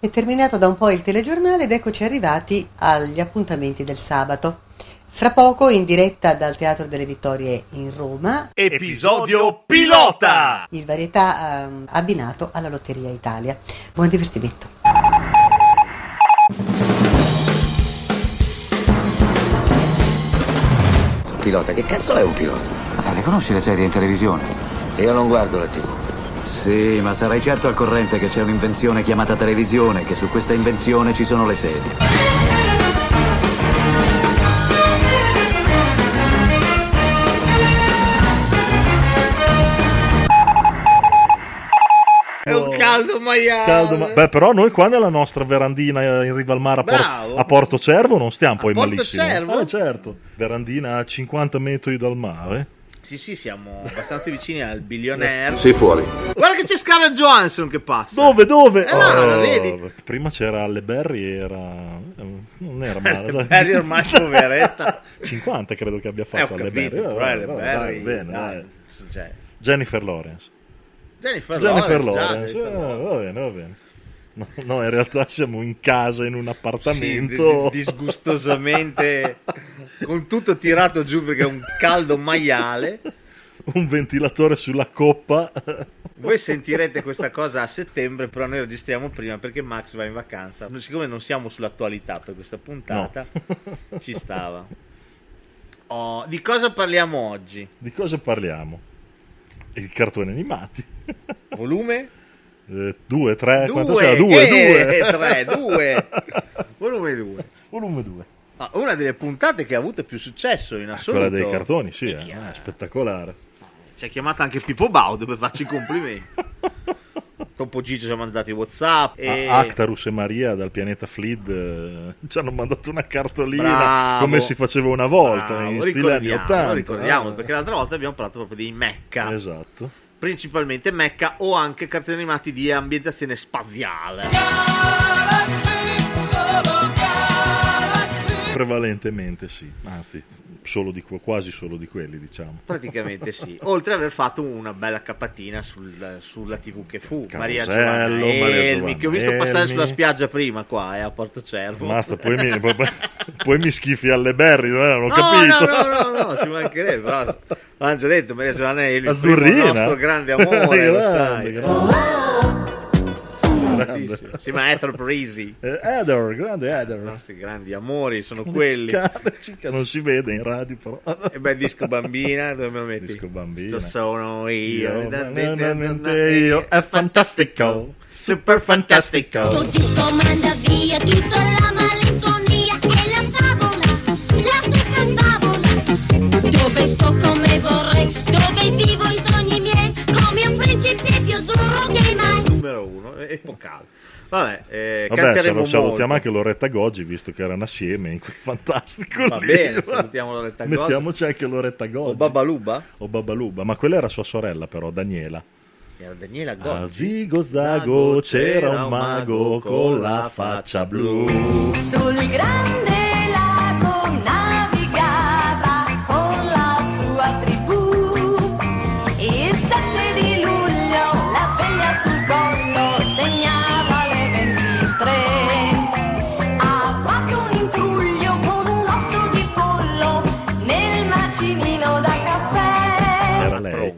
È terminato da un po' il telegiornale ed eccoci arrivati agli appuntamenti del sabato. Fra poco, in diretta dal Teatro delle Vittorie in Roma, Episodio Pilota! Il varietà abbinato alla Lotteria Italia. Buon divertimento! Pilota, che cazzo è un pilota? Ma ne conosci le serie in televisione? Io non guardo la TV. Sì, ma sarai certo al corrente che c'è un'invenzione chiamata televisione, che su questa invenzione ci sono le serie. È un caldo maiale. Beh, però noi qua nella nostra verandina in riva al mare a Porto Cervo non stiamo poi malissimo. A Porto Cervo? Certo. Verandina a 50 metri dal mare. Sì, siamo abbastanza vicini al billionaire. Sei fuori. Guarda che c'è Scarlett Johansson che passa. Dove? La vedi? Prima c'era Halle Berry, non era male. Halle Berry ormai poveretta. 50 credo che abbia fatto Halle Berry. Dai. Cioè. Jennifer Lawrence. Va bene. No, in realtà siamo in casa, in un appartamento. Sì, disgustosamente, con tutto tirato giù perché è un caldo maiale. Un ventilatore sulla coppa. Voi sentirete questa cosa a settembre, però noi registriamo prima perché Max va in vacanza. Siccome non siamo sull'attualità per questa puntata, no. Ci stava. Di cosa parliamo oggi? Di cosa parliamo? I cartoni animati. Volume? 2, 3, quanto c'era? 2. Volume 2. Ah, una delle puntate che ha avuto più successo in assoluto. Quella dei cartoni, sì, spettacolare. Ci ha chiamata anche Pippo Baudo per farci i complimenti. Topo Gigio ci ha mandato i WhatsApp. Actarus e Maria dal pianeta Flid ci hanno mandato una cartolina. Bravo. Come si faceva una volta, in stile anni 80. Ricordiamo, perché l'altra volta abbiamo parlato proprio dei Mecca. Esatto. Principalmente Mecca o anche cartoni animati di ambientazione spaziale. Prevalentemente sì, anzi quasi solo di quelli, diciamo. Praticamente sì, oltre ad aver fatto una bella capatina sulla TV che fu Maria Giovanna Elmi, che ho visto passare sulla spiaggia prima qua a Porto Cervo. Basta, poi mi schifi alle Berry, non ho capito. No, ci mancherebbe, però l'hanno già detto, Maria Giovanna Elmi, il nostro grande amore, lo sai. Sì, ma Ethel Parisi, grande Ethel. I nostri grandi amori sono quelli. Cica non si vede in radio, però. E beh, disco bambina, dove me lo metti? Disco bambina. Sto sono io. Io. È fantastico. Super fantastico. Tu ti comanda via tutta la malinconia e la favola. La super favola. Dove sto come vorrei, dove vivo i sogni miei, come un principe più duro che mai. Numero 1. Epocale. Vabbè, salutiamo anche Loretta Goggi, visto che erano assieme in quel fantastico. Va bene, salutiamo Loretta Goggi. Mettiamoci anche Loretta Goggi. O Babaluba, ma quella era sua sorella, però, Daniela. Era Daniela Goggi. A Zigozago c'era un mago con la faccia blu. Sul grande lago navigava con la sua tribù. Il 7 di luglio la veglia sul collo segnava le 23, ha fatto un intruglio con un osso di pollo nel macinino da caffè. Era lei.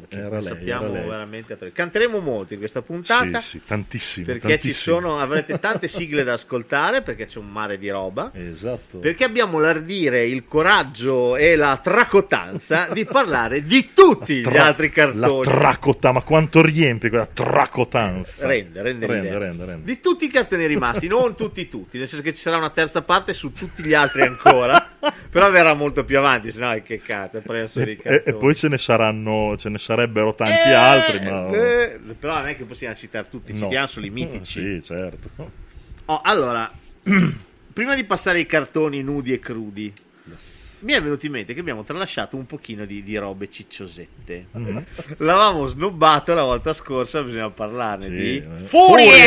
Veramente. Canteremo molto in questa puntata. Sì, tantissimi. Perché avrete tante sigle da ascoltare, perché c'è un mare di roba. Esatto. Perché abbiamo l'ardire, il coraggio e la tracotanza di parlare di tutti gli altri cartoni. La tracota, ma quanto riempie quella tracotanza? Rende. Di tutti i cartoni rimasti, non tutti, nel senso che ci sarà una terza parte su tutti gli altri ancora, però verrà molto più avanti, sennò che cazzo. E poi ce ne sarebbero tanti altri, ma... però non è che possiamo citare tutti, citiamo solo i mitici. Sì, certo. Allora, prima di passare ai cartoni nudi e crudi, mi è venuto in mente che abbiamo tralasciato un pochino di robe cicciosette. L'avevamo snobbato la volta scorsa, bisogna parlarne di Furia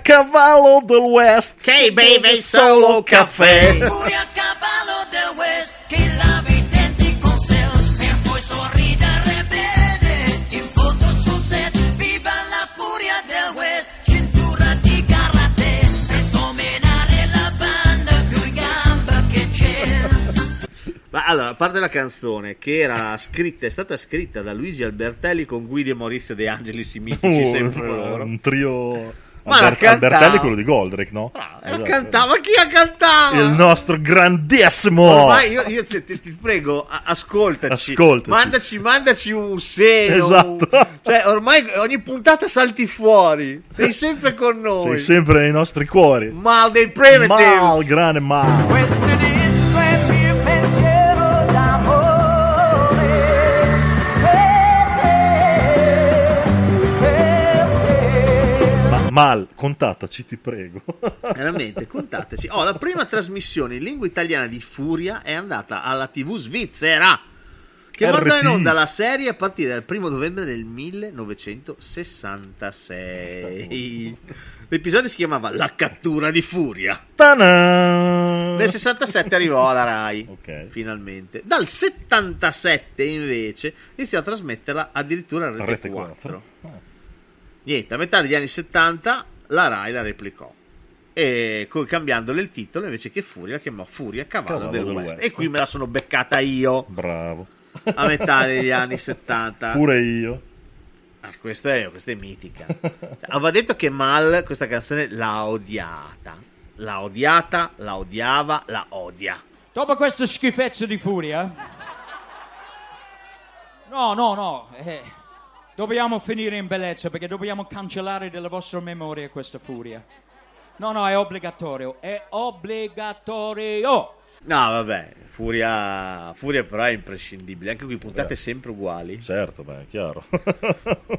Cavallo del West, che beve solo caffè. Furia Cavallo del West, che lavi i denti con sé e poi sorridere bene. Allora, a parte la canzone che era scritta, è stata scritta da Luigi Albertelli con Guido e Maurice De Angelis, i mitici, sempre loro. Un trio. Ma Albertelli è quello di Goldrake, no? Ah, esatto. La cantava, chi la cantava? Il nostro grandissimo. Ormai io ti prego, ascoltaci. Mandaci un seno. Esatto. Cioè, ormai ogni puntata salti fuori. Sei sempre con noi. Sei sempre nei nostri cuori. Mal dei primitives. Mal, grande mal. Mal, contattaci, ti prego. Veramente, contattaci. Oh, la prima trasmissione in lingua italiana di Furia è andata alla TV svizzera, che mandò in onda la serie a partire dal 1° novembre del 1966. L'episodio si chiamava La cattura di Furia. Ta-da! Nel 67 arrivò alla Rai, okay, finalmente. Dal 77 invece iniziò a trasmetterla addirittura a Rete 4. Oh. Niente, a metà degli anni 70 la Rai la replicò, e cambiandole il titolo, invece che Furia, chiamò Furia Cavallo dell'Ovest. E qui me la sono beccata io. Bravo. A metà degli anni 70. Pure io. Ah, questa è mitica. Aveva detto che Mal questa canzone l'ha odiata. L'ha odiata, la odiava, la odia. Dopo questo schifezzo di Furia... No. Dobbiamo finire in bellezza, perché dobbiamo cancellare dalla vostra memoria questa Furia. No, è obbligatorio. È obbligatorio. No, vabbè, Furia però è imprescindibile. Anche qui puntate sempre uguali. Certo, beh, è chiaro.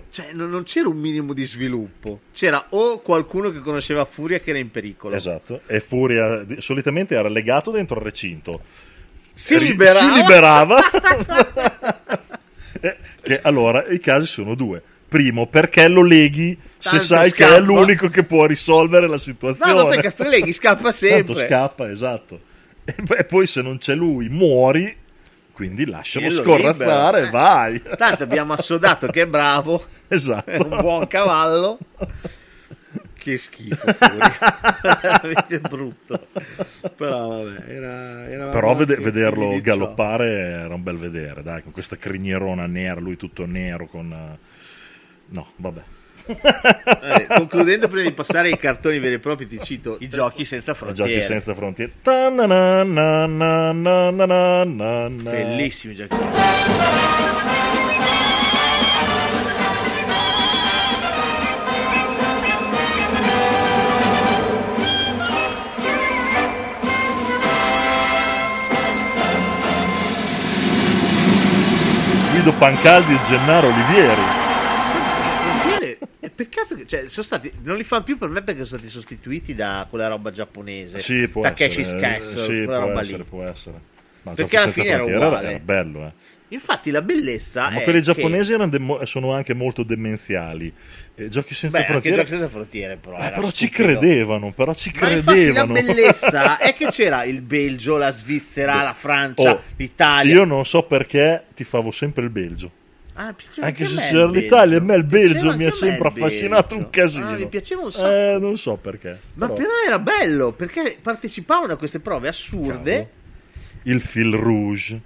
Cioè, non c'era un minimo di sviluppo. C'era o qualcuno che conosceva Furia che era in pericolo. Esatto, e Furia solitamente era legato dentro il recinto. Si liberava. Che allora i casi sono due. Primo, perché lo leghi se sai scappa, che è l'unico che può risolvere la situazione. No, perché se leghi scappa sempre. Tanto scappa, esatto. E poi se non c'è lui muori, quindi lascialo scorrazzare e vai. Tanto abbiamo assodato che è bravo. Esatto. È un buon cavallo. Che schifo, veramente brutto. Però vabbè, era però vederlo galoppare era un bel vedere, dai, con questa criniera nera, lui tutto nero con... No, vabbè. Concludendo, prima di passare ai cartoni veri e propri, ti cito I giochi senza frontiere. Bellissimi giochi senza frontiere. Pancaldi e Gennaro Olivieri. È peccato che sono stati, non li fanno più per me, perché sono stati sostituiti da quella roba giapponese. Sì, può Takeshi's Castle, sì, quella roba essere, lì. Può essere. Ma perché alla fine era bello, eh. Infatti la bellezza ma è quelli giapponesi che... sono anche molto demenziali. Giochi senza frontiere. Anche Giochi senza frontiere però, però ci credevano, Ma infatti la bellezza è che c'era il Belgio, la Svizzera, la Francia, l'Italia. Io non so perché tifavo sempre il Belgio. Ah, anche se c'era l'Italia, a me il Belgio mi ha sempre affascinato un casino. Mi piaceva un sacco. Non so perché. Ma però era bello, perché partecipavano a queste prove assurde. Cavolo. Il fil rouge.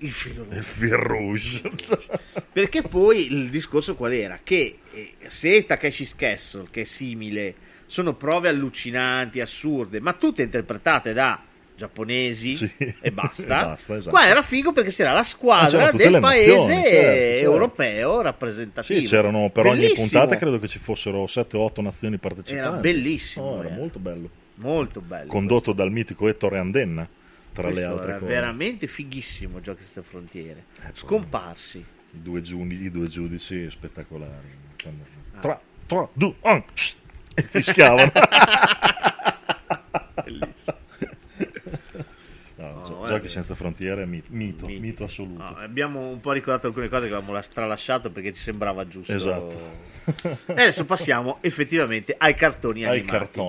Perché poi il discorso qual era? Che se Takeshi's Castle, che è simile, sono prove allucinanti, assurde, ma tutte interpretate da giapponesi, sì, e basta. Esatto. Qua era figo perché c'era la squadra del paese europeo rappresentativo. Sì, c'erano per ogni puntata, credo che ci fossero 7-8 nazioni partecipanti. Era bellissimo. Era molto bello. Molto bello. Condotto dal mitico Ettore Andenna. Tra questo le altre era cose. Veramente fighissimo Giochi senza frontiere. Scomparsi i due giudici spettacolari. E fischiavano. Bellissimo. Giochi senza frontiere, mito assoluto. No, abbiamo un po' ricordato alcune cose che avevamo tralasciato perché ci sembrava giusto. Esatto. E adesso passiamo effettivamente ai cartoni animati.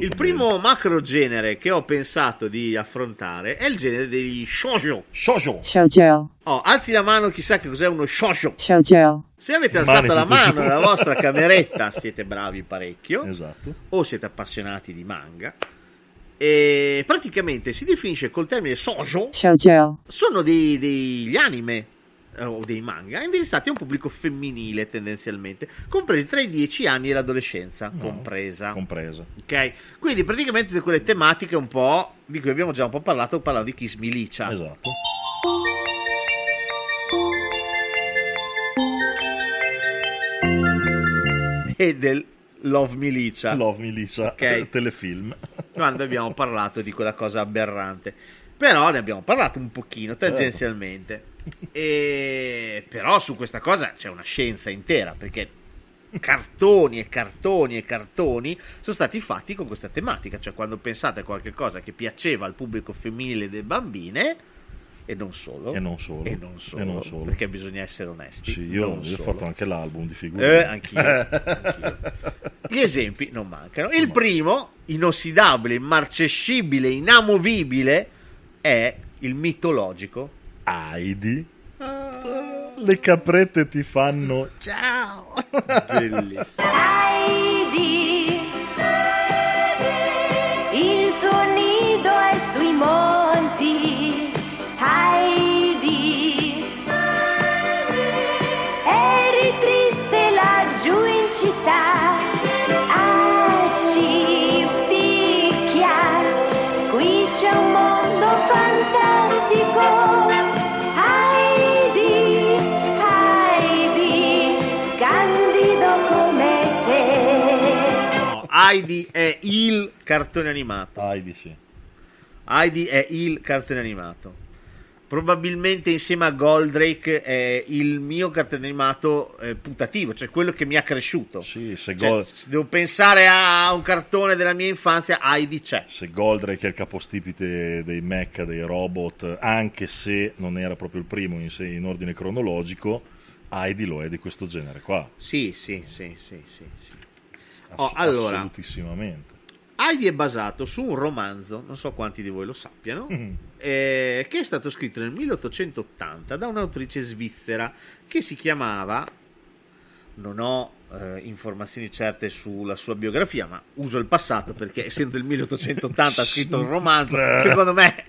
Il primo macro genere che ho pensato di affrontare è il genere degli shoujo. Alzi la mano, chissà che cos'è uno shoujo. Se avete alzato la mano nella vostra cameretta siete bravi parecchio. Esatto. O siete appassionati di manga. E praticamente si definisce col termine shoujo. Sono degli anime o dei manga indirizzati a un pubblico femminile tendenzialmente, compresi tra i 10 anni e l'adolescenza compresa. Okay? Quindi praticamente di quelle tematiche un po' di cui abbiamo già un po' parlato parlando di Kiss Milicia. Esatto. E del Love Milicia, okay? Telefilm, quando abbiamo parlato di quella cosa aberrante, però ne abbiamo parlato un pochino tangenzialmente, certo. E però su questa cosa c'è una scienza intera, perché cartoni sono stati fatti con questa tematica, cioè quando pensate a qualche cosa che piaceva al pubblico femminile delle bambine e non solo, perché bisogna essere onesti. Sì, io ho fatto anche l'album di figure, anch'io. Gli esempi non mancano. Il primo, inossidabile, immarcescibile, inamovibile, è il mitologico Heidi. Le caprette ti fanno ciao. Bellissimo. Heidi, il tuo nido è sui monti. Heidi è il cartone animato. Heidi è il cartone animato. Probabilmente insieme a Goldrake è il mio cartone animato putativo, cioè quello che mi ha cresciuto. Sì, se devo pensare a un cartone della mia infanzia, Heidi c'è. Se Goldrake è il capostipite dei mecha, dei robot, anche se non era proprio il primo in ordine cronologico, Heidi lo è di questo genere qua. Sì. Allora, Heidi è basato su un romanzo, non so quanti di voi lo sappiano, che è stato scritto nel 1880 da un'autrice svizzera che si chiamava, non ho informazioni certe sulla sua biografia, ma uso il passato perché essendo il 1880 ha scritto un romanzo, secondo me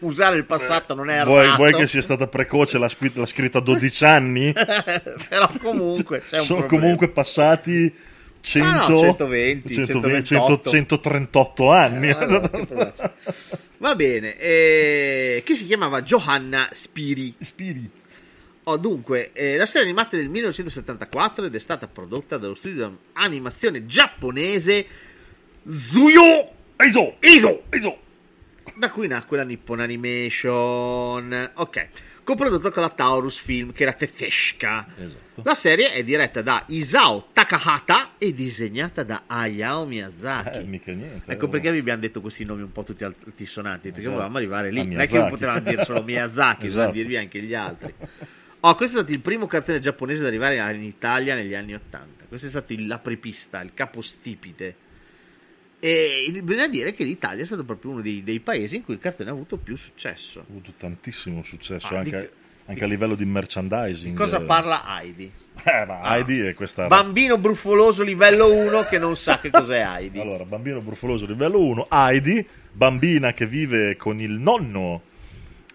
usare il passato non è errato. Vuoi che sia stata precoce, l'ha scritta a 12 anni? Però comunque c'è un sono problema. Comunque passati 138 anni. Va bene, che si chiamava Johanna Spiri. Dunque, la serie animata del 1974 ed è stata prodotta dallo studio animazione giapponese Zuyo Iso, da cui nacque la Nippon Animation, ok, coprodotto con la Taurus Film, che era tedesca. Esatto. La serie è diretta da Isao Takahata e disegnata da Hayao Miyazaki. Mica niente, ecco perché vi abbiamo detto questi nomi un po' tutti altisonanti, perché volevamo arrivare lì, non è che non potevamo dire solo Miyazaki, esatto. Potevamo dirvi anche gli altri. Questo è stato il primo cartone giapponese ad arrivare in Italia negli anni 80, questo è stato l'apripista, il capostipite. E bisogna dire che l'Italia è stato proprio uno dei paesi in cui il cartone ha avuto più successo. Ha avuto tantissimo successo, anche a livello di merchandising. Di cosa parla Heidi? Heidi è questa bambino brufoloso livello 1 che non sa che cos'è Heidi. Allora, bambino brufoloso livello 1, Heidi, bambina che vive con il nonno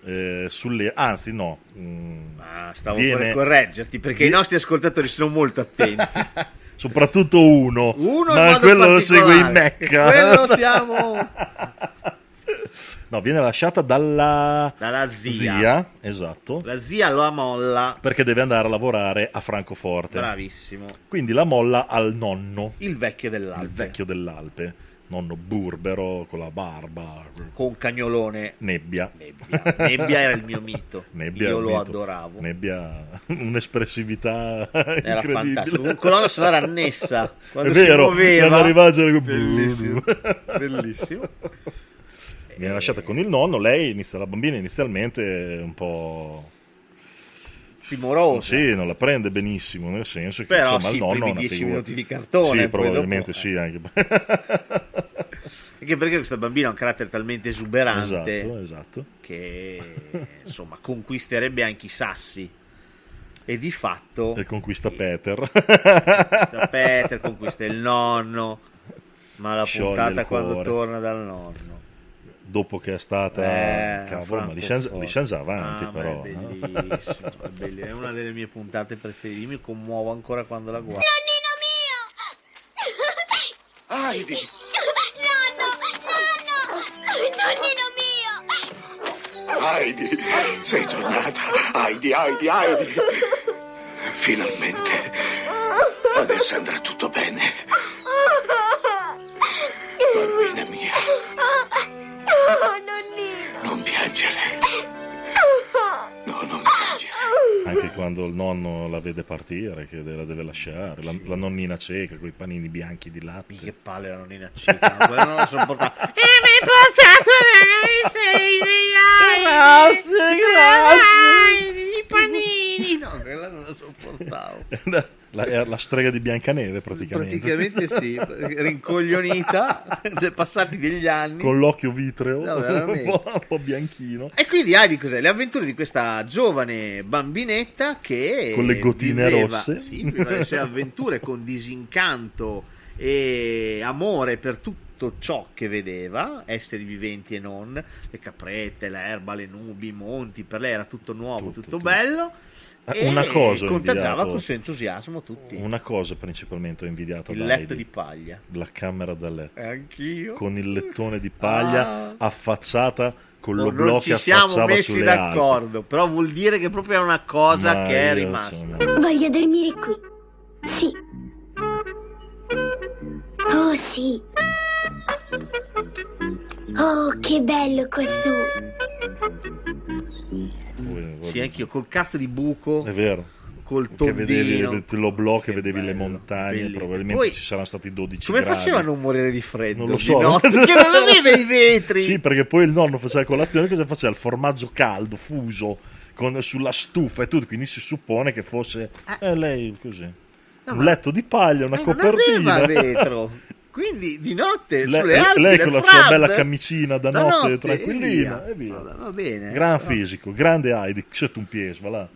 viene... per correggerti, perché i nostri ascoltatori sono molto attenti. Soprattutto uno ma quello lo segue in Mecca. Quello siamo. No, viene lasciata dalla zia. Esatto. La zia lo molla perché deve andare a lavorare a Francoforte. Bravissimo. Quindi la molla al nonno, il vecchio dell'Alpe, nonno burbero con la barba, con cagnolone. Nebbia era il mio mito. Adoravo Nebbia, un'espressività era incredibile, con colonna sonora annessa, quando è vero, quando arrivava bellissimo. Viene lasciata con il nonno, la bambina inizialmente un po' timorosa. Sì, non la prende benissimo, nel senso che però, insomma, il nonno ha una 10 minuti di cartone. Sì, probabilmente dopo, sì, anche perché questa bambina ha un carattere talmente esuberante, esatto. Che insomma conquisterebbe anche i sassi. E di fatto conquista Peter, conquista il nonno. Ma la puntata quando torna dal nonno, dopo che è stata cavolo, ma li siamo già avanti, però è bellissimo, no? È una delle mie puntate preferite, mi commuovo ancora quando la guardo. Nonnino mio, Heidi, nonno mio, Heidi, sei tornata, Heidi, finalmente, adesso andrà tutto bene, bambina mia. Oh, nonnino. Non piangere. No, non piangere. Anche quando il nonno la vede partire, che la deve lasciare, la nonnina cieca con i panini bianchi di latte. Che palle la nonnina cieca, quella non la sono portata. E mi è passato dai 6 miliardi. Grazie. I panini. No, quella non la sopportavo. La strega di Biancaneve praticamente sì, rincoglionita, passati degli anni con l'occhio vitreo, no, un po' bianchino. E quindi Heidi, cos'è? Le avventure di questa giovane bambinetta che con le gotine rosse, sì, le sue avventure con disincanto e amore per tutto ciò che vedeva, esseri viventi e non, le caprette, l'erba, le nubi, i monti, per lei era tutto nuovo, tutto bello. Una cosa contagiava col suo entusiasmo tutti. Una cosa principalmente ho invidiato: il letto di paglia, la camera da letto. Anch'io, con il lettone di paglia affacciata con lo blocco che affacciava messi sulle d'accordo, altre. Però vuol dire che proprio è una cosa che è rimasta. Voglio dormire qui. Sì. Oh sì. Oh che bello qua su. Sì, anch'io col cazzo di buco, è vero, col tondino che vedevi lo blocco, vedevi bello, le montagne bellissimo. Probabilmente poi, ci saranno stati 12 come gradi, come faceva a non morire di freddo? Non lo so, notte, che non aveva i vetri. Sì, perché poi il nonno faceva colazione, cosa faceva? Il formaggio caldo fuso sulla stufa e tutto, quindi si suppone che fosse lei così, no, un letto di paglia, una copertina, non aveva vetro. Quindi di notte sulle Alpi, lei con la sua bella camicina da notte tranquillina e via. Vabbè, va bene, gran fisico, grande Heidi, c'è un pies, va là.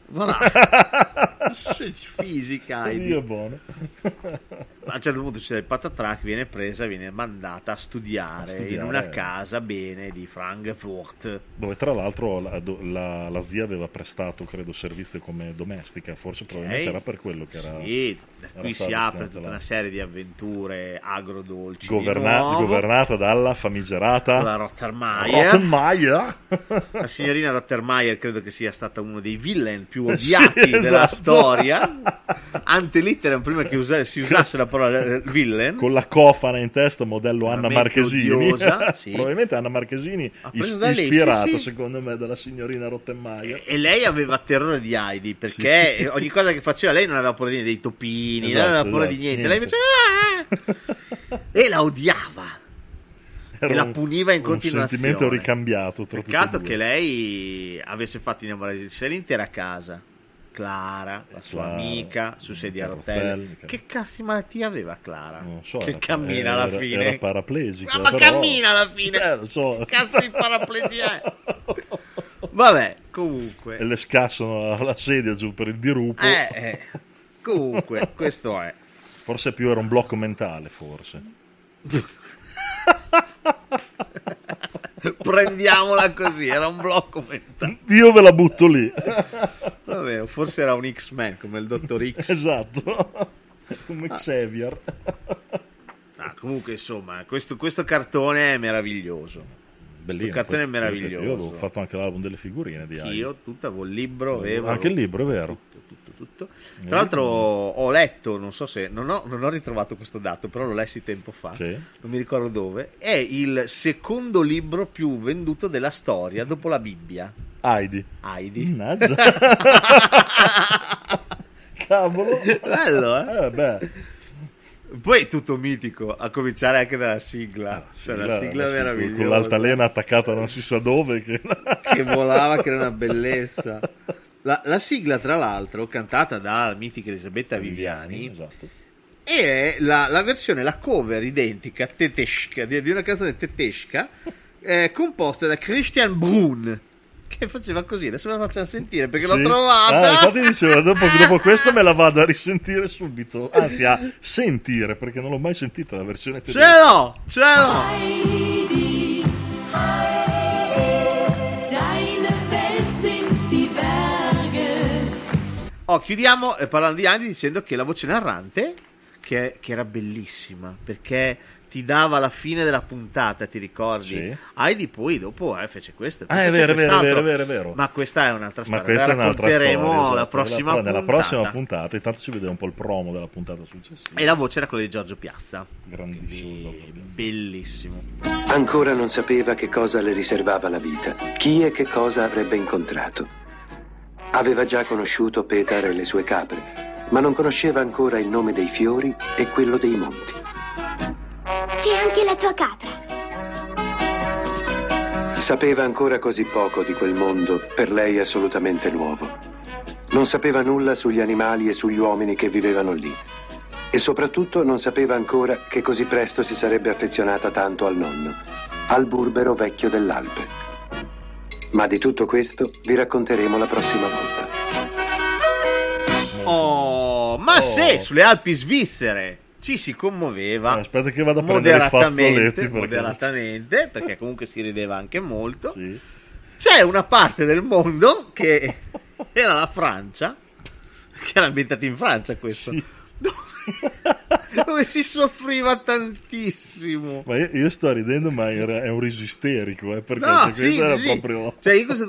Fisica Heidi. Dio buono. A un certo punto c'è il patatrac, viene presa, viene mandata a studiare in una casa bene di Frankfurt. Dove tra l'altro la zia aveva prestato, credo, servizio come domestica, forse probabilmente era per quello che era. Sì, da qui si apre tutta una serie di avventure agrodolci. Governata dalla famigerata la Rottermeier. La signorina Rottermeier credo che sia stata uno dei villain più odiati della storia, ante litteram, prima che si usasse la parola villain, con la cofana in testa modello Anna Marchesini, sì. Probabilmente Anna Marchesini ispirata lei, sì. Secondo me dalla signorina Rottermeier, e lei aveva terrore di Heidi perché sì. Ogni cosa che faceva lei non aveva paura dei topini, non aveva paura di niente. Lei invece e la odiava. Era e la puniva in continuazione. Un sentimento ricambiato. Peccato che lei avesse fatto innamorare di sé l'intera casa. Clara, la sua amica, su sedia a rotelle. Che cazzo di malattia aveva Clara? Non so, che cammina alla fine. Era paraplegica. Ma però... cammina alla fine. Non so. Che cazzo di paraplegia è? Vabbè, comunque. E le scassano la sedia giù per il dirupo. Comunque, questo è. Forse più era un blocco mentale, forse. Prendiamola così, era un blocco mentale. Io ve la butto lì. Vabbè, forse era un X-Men, come il Dottor X. Esatto, come Xavier. Comunque, insomma, questo cartone è meraviglioso. Bellino, questo cartone è meraviglioso. Io avevo fatto anche l'album delle figurine di Heidi. Io tutto avevo il libro, avevo... Anche il libro, è vero. Tutto. Tra l'altro ho letto, non so se non ho ritrovato questo dato, però l'ho lessi tempo fa, sì. Non mi ricordo dove. È il secondo libro più venduto della storia dopo la Bibbia. Heidi. Mannaggia. Cavolo. Bello, beh. Poi tutto mitico, a cominciare anche dalla sigla, la sigla meravigliosa con l'altalena attaccata non si sa dove che volava, che era una bellezza. La sigla, tra l'altro, cantata dalla mitica Elisabetta Viviani, esatto. È la versione, la cover identica tedesca di una canzone tedesca composta da Christian Brun. che faceva così, adesso me la facciamo sentire perché l'ho trovata. Infatti dicevo, dopo questo me la vado a risentire subito, anzi a sentire, perché non l'ho mai sentita la versione tedesca. Ce l'ho! Oh, chiudiamo parlando di Heidi dicendo che la voce narrante, che era bellissima, perché ti dava la fine della puntata, ti ricordi? Sì. Heidi poi dopo fece questo. Ah, è vero. Ma questa è un'altra storia. Ma questa è un'altra storia. Esatto. Nella prossima puntata, intanto si vede un po' il promo della puntata successiva. E la voce era quella di Giorgio Piazza. Grandissimo. Bellissimo. Ancora non sapeva che cosa le riservava la vita, chi e che cosa avrebbe incontrato. Aveva già conosciuto Petar e le sue capre, ma non conosceva ancora il nome dei fiori e quello dei monti. C'è anche la tua capra. Sapeva ancora così poco di quel mondo, per lei assolutamente nuovo. Non sapeva nulla sugli animali e sugli uomini che vivevano lì. E soprattutto non sapeva ancora che così presto si sarebbe affezionata tanto al nonno, al burbero vecchio dell'Alpe. Ma di tutto questo vi racconteremo la prossima volta. Se sulle Alpi svizzere ci si commuoveva, aspetta che vado a prendere i fazzoletti moderatamente, perché comunque si rideva anche molto. Sì. C'è una parte del mondo che era la Francia, che era ambientata in Francia questo. Sì. Dove si soffriva tantissimo. Ma io sto ridendo, ma è un riso isterico, perché proprio. Cioè io penso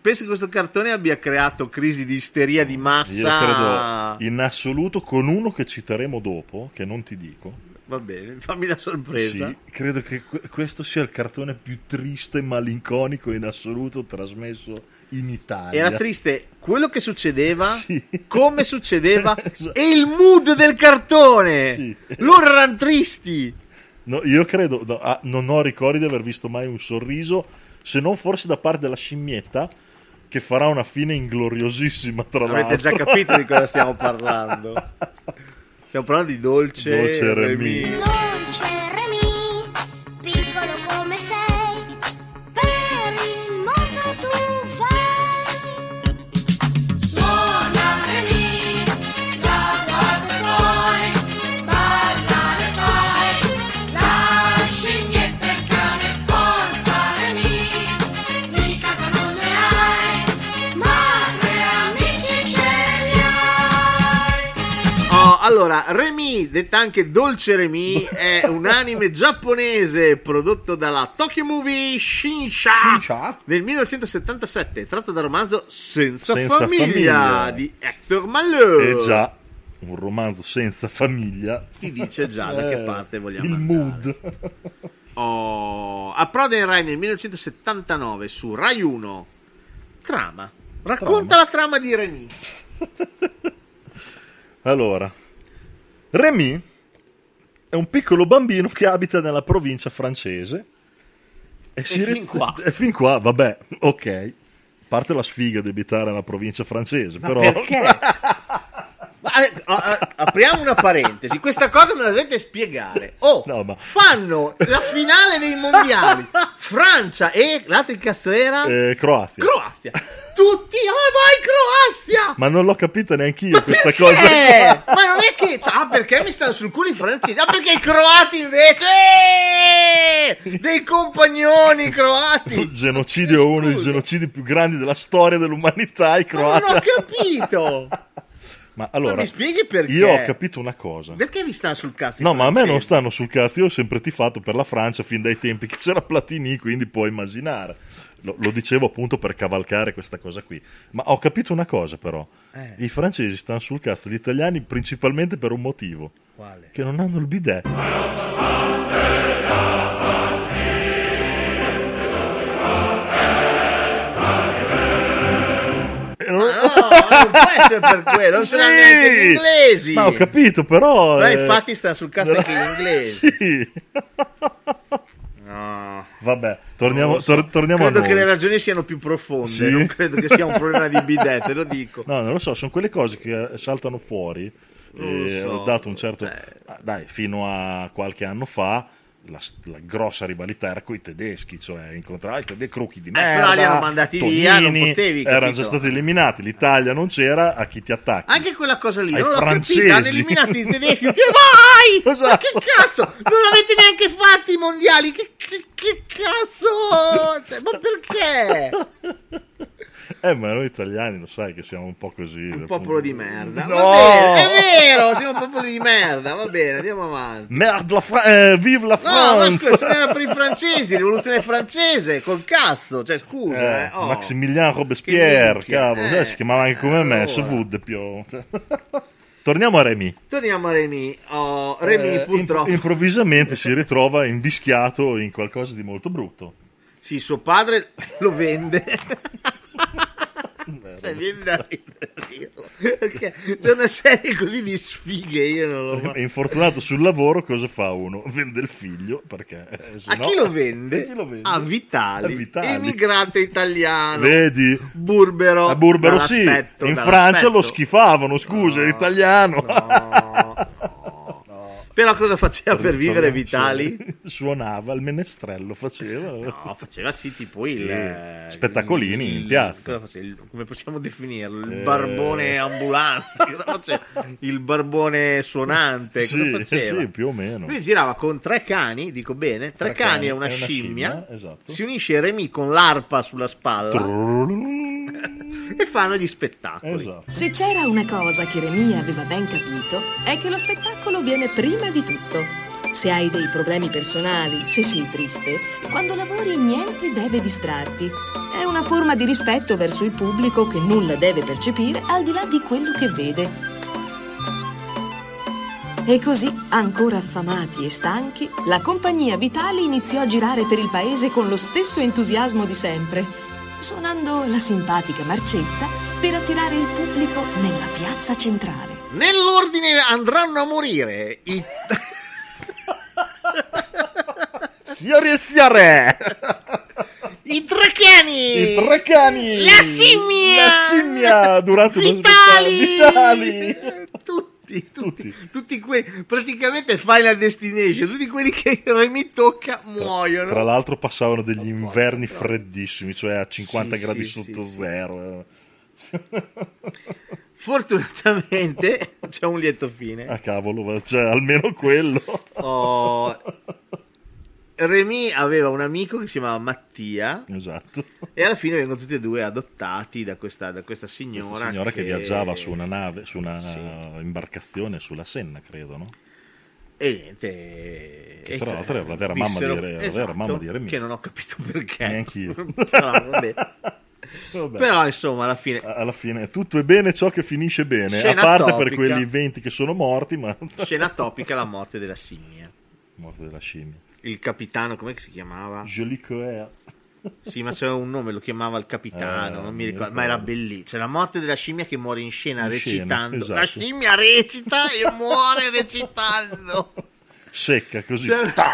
che questo cartone abbia creato crisi di isteria di massa. Io credo in assoluto, con uno che citeremo dopo, che non ti dico. Va bene, fammi la sorpresa. Sì, credo che questo sia il cartone più triste e malinconico in assoluto trasmesso in Italia. Era triste quello che succedeva, sì, come succedeva esatto, e il mood del cartone. Sì. Loro erano tristi. No, io credo, non ho ricordi di aver visto mai un sorriso, se non forse da parte della scimmietta, che farà una fine ingloriosissima, tra l'altro. Avete già capito di cosa stiamo parlando. Stiamo parlando di Dolce Remi. Dolce Remi, piccolo come sei, per il mondo tu vai. Suona Remi, la tua che vuoi, parlare fai, lasci niente il cane, forza Remi, di casa non ne hai, ma tre amici ce li hai. Oh, allora, Remi, detta anche Dolce Remi, è un anime giapponese prodotto dalla Tokyo Movie Shinsha nel 1977, tratto dal romanzo Senza famiglia di Hector Malot. Già, un romanzo senza famiglia ti dice già da che parte vogliamo andare. Il mood. Approda in Rai nel 1979 su Rai 1. Racconta la trama di Remi. Allora, Remi è un piccolo bambino che abita nella provincia francese e fin qua vabbè, ok, parte la sfiga di abitare nella provincia francese. Ma però perché? Apriamo una parentesi, questa cosa me la dovete spiegare. Fanno la finale dei mondiali Francia e l'altro Croazia. Tutti, vai Croazia! Ma non l'ho capita neanch'io questa cosa. Ma non è che... perché mi stanno sul culo i francesi? Perché i croati invece... dei compagnoni croati! Genocidio, uno dei genocidi più grandi della storia dell'umanità, i croati. Ma non ho capito! Ma allora, mi spieghi perché? Io ho capito una cosa. Perché vi stanno sul cazzo? No, ma a me non stanno sul cazzo, io ho sempre tifato per la Francia fin dai tempi che c'era Platini, quindi puoi immaginare. Lo dicevo appunto per cavalcare questa cosa qui. Ma ho capito una cosa però. I francesi stanno sul cazzo, gli italiani, principalmente per un motivo. Quale? Che non hanno il bidet. Non può essere per quello, non sono neanche gli inglesi. Ma ho capito però... Ma infatti sta sul cazzo anche gli inglesi. Sì. Vabbè, torniamo a noi. Credo che le ragioni siano più profonde, sì? Non credo che sia un problema di bidet, te lo dico. No, non lo so, sono quelle cose che saltano fuori. Ho dato un certo... Dai, fino a qualche anno fa la grossa rivalità era coi tedeschi, cioè incontrare i tedeschi, crocchi di merda, però li hanno mandati Tonini, via, non potevi, capito? Erano già stati eliminati, l'Italia non c'era, a chi ti attacchi? Anche quella cosa lì, non l'ho capita, hanno eliminato i tedeschi, cioè, vai, esatto. Ma che cazzo, non l'avete neanche fatti i mondiali, che cazzo, cioè, ma perché? Ma noi italiani lo sai che siamo un po' così. Un popolo di merda. No! Va bene, è vero, siamo un popolo di merda. Va bene, andiamo avanti. Merde, vive la France! No, ma scusa, era per i francesi, rivoluzione francese, col cazzo, cioè scusa. Oh. Maximilien Robespierre, cavolo, si chiamava anche come me, Wood più. Torniamo a Remy. Remy purtroppo. Improvvisamente si ritrova invischiato in qualcosa di molto brutto. Sì, suo padre lo vende. Cioè, vieni da ridere, perché c'è una serie così di sfighe. Io non lo faccio. Infortunato sul lavoro, cosa fa uno? Vende il figlio, perché a chi lo vende? A Vitali, emigrante italiano. Vedi? Burbero. A Burbero sì, in Francia lo schifavano, scusa, no, italiano. No. Però cosa faceva per vivere Vitali? Suonava, il menestrello faceva. No, faceva sì, tipo il... spettacolini in piazza. Come possiamo definirlo? Il barbone ambulante. Il barbone suonante. Sì, cosa faceva? Sì, più o meno. Lui girava con tre cani, dico bene, tre cani e una scimmia. Esatto. Si unisce Remy con l'arpa sulla spalla. E fanno gli spettacoli. Esatto. Se c'era una cosa che Remy aveva ben capito, è che lo spettacolo viene prima di tutto. Se hai dei problemi personali, se sei triste, quando lavori niente deve distrarti. È una forma di rispetto verso il pubblico che nulla deve percepire al di là di quello che vede. E così, ancora affamati e stanchi, la compagnia Vitali iniziò a girare per il paese con lo stesso entusiasmo di sempre, suonando la simpatica marcetta per attirare il pubblico nella piazza centrale. Nell'ordine andranno a morire i... signori e signore, i tre cani, la scimmia durante Vitali, tutti quelli, praticamente Final Destination, tutti quelli che Remy tocca muoiono. Tra l'altro passavano degli inverni freddissimi, cioè a 50 gradi sotto zero. Fortunatamente c'è un lieto fine. Ah cavolo, cioè almeno quello. Remy aveva un amico che si chiamava Mattia. Esatto. E alla fine vengono tutti e due adottati da questa signora. Questa signora che viaggiava su una nave, su una imbarcazione sulla Senna, credo, no? E niente. Che tra l'altro era la vera mamma di Remy. Esatto, che non ho capito perché. Neanch'io. Però vabbè. Vabbè. Però insomma alla fine tutto è bene ciò che finisce bene, scena a parte topica, per quelli 20 che sono morti, ma... scena topica, la morte della scimmia. Il capitano, come si chiamava? Jolicoeur. Sì, ma c'era un nome, lo chiamava il capitano, non mi ricordo, ma era bellissimo. C'è la morte della scimmia che muore in scena recitando. Esatto. La scimmia recita e muore recitando. Secca così, cioè, cosa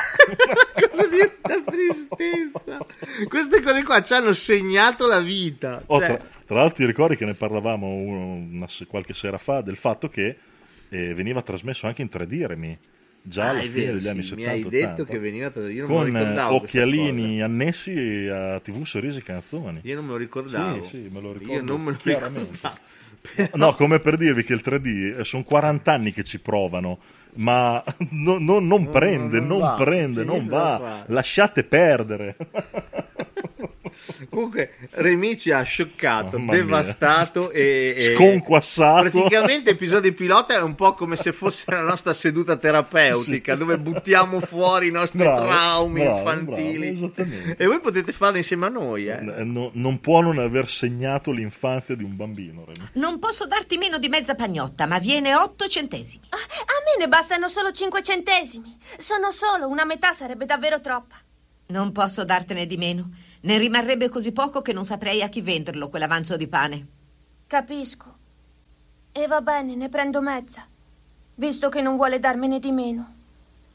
di una tristezza. Queste cose qua ci hanno segnato la vita. Tra l'altro ti ricordi che ne parlavamo qualche sera fa del fatto che veniva trasmesso anche in 3D Remy già alla fine degli anni 70-80. Mi hai detto che veniva trasmesso, io non me lo ricordavo, con occhialini annessi a TV Sorrisi Canzoni. Io non me lo ricordavo. Sì, me lo ricordo. Io non me lo ricordavo. No, come per dirvi che il 3D sono 40 anni che ci provano, ma non va. Lasciate perdere. Comunque Remy ci ha scioccato, devastato e sconquassato. Praticamente Episodio Pilota è un po' come se fosse la nostra seduta terapeutica, sì, dove buttiamo fuori i nostri traumi infantili. Bravo, e voi potete farlo insieme a noi. No, non può non aver segnato l'infanzia di un bambino, Remy. Non posso darti meno di mezza pagnotta, ma viene 8 centesimi. A me ne bastano solo 5 centesimi. Sono solo una metà, sarebbe davvero troppa. Non posso dartene di meno. Ne rimarrebbe così poco che non saprei a chi venderlo quell'avanzo di pane. Capisco. E va bene, ne prendo mezza, visto che non vuole darmene di meno.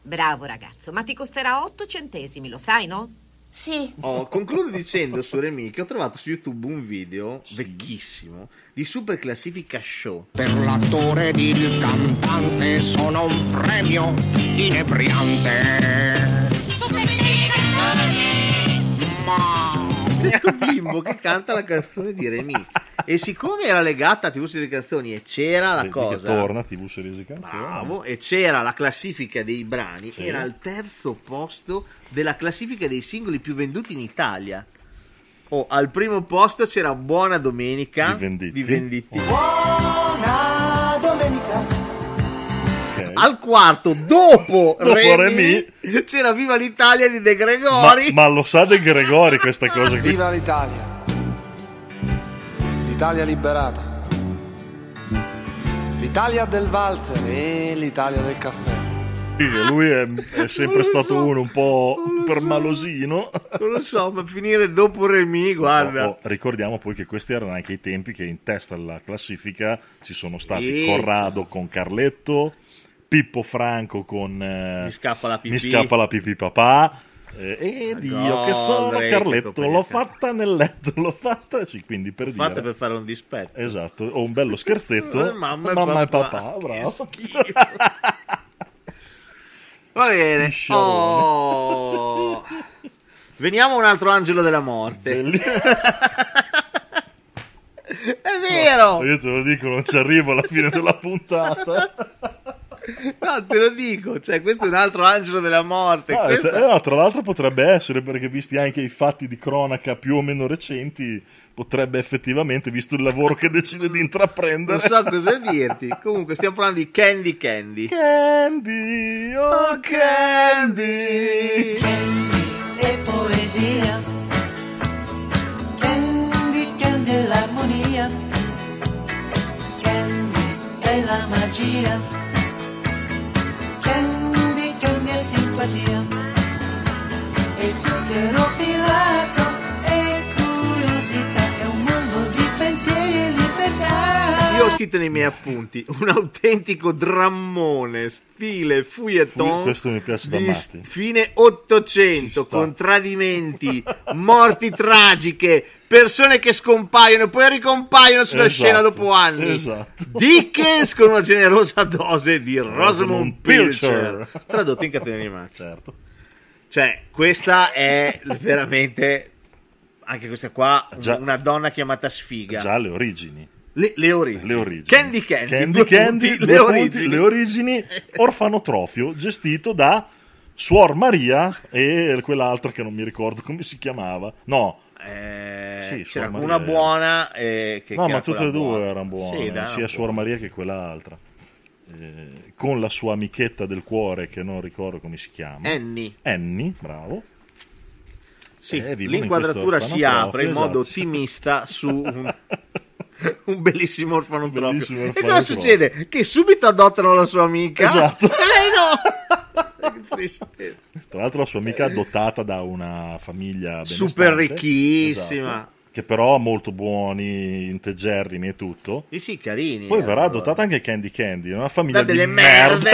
Bravo ragazzo, ma ti costerà 8 centesimi, lo sai, no? Sì. Concludo dicendo su Remy che ho trovato su YouTube un video vecchissimo di Super Classifica Show. Per l'attore ed il cantante sono un premio inebriante. questo bimbo che canta la canzone di Remy. E siccome era legata a TV Serie Canzoni e c'era la cosa, torna TV Serie Canzoni, bravo, e c'era la classifica dei brani, sì, era al terzo posto della classifica dei singoli più venduti in Italia. Oh, al primo posto c'era Buona Domenica di Venditti. Buona Domenica. Al quarto, dopo Remy, c'era Viva l'Italia di De Gregori. Ma lo sa De Gregori questa cosa qui. Viva l'Italia, l'Italia liberata, l'Italia del valzer e l'Italia del caffè. Lui è sempre stato uno un po' permalosino. Non lo so, ma finire dopo Remy, guarda. No, ricordiamo poi che questi erano anche i tempi che in testa alla classifica ci sono stati Corrado con Carletto, Pippo Franco con Mi scappa la pipì papà, e Dio che sono Carletto, l'ho fatta nel letto, l'ho fatta, sì, quindi per dire, fatta per fare un dispetto, esatto, o un bello scherzetto. Mamma e papà, bravo. Va bene, oh. Veniamo a un altro angelo della morte. È vero, no, io te lo dico, non ci arrivo alla fine della puntata. No, te lo dico, cioè questo è un altro angelo della morte. No, tra l'altro potrebbe essere, perché visti anche i fatti di cronaca più o meno recenti, potrebbe effettivamente, visto il lavoro che decide di intraprendere. Non so cosa dirti. Comunque stiamo parlando di Candy Candy. Candy, oh Candy. Candy è poesia. Candy, Candy è l'armonia. Candy è la magia. Candy, Candy è simpatia, e zucchero filato, e curiosità, è un mondo di pensieri e libertà. Io ho scritto nei miei appunti un autentico drammone stile feuilleton. Questo mi piace da matti. Fine 800, con tradimenti, morti tragiche, persone che scompaiono e poi ricompaiono sulla scena dopo anni. Esatto. Dickens con una generosa dose di Rosamund Pilcher, tradotto in cartoni animati. Certo. Cioè, questa è veramente, anche questa qua, una donna chiamata sfiga. Già alle origini. Le origini. Candy Candy, le origini. Orfanotrofio gestito da Suor Maria e quell'altra che non mi ricordo come si chiamava. No. Sì, c'era una buona che no, ma tutte e due erano buone, sì, sia Suor Maria che quell'altra, con la sua amichetta del cuore che non ricordo come si chiama. Annie, bravo. Sì, l'inquadratura si apre in modo ottimista su un bellissimo orfanotrofio. E cosa succede? Che subito adottano la sua amica, esatto, e lei no. Tra l'altro la sua amica è adottata da una famiglia benestante, super ricchissima, esatto, che però ha molto buoni, integerrimi e tutto. Sì, carini. Poi verrà adottata anche Candy Candy, una famiglia di delle merde.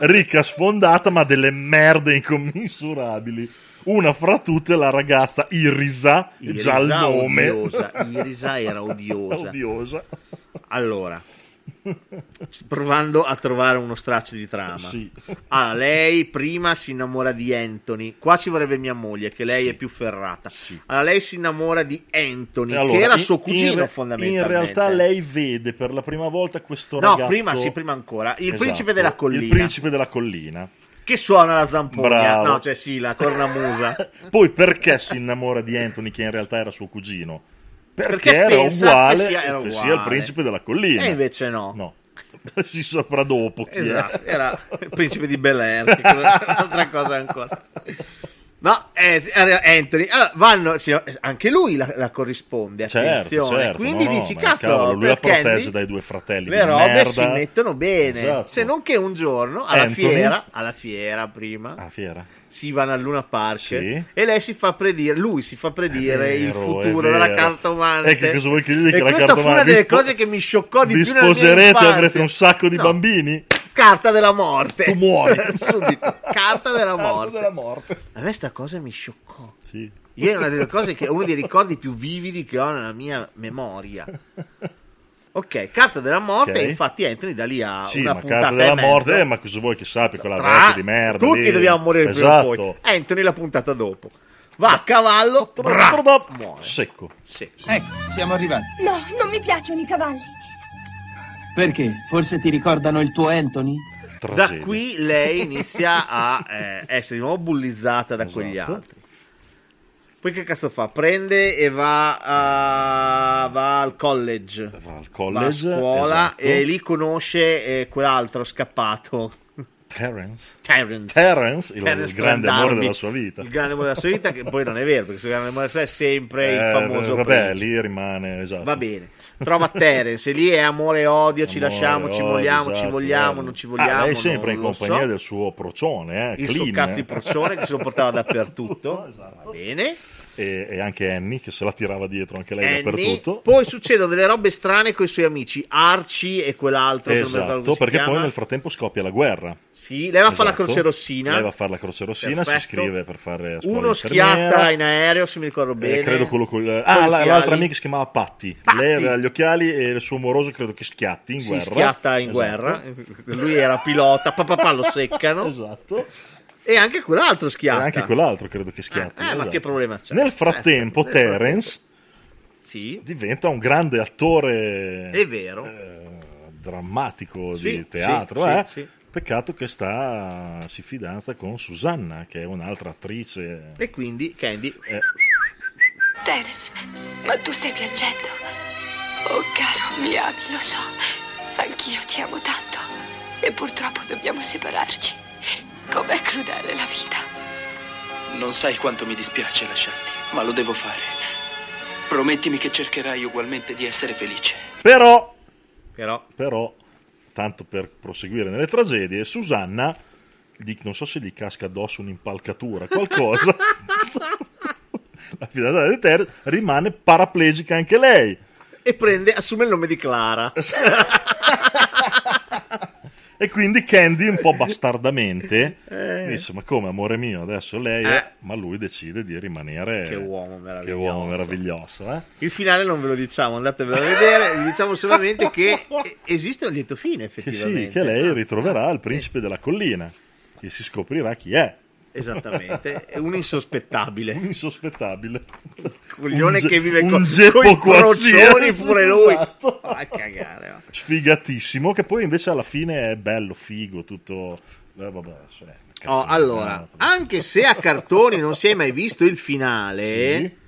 Ricca, sfondata, ma delle merde incommensurabili. Una fra tutte la ragazza Irisa, già il nome. Irisa era odiosa. Allora, provando a trovare uno straccio di trama, sì. Allora, lei prima si innamora di Anthony. Qua ci vorrebbe mia moglie, che lei è più ferrata, sì. Allora lei si innamora di Anthony, allora, che era suo cugino, fondamentalmente. In realtà lei vede per la prima volta questo ragazzo. Prima ancora il principe della collina. Il principe della collina che suona la zampogna. Bravo. No, cioè sì, la cornamusa. Poi perché si innamora di Anthony, che in realtà era suo cugino? Perché era uguale il principe della collina. E invece no. Si saprà dopo chi era il principe di Bel Air, che è un'altra cosa ancora. No, Anthony. Allora, anche lui la corrisponde, attenzione. Certo. Quindi no, dici, cavolo, lui la protege dai due fratelli di merda. Le robe si mettono bene, esatto. Se non che un giorno, alla fiera, si vanno al Luna Park, sì, e lei si fa predire il futuro della cartomante. Che cosa vuoi che gli dica? E questa fu una delle cose che mi scioccò di più nella mia infanzia. Vi sposerete, avrete un sacco di bambini. Carta della morte. Tu muori. Subito. Carta della morte. A me sta cosa mi scioccò. Sì. Io è una delle cose che è uno dei ricordi più vividi che ho nella mia memoria. Ok, carta della morte, okay. Infatti Anthony da lì a una puntata carta della morte, ma cosa vuoi che sappia, quella vecchia di merda. Tutti lì dobbiamo morire, esatto, prima o poi. Anthony la puntata dopo. va a cavallo, muore. Secco. Ecco, siamo arrivati. No, non mi piacciono i cavalli. Perché? Forse ti ricordano il tuo Anthony? Tragedia. Da qui lei inizia a essere di nuovo bullizzata da quegli altri. Poi che cazzo fa? Prende e va al college. Va al college, va a scuola, esatto. E lì conosce quell'altro scappato. Terence, il grande amore della sua vita. Il grande amore della sua vita, che poi non è vero, perché il suo grande amore della sua vita è sempre il famoso. Vabbè, lì rimane, esatto. Va bene. Trova Terence, lì è amore e odio, ci lasciamo, ci vogliamo, esatto, ci vogliamo, non ci vogliamo. Lei è sempre in compagnia del suo procione, il clean. Suo cazzo di procione che se lo portava dappertutto. Esatto. Va bene. E anche Annie, che se la tirava dietro anche lei dappertutto. Poi succedono delle robe strane con i suoi amici, Archie e quell'altro. Esatto, perché poi nel frattempo scoppia la guerra. Sì, lei va a fare la Croce Rossina. Perfetto. Si iscrive per fare scuola uno infermiera. Schiatta in aereo, se mi ricordo bene. Credo quello con l'altra amica si chiamava Patty. Lei aveva gli occhiali e il suo moroso credo che schiatti in guerra. Guerra. Lui era pilota, lo seccano. Esatto. E anche quell'altro schiatta. E anche quell'altro credo che schiatti. Esatto. Ma che problema c'è? Nel frattempo Terence diventa un grande attore. È vero. Drammatico di teatro, Peccato che si fidanza con Susanna, che è un'altra attrice. E quindi Candy. Terence, ma tu stai piangendo? Oh caro, mi ami, lo so. Anch'io ti amo tanto. E purtroppo dobbiamo separarci. Com'è crudele la vita. Non sai quanto mi dispiace lasciarti, ma lo devo fare. Promettimi che cercherai ugualmente di essere felice. Però. Tanto per proseguire nelle tragedie, Susanna, non so se gli casca addosso un'impalcatura, qualcosa, la fidanzata di Terry rimane paraplegica anche lei. E assume il nome di Clara. E quindi Candy un po' bastardamente dice, ma come amore mio adesso lei è... ma lui decide di rimanere. Che uomo meraviglioso. Il finale non ve lo diciamo, andatevelo a vedere. Vi diciamo solamente che esiste un lieto fine effettivamente, che lei ritroverà il principe della collina e si scoprirà chi è. Esattamente, è un insospettabile. Coglione che vive con i procioni pure lui. Esatto. A cagare. Va. Sfigatissimo, che poi invece alla fine è bello, figo, tutto... anche se a cartoni non si è mai visto il finale... Sì.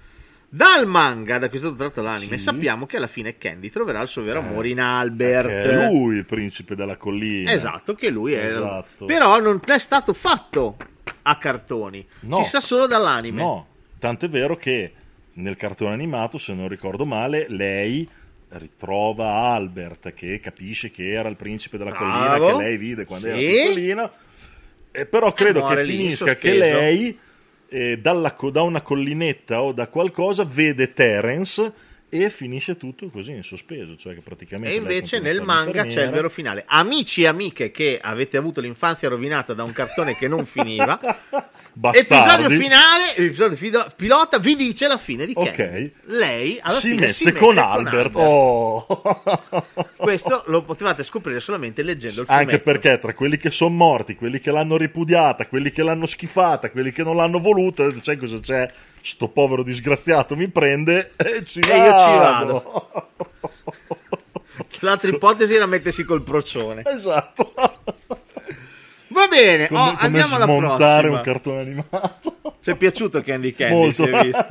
Dal manga, da cui è stato tratto l'anime, sappiamo che alla fine Candy troverà il suo vero amore in Albert. È lui il principe della collina. Esatto, che lui è... Esatto. Però non è stato fatto... a cartoni, si sa solo dall'anime. No, tant'è vero che nel cartone animato, se non ricordo male, lei ritrova Albert, che capisce che era il principe della collina, che lei vide quando era piccolino, e però credo che finisca che lei da una collinetta o da qualcosa vede Terence e finisce tutto così in sospeso, cioè che praticamente. E invece nel manga c'è il vero finale. Amici e amiche che avete avuto l'infanzia rovinata da un cartone che non finiva, bastardi. Episodio pilota vi dice la fine di Candy. Lei alla fine si mette con Albert. Questo lo potevate scoprire solamente leggendo il fumetto. Anche perché tra quelli che sono morti, quelli che l'hanno ripudiata, quelli che l'hanno schifata, quelli che non l'hanno voluta, sai cosa c'è? Sto povero disgraziato mi prende e io ci vado. L'altra ipotesi era mettersi col procione. Esatto. Va bene, come andiamo alla prossima. Smontare un cartone animato. Ci è piaciuto Candy Candy, si è visto.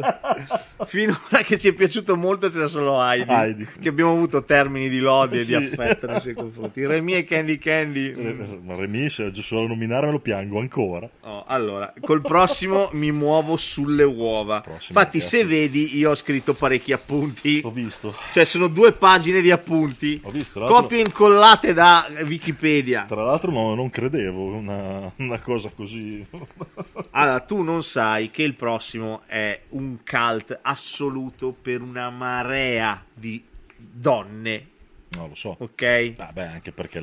Finora che ci è piaciuto molto c'era solo Heidi. Che abbiamo avuto termini di lode e di affetto nei suoi confronti. Remy e Candy Candy. Ma Remy, se solo a nominare me lo piango ancora. Allora, col prossimo mi muovo sulle uova. Infatti se vedi io ho scritto parecchi appunti. Ho visto. Cioè sono 2 pagine di appunti. Ho visto. Copie incollate da Wikipedia. Tra l'altro non credevo una cosa così. Allora, tu non sai che il prossimo è un cult assoluto per una marea di donne. No, lo so. Ok? Vabbè, anche perché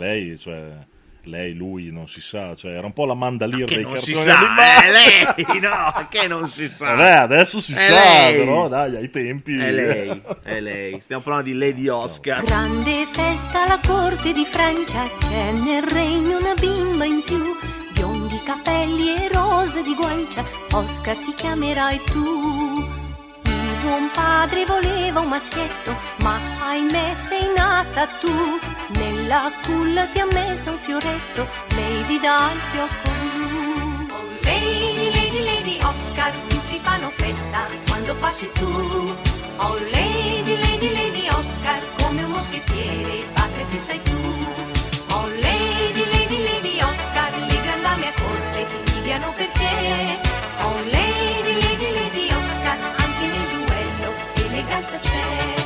lui non si sa, cioè era un po' la mandalira dei cartoni animati. Lei, no, che non si sa. Vabbè, adesso si sa, però dai, ai tempi. È lei. Stiamo parlando di Lady Oscar. Grande festa alla corte di Francia, c'è nel regno una bimba in più. Biondi capelli e rose di guancia, Oscar ti chiamerai tu. Il buon padre voleva un maschietto, ma ahimè sei nata tu. Nella culla ti ha messo un fioretto, Lady dal fiocco blu. Oh Lady, Lady, Lady Oscar, tutti fanno festa quando passi tu. Oh Lady, Lady, Lady Oscar, come un moschettiere padre che sei tu. Oh Lady, Lady, Lady Oscar, le grandame a corte ti invidiano perché. Oh Lady, Lady, Lady Oscar, anche nel duello eleganza c'è.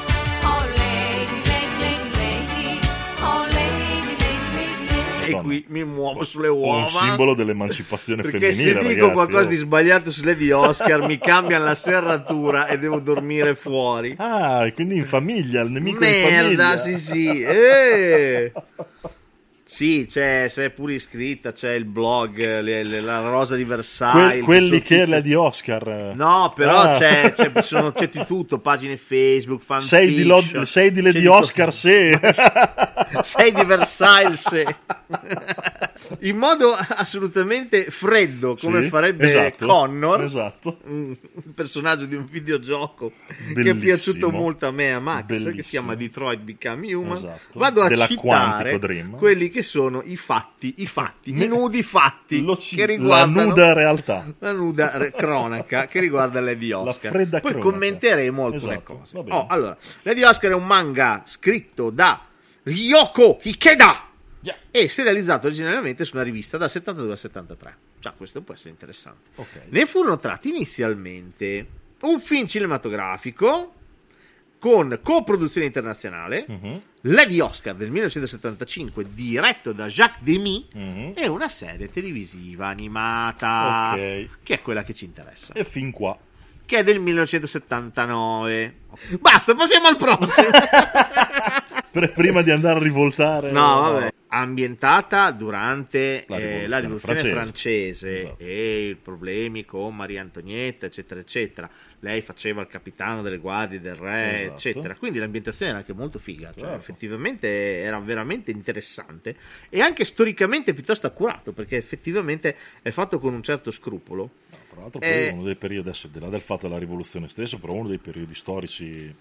E qui mi muovo sulle uova. Un simbolo dell'emancipazione perché femminile. Perché se dico ragazzi, qualcosa di sbagliato su Lady Oscar mi cambiano la serratura e devo dormire fuori. Ah, e quindi in famiglia, il nemico merda, in famiglia. Merda, sì sì. Sì, c'è, c'è pure iscritta, c'è il blog, la rosa di Versailles. Quelli che è Lady Oscar. No, però c'è tutto, pagine Facebook, fan fiction. Sei di Lady Oscar, sì. Sei di Versailles, sì. In modo assolutamente freddo, come sì, farebbe esatto, Connor, esatto, un personaggio di un videogioco bellissimo, che è piaciuto molto a me, a Max, bellissimo, che si chiama Detroit Become Human. Esatto. Vado a citare quelli che sono i fatti, i nudi fatti che riguardano la nuda realtà, la nuda cronaca che riguarda Lady Oscar. Poi cronaca, commenteremo alcune esatto, cose. Allora, Lady Oscar è un manga scritto da Ryoko Ikeda. Yeah. E serializzato originariamente su una rivista dal 72 al 73. Cioè, questo può essere interessante. Okay. Ne furono tratti inizialmente un film cinematografico con coproduzione internazionale, mm-hmm, Lady Oscar del 1975, diretto da Jacques Demy, mm-hmm, e una serie televisiva animata, okay, che è quella che ci interessa. E fin qua. Che è del 1979. Okay. Basta, passiamo al prossimo. Prima di andare a rivoltare. No, vabbè. Ambientata durante la rivoluzione francese, esatto, e i problemi con Maria Antonietta, eccetera, eccetera. Lei faceva il capitano delle guardie del re, esatto, eccetera. Quindi l'ambientazione era anche molto figa, cioè, certo, effettivamente era veramente interessante e anche storicamente piuttosto accurato, perché effettivamente è fatto con un certo scrupolo. No, tra l'altro poi è uno dei periodi, adesso al di là del fatto della rivoluzione stessa, però uno dei periodi storici...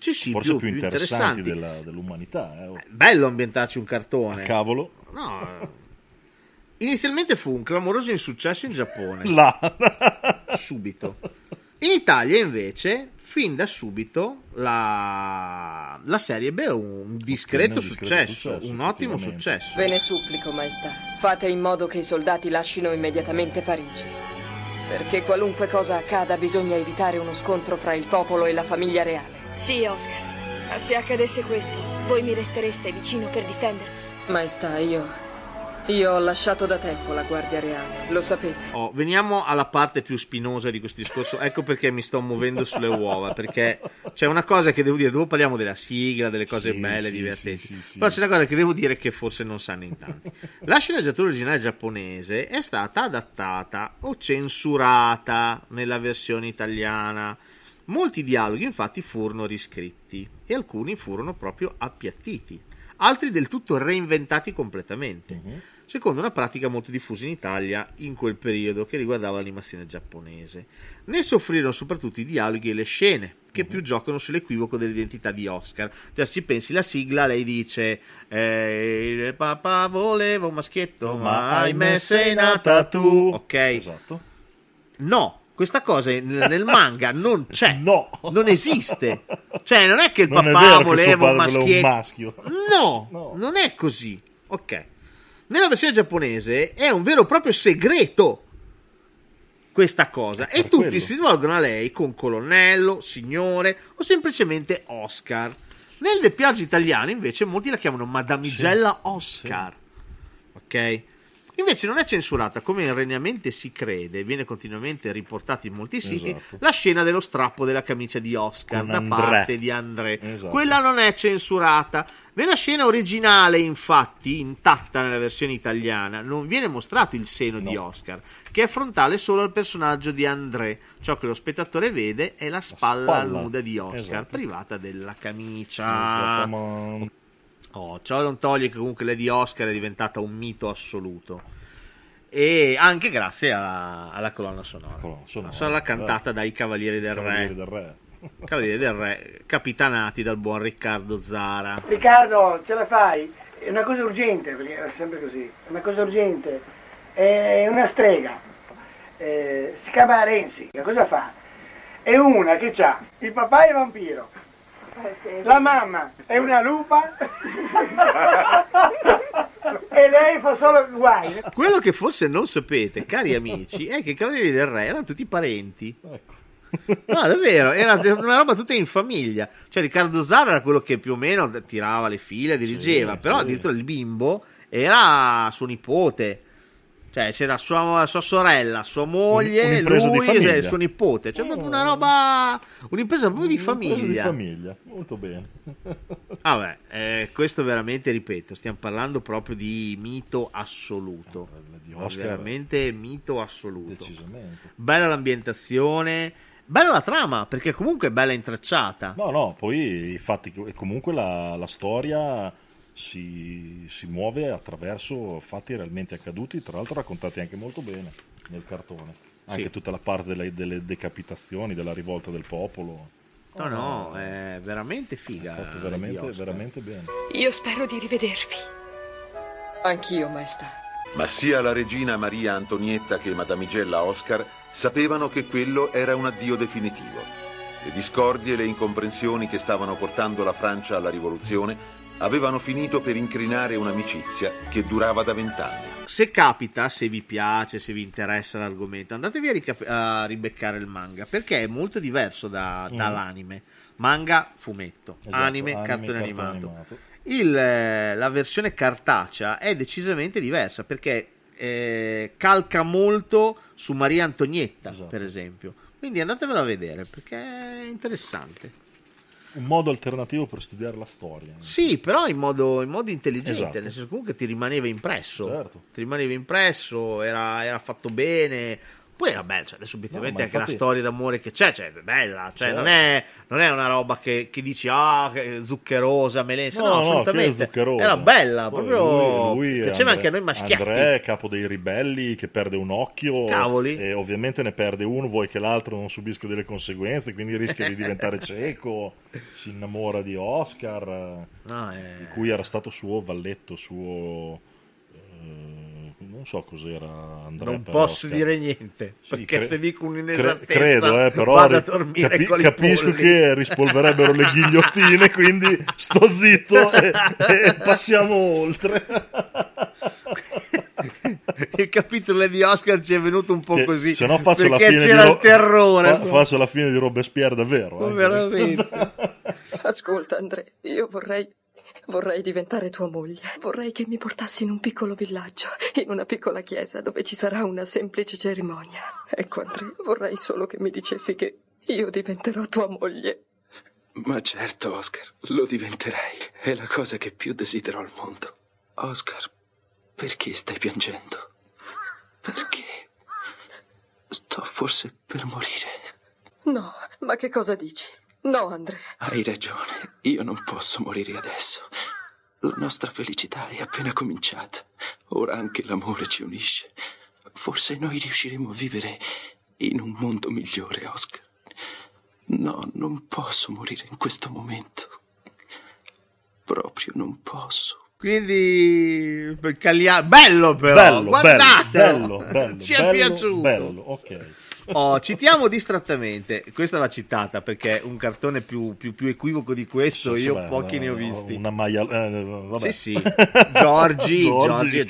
Sì, forse più interessanti dell'umanità. Bello ambientarci un cartone. Cavolo. No. Inizialmente fu un clamoroso insuccesso in Giappone. Subito. In Italia invece, fin da subito, la serie ebbe un discreto successo, un ottimo successo. Ve ne supplico, maestà, fate in modo che i soldati lascino immediatamente Parigi. Perché qualunque cosa accada bisogna evitare uno scontro fra il popolo e la famiglia reale. Sì, Oscar. Se accadesse questo, voi mi restereste vicino per difendermi. Maestà, io ho lasciato da tempo la Guardia Reale, lo sapete. Veniamo alla parte più spinosa di questo discorso. Ecco perché mi sto muovendo sulle uova, perché c'è una cosa che devo dire. Dopo parliamo della sigla, delle cose belle, divertenti. Sì. Però c'è una cosa che devo dire che forse non sanno in tanti. La sceneggiatura originale giapponese è stata adattata o censurata nella versione italiana. Molti dialoghi infatti furono riscritti e alcuni furono proprio appiattiti, altri del tutto reinventati completamente, uh-huh, secondo una pratica molto diffusa in Italia in quel periodo che riguardava l'animazione giapponese. Ne soffrirono soprattutto i dialoghi e le scene, che più giocano sull'equivoco dell'identità di Oscar. Cioè, si pensi la sigla, lei dice il papà voleva un maschietto, ma ahimè sei nata tu. Ok, esatto. No, questa cosa nel manga non c'è, no, non esiste. Cioè, non è che il non papà voleva un maschio. No, non è così. Ok. Nella versione giapponese è un vero e proprio segreto questa cosa. E tutti si rivolgono a lei con colonnello, signore o semplicemente Oscar. Nel doppiaggio italiano, invece, molti la chiamano Madamigella Oscar. Sì. Ok. Invece non è censurata, come erroneamente si crede, viene continuamente riportata in molti siti, esatto, la scena dello strappo della camicia di Oscar con da André, parte di André. Esatto. Quella non è censurata. Nella scena originale, infatti, intatta nella versione italiana, non viene mostrato il seno di Oscar, che è frontale solo al personaggio di André. Ciò che lo spettatore vede è la spalla nuda di Oscar, esatto, privata della camicia. Esatto. Ciò non toglie che comunque Lady Oscar è diventata un mito assoluto. e anche grazie alla colonna sonora. La cantata dai Cavalieri del Re, capitanati dal buon Riccardo Zara. Riccardo, ce la fai? È una cosa urgente, perché era sempre così, è una cosa urgente, è una strega, si chiama Renzi, che cosa fa? È una che c'ha, il papà è vampiro, la mamma è una lupa e lei fa solo guai. Quello che forse non sapete, cari amici, è che i Cavalieri del Re erano tutti parenti. No, davvero, era una roba tutta in famiglia. Cioè Riccardo Zara era quello che più o meno tirava le file, dirigeva, sì, però sì. Addirittura il bimbo era suo nipote. Cioè c'era sua sorella, sua moglie, lui e suo nipote. Cioè proprio una roba, un'impresa proprio di famiglia. Un'impresa di famiglia, molto bene. Vabbè, questo veramente, ripeto, stiamo parlando proprio di mito assoluto. Di Oscar. Veramente mito assoluto. Decisamente. Bella l'ambientazione. Bella la trama, perché comunque è bella intrecciata. No, poi i fatti, comunque la storia si muove attraverso fatti realmente accaduti, tra l'altro raccontati anche molto bene nel cartone. Anche sì. Tutta la parte delle decapitazioni, della rivolta del popolo. No, è veramente figa. È fatto veramente bene. Io spero di rivedervi. Anch'io, maestà. Ma sia la regina Maria Antonietta che Madamigella Oscar sapevano che quello era un addio definitivo. Le discordie e le incomprensioni che stavano portando la Francia alla rivoluzione avevano finito per incrinare un'amicizia che durava da 20 anni. Se capita, se vi piace, se vi interessa l'argomento, andatevi a ribeccare il manga, perché è molto diverso dall'anime. Manga, fumetto, esatto, anime, cartone animato. La versione cartacea è decisamente diversa, perché calca molto su Maria Antonietta, esatto. Per esempio, quindi andatevela a vedere perché è interessante, un modo alternativo per studiare la storia, sì, però in modo intelligente, esatto. Nel senso comunque ti rimaneva impresso, certo. Era fatto bene. Poi era bello, cioè, adesso obiettivamente anche la storia d'amore che c'è, cioè è bella, cioè, certo. non è una roba che dici zuccherosa, melensa, no, assolutamente, era bella, poi proprio lui piaceva anche a noi maschiatti. André, capo dei ribelli, che perde un occhio, cavoli, e ovviamente ne perde uno, vuoi che l'altro non subisca delle conseguenze, quindi rischia di diventare cieco, si innamora di Oscar, di cui era stato suo valletto, suo... non so cos'era Andrea. Non posso dire niente, perché se dico un'inesattezza credo, però vado a dormire con i capisco polli. Che rispolverebbero le ghigliottine, quindi sto zitto e passiamo oltre. Il capitolo di Oscar ci è venuto un po' così, se no faccio perché la fine c'era il terrore. Faccio la fine di Robespierre davvero. Veramente. Ascolta Andrea, io vorrei diventare tua moglie. Vorrei che mi portassi in un piccolo villaggio, in una piccola chiesa dove ci sarà una semplice cerimonia. Ecco, Andrea, vorrei solo che mi dicessi che io diventerò tua moglie. Ma certo, Oscar, lo diventerai. È la cosa che più desidero al mondo. Oscar, perché stai piangendo? Perché? Sto forse per morire. No, ma che cosa dici? No, Andrea. Hai ragione, io non posso morire adesso. La nostra felicità è appena cominciata. Ora anche l'amore ci unisce. Forse noi riusciremo a vivere in un mondo migliore, Oscar. No, non posso morire in questo momento. Proprio non posso. Quindi bello, però guardatelo, bello, ci è piaciuto, bello, ok. Citiamo distrattamente, questa l'ha citata perché un cartone più equivoco di questo pochi ne ho visti. Una vabbè. Sì, Giorgi e Giorgi.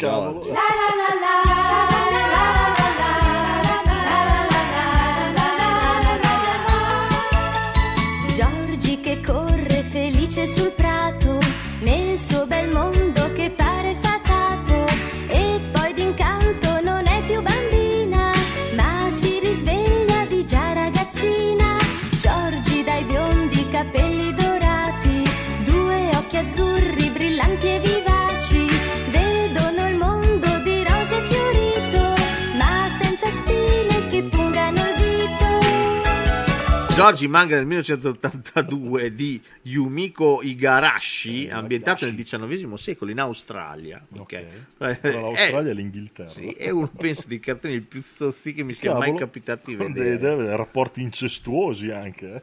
Giorgi che corre felice sul prato nel suo bel mondo che pare fatato, e poi d'incanto non è più bambina, ma si risveglia di già ragazzina. Giorgi dai biondi capelli dorati, due occhi azzurri brillanti e vivaci, vedono il mondo di rose fiorito, ma senza spine che pungano il dito. Giorgi, manga del 1982 di Yumiko Igarashi, ambientato nel XIX secolo in Australia. Okay. L'Australia e l'Inghilterra. Sì, è uno, penso, dei cartoni più stozzi che mi sia mai capitati di vedere. Dei rapporti incestuosi anche.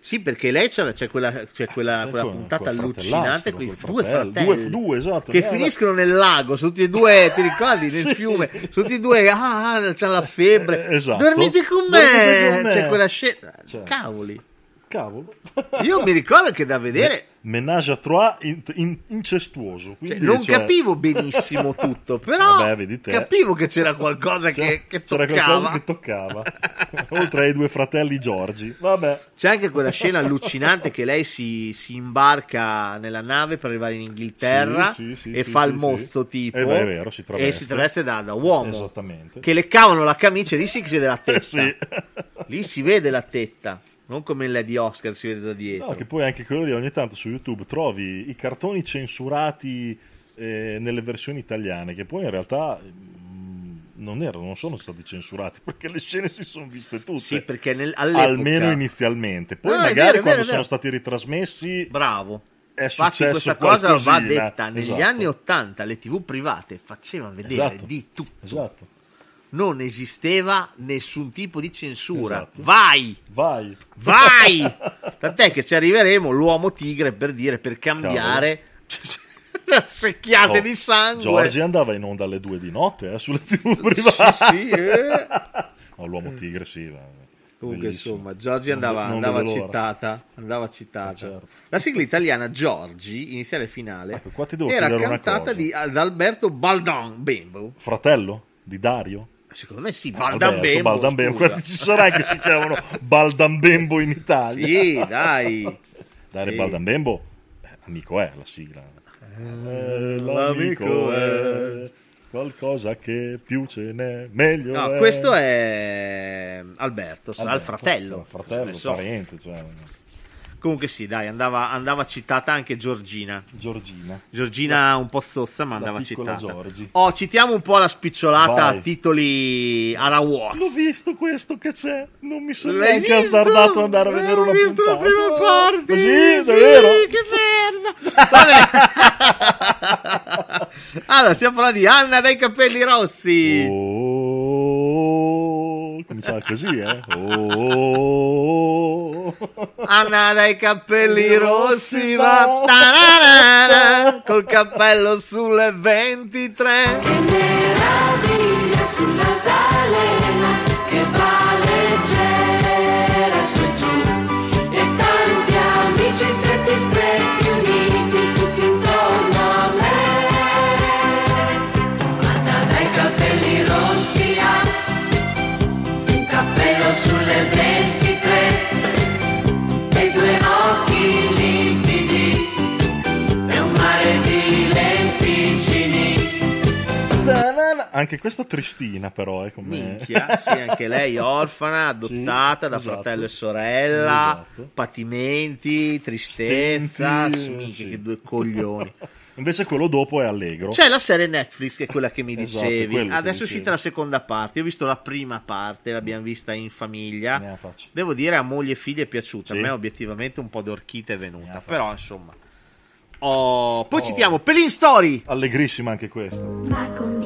Sì, perché lei c'è quella puntata allucinante con i due fratelli, esatto, che finiscono nel lago, sono tutti e due, ti ricordi, nel fiume, sono tutti e due, c'ha la febbre, esatto. Dormite con me, c'è quella scena, cavolo. Io mi ricordo che da vedere... Menage à trois incestuoso. Non capivo benissimo tutto, però capivo che c'era qualcosa che toccava. C'era qualcosa che toccava, oltre ai due fratelli Giorgi. Vabbè. C'è anche quella scena allucinante che lei si imbarca nella nave per arrivare in Inghilterra e fa il mozzo tipo. È vero, si traveste da uomo. Esattamente. Che le cavano la camicia e lì si vede la testa. Sì. Lì si vede la testa. Non come la di Oscar si vede da dietro. No, che poi anche quello lì ogni tanto su YouTube trovi i cartoni censurati nelle versioni italiane, che poi in realtà non sono stati censurati, perché le scene si sono viste tutte. Sì, perché almeno inizialmente. Poi magari quando sono stati ritrasmessi. Bravo. Infatti questa cosa va detta. Negli anni '80 le TV private facevano vedere di tutto. Esatto. Non esisteva nessun tipo di censura. Esatto. Vai! Tant'è che ci arriveremo, l'uomo tigre, per dire, per cambiare secchiate di sangue. Giorgi andava in onda alle 2 di notte sulle TV private. L'uomo tigre comunque bellissimo. Insomma, Giorgi andava citata. Certo. La sigla italiana Giorgi, iniziale e finale, era cantata di Adalberto Baldon, Bembo, fratello di Dario. Secondo me sì, Baldambembo. Ci sarà che si chiamano Baldambembo in Italia. Sì, dai. Dario Baldambembo, amico è la sigla. L'amico è qualcosa che più ce n'è, meglio è. Questo è Alberto, sarà il fratello. Parente, cioè... Comunque sì, dai, andava citata anche Giorgina un po' sossa, ma andava citata. Giorgi. Citiamo un po' la spicciolata a titoli Arawatz. L'ho visto questo che c'è, non mi sono neanche azzardato ad andare a vedere una puntata. Ho visto la prima parte, sì, è vero. Che merda. Vabbè. Allora, stiamo parlando di Anna dai capelli rossi. Cominciava così, Anna dai capelli rossi va col cappello sulle 23. Che meraviglia sul Natale, che va leggera su e giù, e tanti amici stretti uniti tutti intorno a me. Anna dai capelli rossi ha un cappello sulle 23. Anche questa tristina però è come minchia, sì, anche lei orfana, adottata da fratello e sorella, patimenti, tristezza, che due coglioni. Invece quello dopo è allegro. C'è la serie Netflix che è quella che mi dicevi. Adesso è uscita la seconda parte. Io ho visto la prima parte, l'abbiamo vista in famiglia. Devo dire, a moglie e figli è piaciuta. A me obiettivamente un po' d'orchita è venuta, però insomma. Poi citiamo Pelin Story. Allegrissima anche questa. Ma con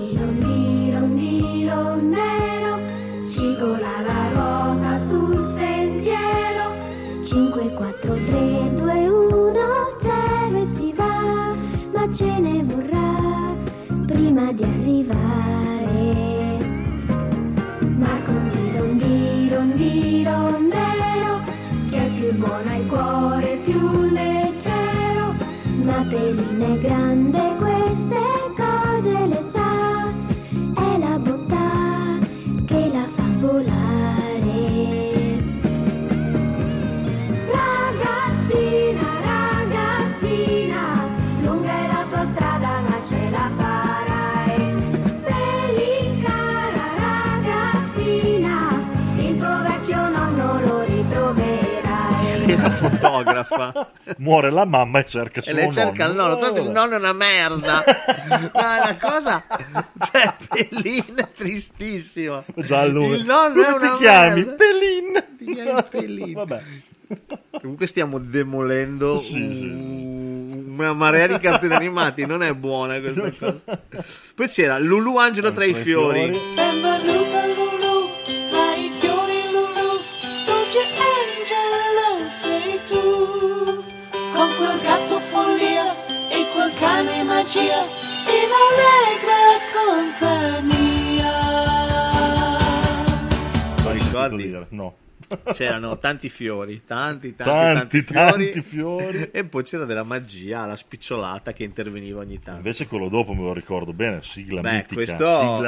nero scivola la ruota sul sentiero. 5, 4, 3, 2, 1, 0 e si va, ma ce ne vorrà prima di arrivare. Ma con nero nero, chi è più buono ha il cuore più leggero. Ma Pelina è grande, queste cose le sa. Ragazzina, lunga è la tua strada, ma ce la farai. diventa fotografa. Muore la mamma e cerca suo nonno. E le cerca il nonno, tanto il nonno è una merda. No, è una cosa, cioè, Pelin è tristissima. Già lui. Il nonno come è una merda. Pelin. Ti chiami Pelin. Vabbè. Comunque stiamo demolendo una marea di cartoni animati, non è buona questa cosa. Poi c'era Lulu Angelo tra i fiori. Benvenuta Lulu, tra i fiori Lulu, dolce angelo sei tu. Con quel gatto follia e quel cane magia, in allegra compagnia. Non ricordi? No. C'erano tanti fiori, tanti fiori. E poi c'era della magia, la spicciolata che interveniva ogni tanto. Invece quello dopo me lo ricordo bene, sigla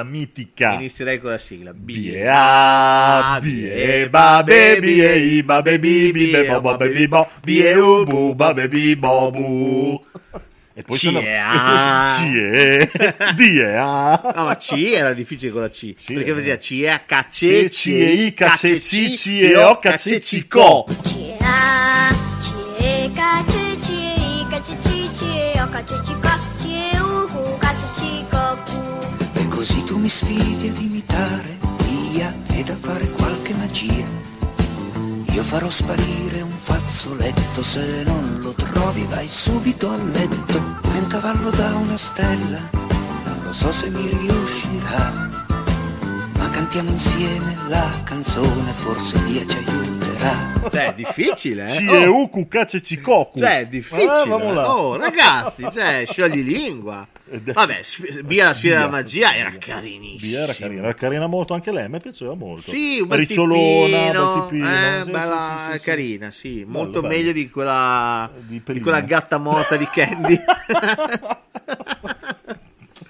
mitica. Inizierei con la sigla. Bia, bie, ba, be, bie, i, ba, be, bi, bi, bo, ba, be, bi, bo, bie, u, bu, ba, be, bi, bo, bu. E poi c'era Cie. No, ma C era difficile con la C, perché faceva Cie, Cace, Cie, Ica, Cie, Cie, Oca, Cie, Cico. Cie, Cie, Cace, Cie, Ica, Cie, Oca, Cie, Cico, Cie, Uhu, Cace, Cico. E così tu mi sfidi ad imitare Via ed a fare qualche magia. Io farò sparire un fazzoletto, se non lo trovi vai subito a letto. Come un cavallo da una stella, non lo so se mi riuscirà, ma cantiamo insieme la canzone, forse Dio ci aiuterà. Cioè, è difficile, eh? Cieuku, cace, cicoku. Cioè, è difficile. Oh, ragazzi, cioè, sciogli lingua. Vabbè, Bia la sfida della magia era carinissima. Era carina molto anche lei, a me piaceva molto. Sì, un bel ricciolona, tipino, bella, sì, carina, sì, molto bello, meglio di quella gatta morta di Candy.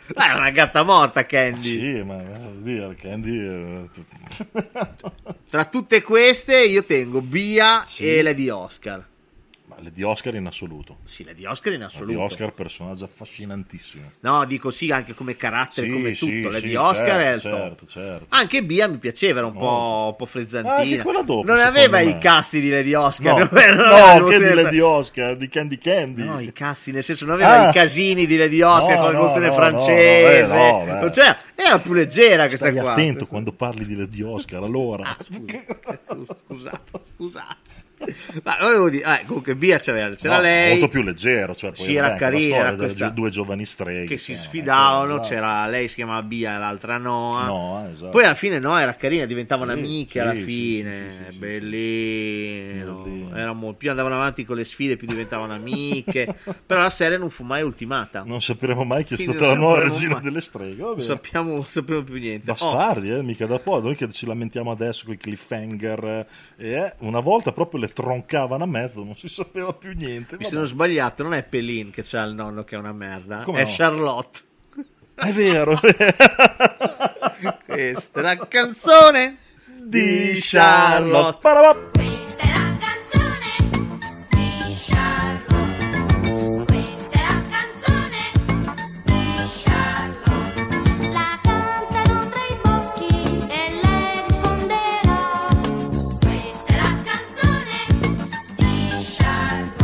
È una gatta morta Candy. Sì, ma dire, Candy Tra tutte queste io tengo Bia e la di Oscar. Le di Oscar in assoluto. Sì, le di Oscar in assoluto. Le di Oscar, personaggio affascinantissimo. No, dico sì, anche come carattere, sì, come tutto. Le di Oscar certo, è il top. Certo. Anche Bia mi piaceva, era un po' frizzantina. Anche quella dopo, non aveva i cassi di Lady Oscar. No, che di Lady Oscar, di Candy. No, i cassi, nel senso, non aveva i casini di Lady Oscar con la canzone francese. No, cioè, era più leggera questa qua. Stai attento quando parli di Lady Oscar, allora. Scusate. Ma volevo dire, comunque Bia c'era lei, molto più leggero, cioè poi era carina questa, due giovani streghe che si sfidavano, c'era lei, si chiamava Bia e l'altra Noa, esatto. Poi alla fine Noa era carina, diventavano amiche, alla fine sì, bellino. Più andavano avanti con le sfide più diventavano amiche. Però la serie non fu mai ultimata, non sapremo mai chi è stata la nuova regina delle streghe. Vabbè. Non sappiamo più niente, bastardi, mica da poco noi che ci lamentiamo adesso con i cliffhanger, una volta proprio le troncavano a mezzo, non si sapeva più niente. Mi sono sbagliato, non è Pelin che c'ha il nonno che è una merda. Come è no? Charlotte, è vero. Questa è la canzone di Charlotte. Questa è la canzone di Charlotte. Questa è la canzone di Charlotte. La cantano tra i boschi e lei risponderà. Questa è la canzone di Charlotte.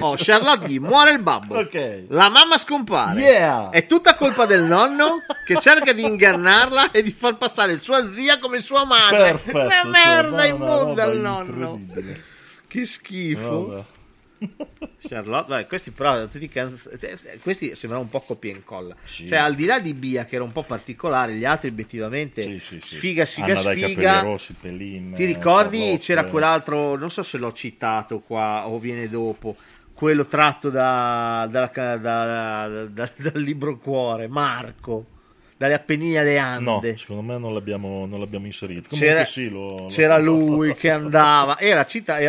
Oh, Charlotte gli muore il babbo. Okay. La mamma scompare. Yeah. È tutta colpa del nonno che cerca di ingannarla e di far passare sua zia come sua madre. Perfetto, una merda immonda il nonno, che schifo. Charlotte, vabbè, questi però questi sembra un po' copia e incolla, cioè al di là di Bia che era un po' particolare, gli altri obiettivamente sfiga Anna, sfiga dai rossi, Pelin, ti ricordi Charlotte. C'era quell'altro, non so se l'ho citato qua o viene dopo, quello tratto dal libro Cuore, Marco dalle Appennini alle Ande. No, secondo me non l'abbiamo inserito. Comunque c'era lui che andava, era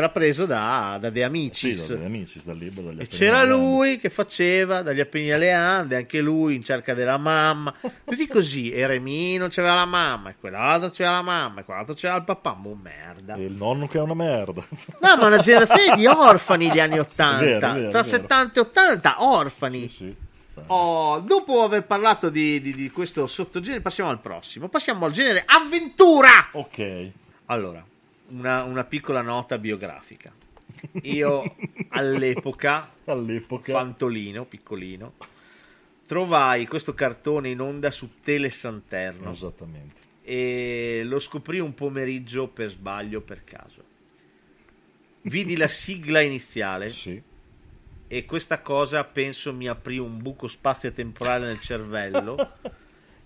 preso da De Amicis. Sì, da De Amicis, dal libro. E c'era lui che faceva dagli Appennini alle Ande, anche lui in cerca della mamma. Quindi così, Eremino c'era la mamma, e quell'altro c'era la mamma, e quell'altro c'era il papà, merda. E il nonno che è una merda. No, ma una generazione di orfani gli anni 80, vero, tra 70 e 80, orfani. Sì. Dopo aver parlato di questo sottogenere passiamo al prossimo, passiamo al genere avventura. Ok, allora una piccola nota biografica. Io all'epoca, fantolino, piccolino, trovai questo cartone in onda su Telesanterno. Esattamente. E lo scoprì un pomeriggio per sbaglio, per caso. Vidi la sigla iniziale. Sì. E questa cosa penso mi aprì un buco spazio-temporale nel cervello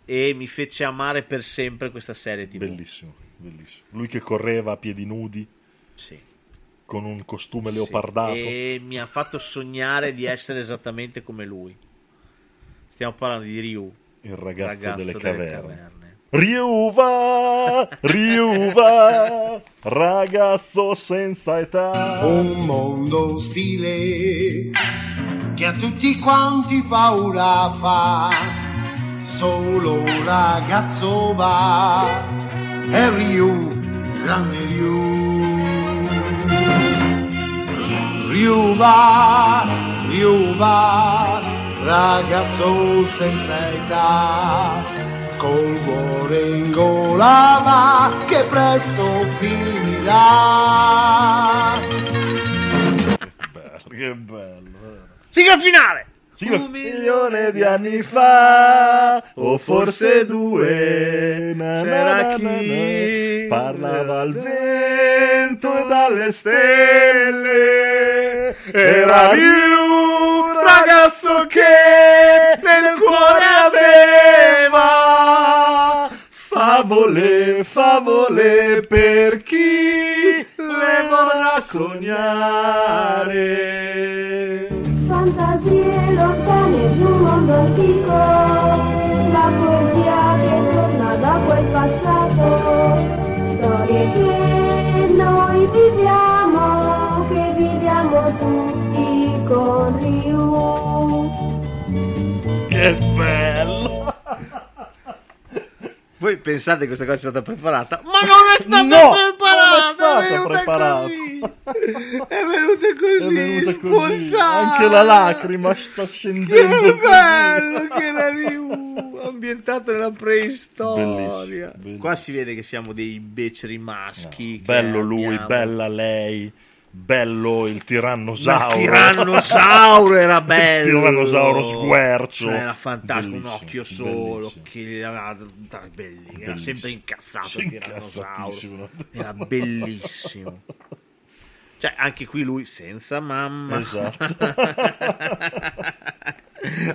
e mi fece amare per sempre questa serie TV. Bellissimo, bellissimo. Lui che correva a piedi nudi. Sì. Con un costume leopardato. Sì, e mi ha fatto sognare di essere esattamente come lui. Stiamo parlando di Ryu, il ragazzo delle caverne. Ryu va, Ryu va, ragazzo senza età. Un mondo ostile che a tutti quanti paura fa, solo un ragazzo va, è Ryu, grande Ryu. Ryu va, Ryu va, ragazzo senza età, col cuore in gola va, che presto finirà. Che bello, sigla finale! Sigla. 1 milione di anni fa, o forse 2, c'era chi parlava al vento e dalle stelle, era Ryu, ragazzo che nel cuore aveva favole, favole per chi le vorrà sognare. Fantasie lontane di un mondo antico, la poesia che torna da quel passato, storie che noi viviamo, che viviamo tutti con Ryu. Che bello! Voi pensate che questa cosa sia stata preparata? Ma non è stata preparata! È venuta così, spontanea! Anche la lacrima sta scendendo. Che bello che era Ryu, ambientato nella preistoria. Bellissimo. Qua si vede che siamo dei beceri maschi. No, bello lui, bella lei. Bello il tirannosauro. Il tirannosauro era bello. Il tirannosauro squercio. Era fantastico, un occhio solo. Bellissimo. Era sempre incazzato il tirannosauro. Era bellissimo. Cioè, anche qui lui senza mamma. Esatto.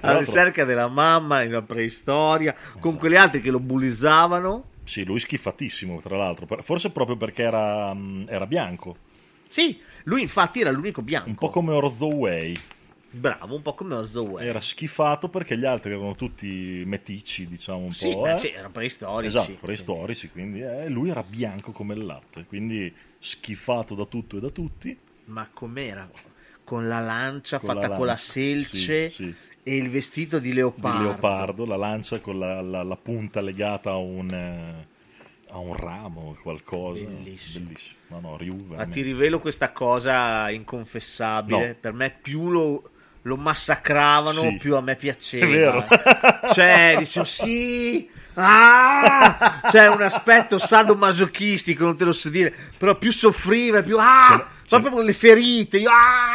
Alla ricerca della mamma nella preistoria, con quegli altri che lo bullizzavano. Sì, lui schifatissimo, tra l'altro. Forse proprio perché era bianco. Sì, lui infatti era l'unico bianco. Un po' come Orzoway. Bravo, un po' come Orzoway. Era schifato perché gli altri erano tutti meticci, diciamo un po'. Sì, erano preistorici. Esatto, preistorici, quindi lui era bianco come il latte, quindi schifato da tutto e da tutti. Ma com'era? Con la lancia con la selce. Sì. E il vestito di leopardo. La lancia con la punta legata a un ramo, qualcosa. Bellissimo. No, Ryu, ma ti rivelo questa cosa inconfessabile. No. Per me più lo massacravano, più a me piaceva. È vero. Cioè, dicevo c'è un aspetto sadomasochistico, non te lo so dire, però più soffriva, più proprio con le ferite.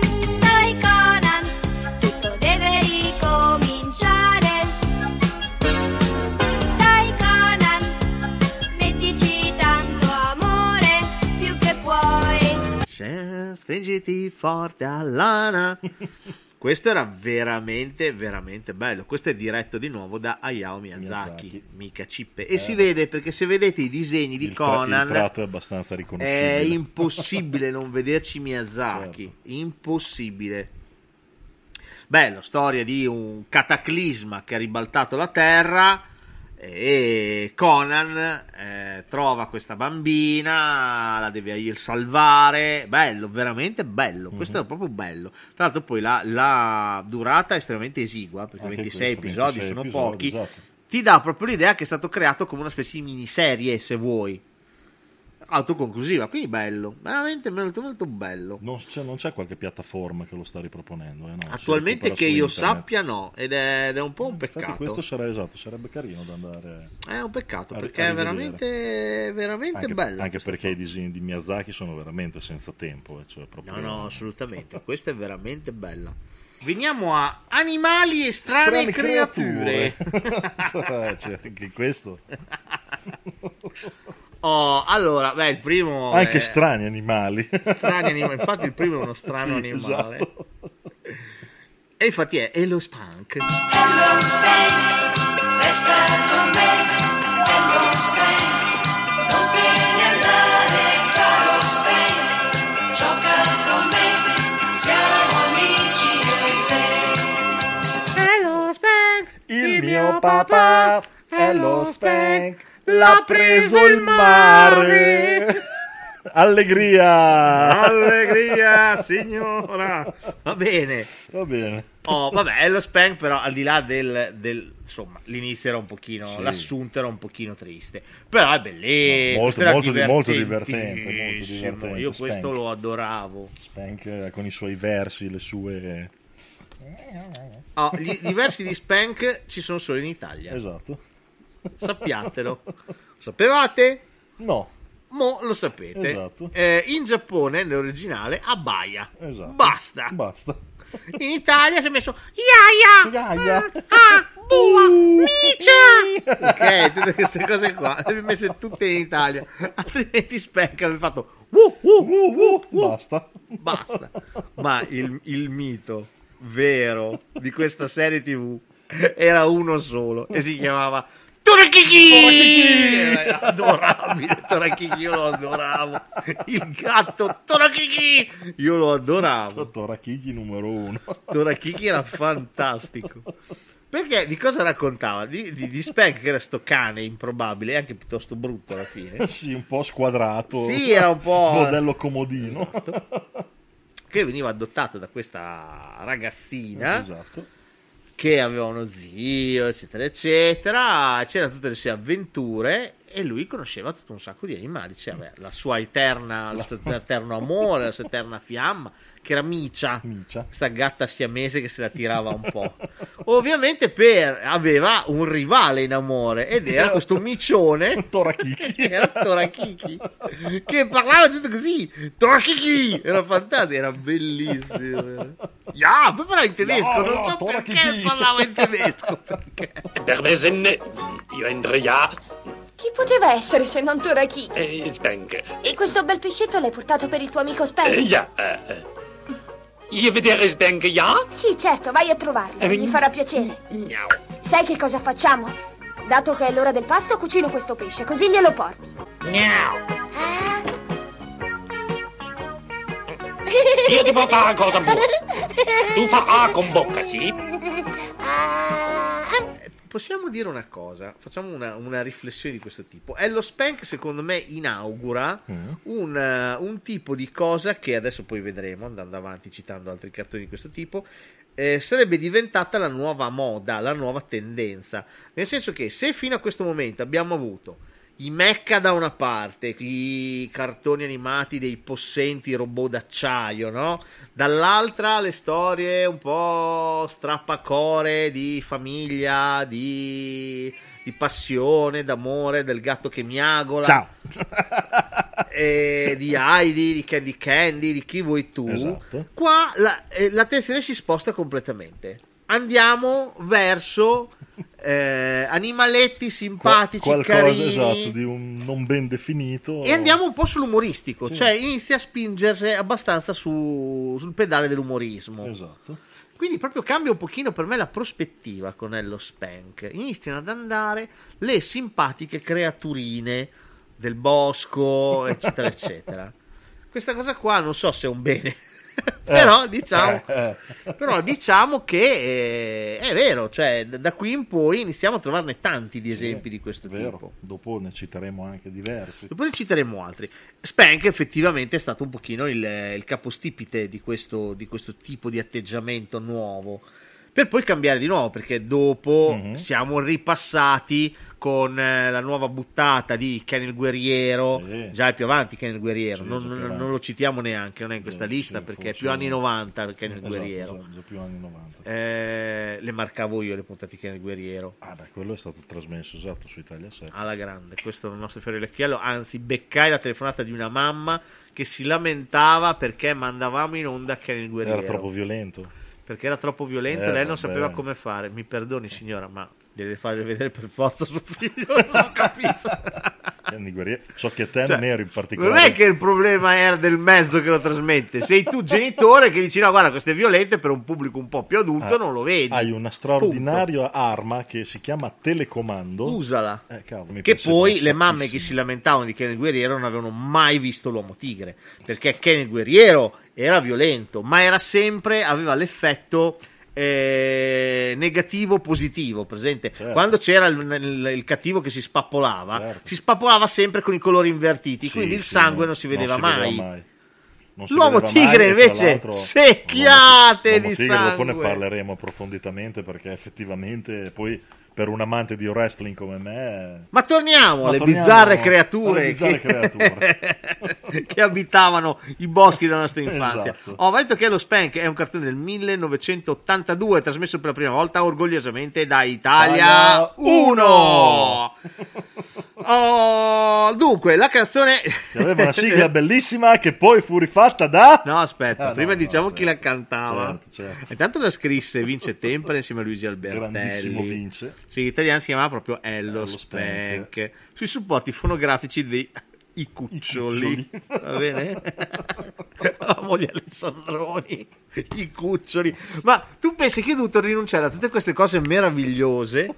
Dai Conan, tutto deve ricominciare. Dai Conan, mettici tanto amore, più che puoi. Stringiti forte all'ana. Questo era veramente, veramente bello. Questo è diretto di nuovo da Hayao Miyazaki. Mica cippe. E si vede, perché se vedete i disegni di Conan, il tratto è abbastanza riconoscibile. È impossibile non vederci Miyazaki. Certo. Impossibile. Bello, storia di un cataclisma che ha ribaltato la terra. E Conan trova questa bambina, la deve salvare. Bello, veramente bello. Questo è proprio bello. Tra l'altro poi la durata è estremamente esigua, perché 26 episodi sono pochi. Esatto. Ti dà proprio l'idea che è stato creato come una specie di miniserie, se vuoi, autoconclusiva. Quindi bello, veramente molto molto bello. Non c'è qualche piattaforma che lo sta riproponendo? No? Attualmente che io sappia no, ed è un po' un peccato. Infatti questo sarebbe carino da andare. È un peccato perché è veramente, veramente bello. Anche perché i disegni di Miyazaki sono veramente senza tempo. Cioè proprio... No, assolutamente. Questa è veramente bella. Veniamo a Animali e strane creature. Cioè, anche questo. Oh, allora, il primo anche è... strani animali, infatti il primo è uno strano animale, esatto. E infatti è Hello Spank. Hello Spank, resta con me. Hello Spank, non te ne andare, caro Spank, gioca con me, siamo amici noi tre. Hello Spank, il mio papà. Hello Spank, l'ha preso il mare. Allegria signora. Va bene. Lo Spank, però, al di là del insomma, l'inizio era un pochino, sì, l'assunto era un pochino triste, però è bellissimo, molto divertente. Io Spank, questo lo adoravo. Spank con i suoi versi, le sue i versi di Spank ci sono solo in Italia, esatto. Sappiatelo. Sapevate? No. Mo lo sapete. Esatto. In Giappone, nell'originale, abbaia. Esatto. Basta. In Italia si è messo Iaia. Bua. Micia. Ok, tutte queste cose qua le ho messe tutte in Italia. Altrimenti Spank aveva fatto Basta. Ma il mito vero di questa serie TV era uno solo e si chiamava Torakichi! Adorabile Torakichi, io lo adoravo. Il gatto Torakichi, io lo adoravo. Torakichi numero uno. Torakichi era fantastico. Perché di cosa raccontava? Di Spank, che era sto cane improbabile e anche piuttosto brutto alla fine. Sì, un po' squadrato. Sì, era un po' modello comodino. Esatto. Che veniva adottato da questa ragazzina. Esatto. Che aveva uno zio, eccetera, eccetera. C'erano tutte le sue avventure e lui conosceva tutto un sacco di animali. C'era il suo eterno amore, la sua eterna fiamma, che era Micia, questa gatta siamese che se la tirava un po'. Ovviamente aveva un rivale in amore ed era questo micione Torakichi. Era Torakichi, che parlava tutto così. Torakichi era fantastico, era bellissimo. Yeah, però in tedesco non so perché parlava in tedesco. Per me senne io andrei a... Chi poteva essere se non Torakichi? Spank. E questo bel pescetto l'hai portato per il tuo amico Spank? Io vedere Spank, yeah? Sì, certo, vai a trovarlo, gli farà piacere. Miau. Sai che cosa facciamo? Dato che è l'ora del pasto, cucino questo pesce, così glielo porti. Miau. Ah. Io ti porto la cosa buona. Tu fa A con bocca, sì? Possiamo dire una cosa, facciamo una riflessione di questo tipo. Hello Spank, secondo me, inaugura un tipo di cosa che adesso poi vedremo, andando avanti, citando altri cartoni di questo tipo, sarebbe diventata la nuova moda, la nuova tendenza. Nel senso che se fino a questo momento abbiamo avuto i mecca da una parte, i cartoni animati dei possenti robot d'acciaio, no? Dall'altra le storie un po' strappacore di famiglia, di passione, d'amore, del gatto che miagola. Ciao! Di Heidi, di Candy Candy, di chi vuoi tu. Esatto. Qua la tensione si sposta completamente. Andiamo verso... animaletti simpatici, qualcosa, carini, esatto, di un non ben definito, e andiamo un po' sull'umoristico, sì. Cioè inizia a spingersi abbastanza sul pedale dell'umorismo, esatto. Quindi proprio cambia un pochino per me la prospettiva con Ello Spank. Iniziano ad andare le simpatiche creaturine del bosco, eccetera eccetera. Questa cosa qua non so se è un bene. Però diciamo che è vero, cioè da qui in poi iniziamo a trovarne tanti di esempi, sì, di questo tipo. Dopo ne citeremo anche diversi. Dopo ne citeremo altri. Spank effettivamente è stato un pochino il capostipite di questo tipo di atteggiamento nuovo, per poi cambiare di nuovo, perché dopo siamo ripassati con la nuova buttata di Ken il Guerriero, sì. Già è più avanti Ken il Guerriero, sì, non lo citiamo neanche, non è in questa lista, sì, perché è più anni 90 Ken il Guerriero. Esatto, più anni 90. Le marcavo io le puntate Ken il Guerriero. Ah beh, quello è stato trasmesso, esatto, su Italia 7. Alla grande, questo è il nostro fiore all'occhiello, anzi beccai la telefonata di una mamma che si lamentava perché mandavamo in onda Ken il Guerriero. Era troppo violento. Perché era troppo violento, lei non sapeva come fare. Mi perdoni signora, ma deve fargli vedere per forza suo figlio. Non ho capito. So che te non eri in particolare. Non è che il problema era del mezzo che lo trasmette. Sei tu genitore che dici no, guarda, questo è violento, per un pubblico un po' più adulto non lo vedi. Hai una straordinaria arma che si chiama telecomando. Usala. Cavolo, che poi le mamme che si lamentavano di Ken il Guerriero non avevano mai visto l'Uomo Tigre, perché Ken il Guerriero era violento, ma era sempre, aveva l'effetto negativo positivo, presente, certo. Quando c'era il cattivo che si spappolava, certo, si spappolava sempre con i colori invertiti, sì, quindi il sangue non si vedeva mai. L'Uomo Tigre invece secchiate di sangue. L'Uomo Tigre dopo ne parleremo approfonditamente, perché effettivamente poi per un amante di wrestling come me... Ma torniamo alle bizzarre creature che abitavano i boschi della nostra infanzia. Esatto. Ho detto che Lo Spank è un cartone del 1982, trasmesso per la prima volta orgogliosamente da Italia 1. Dunque, la canzone... Che aveva una sigla bellissima che poi fu rifatta da... No, aspetta, prima diciamo chi la cantava. Certo. Intanto la scrisse Vince Tempera insieme a Luigi Albertelli. Grandissimo Vince. Sì, l'italiano si chiamava proprio Ello Spank. Sui supporti fonografici dei... I cuccioli, va bene? La moglie Alessandroni, i cuccioli. Ma tu pensi che io ho dovuto rinunciare a tutte queste cose meravigliose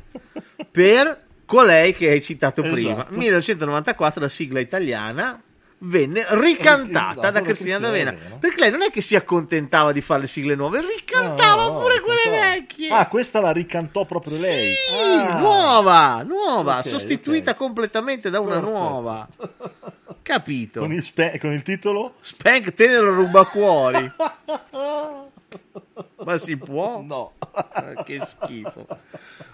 per colei che hai citato prima? Esatto. 1994 la sigla italiana venne ricantata da Cristina D'Avena, perché lei non è che si accontentava di fare le sigle nuove, ricantava pure quelle vecchie. Ah, questa la ricantò proprio lei? Sì, nuova, okay, sostituita completamente da una nuova. Capito? Con il titolo? Spank tenero rubacuori. Ma si può? No. Che schifo.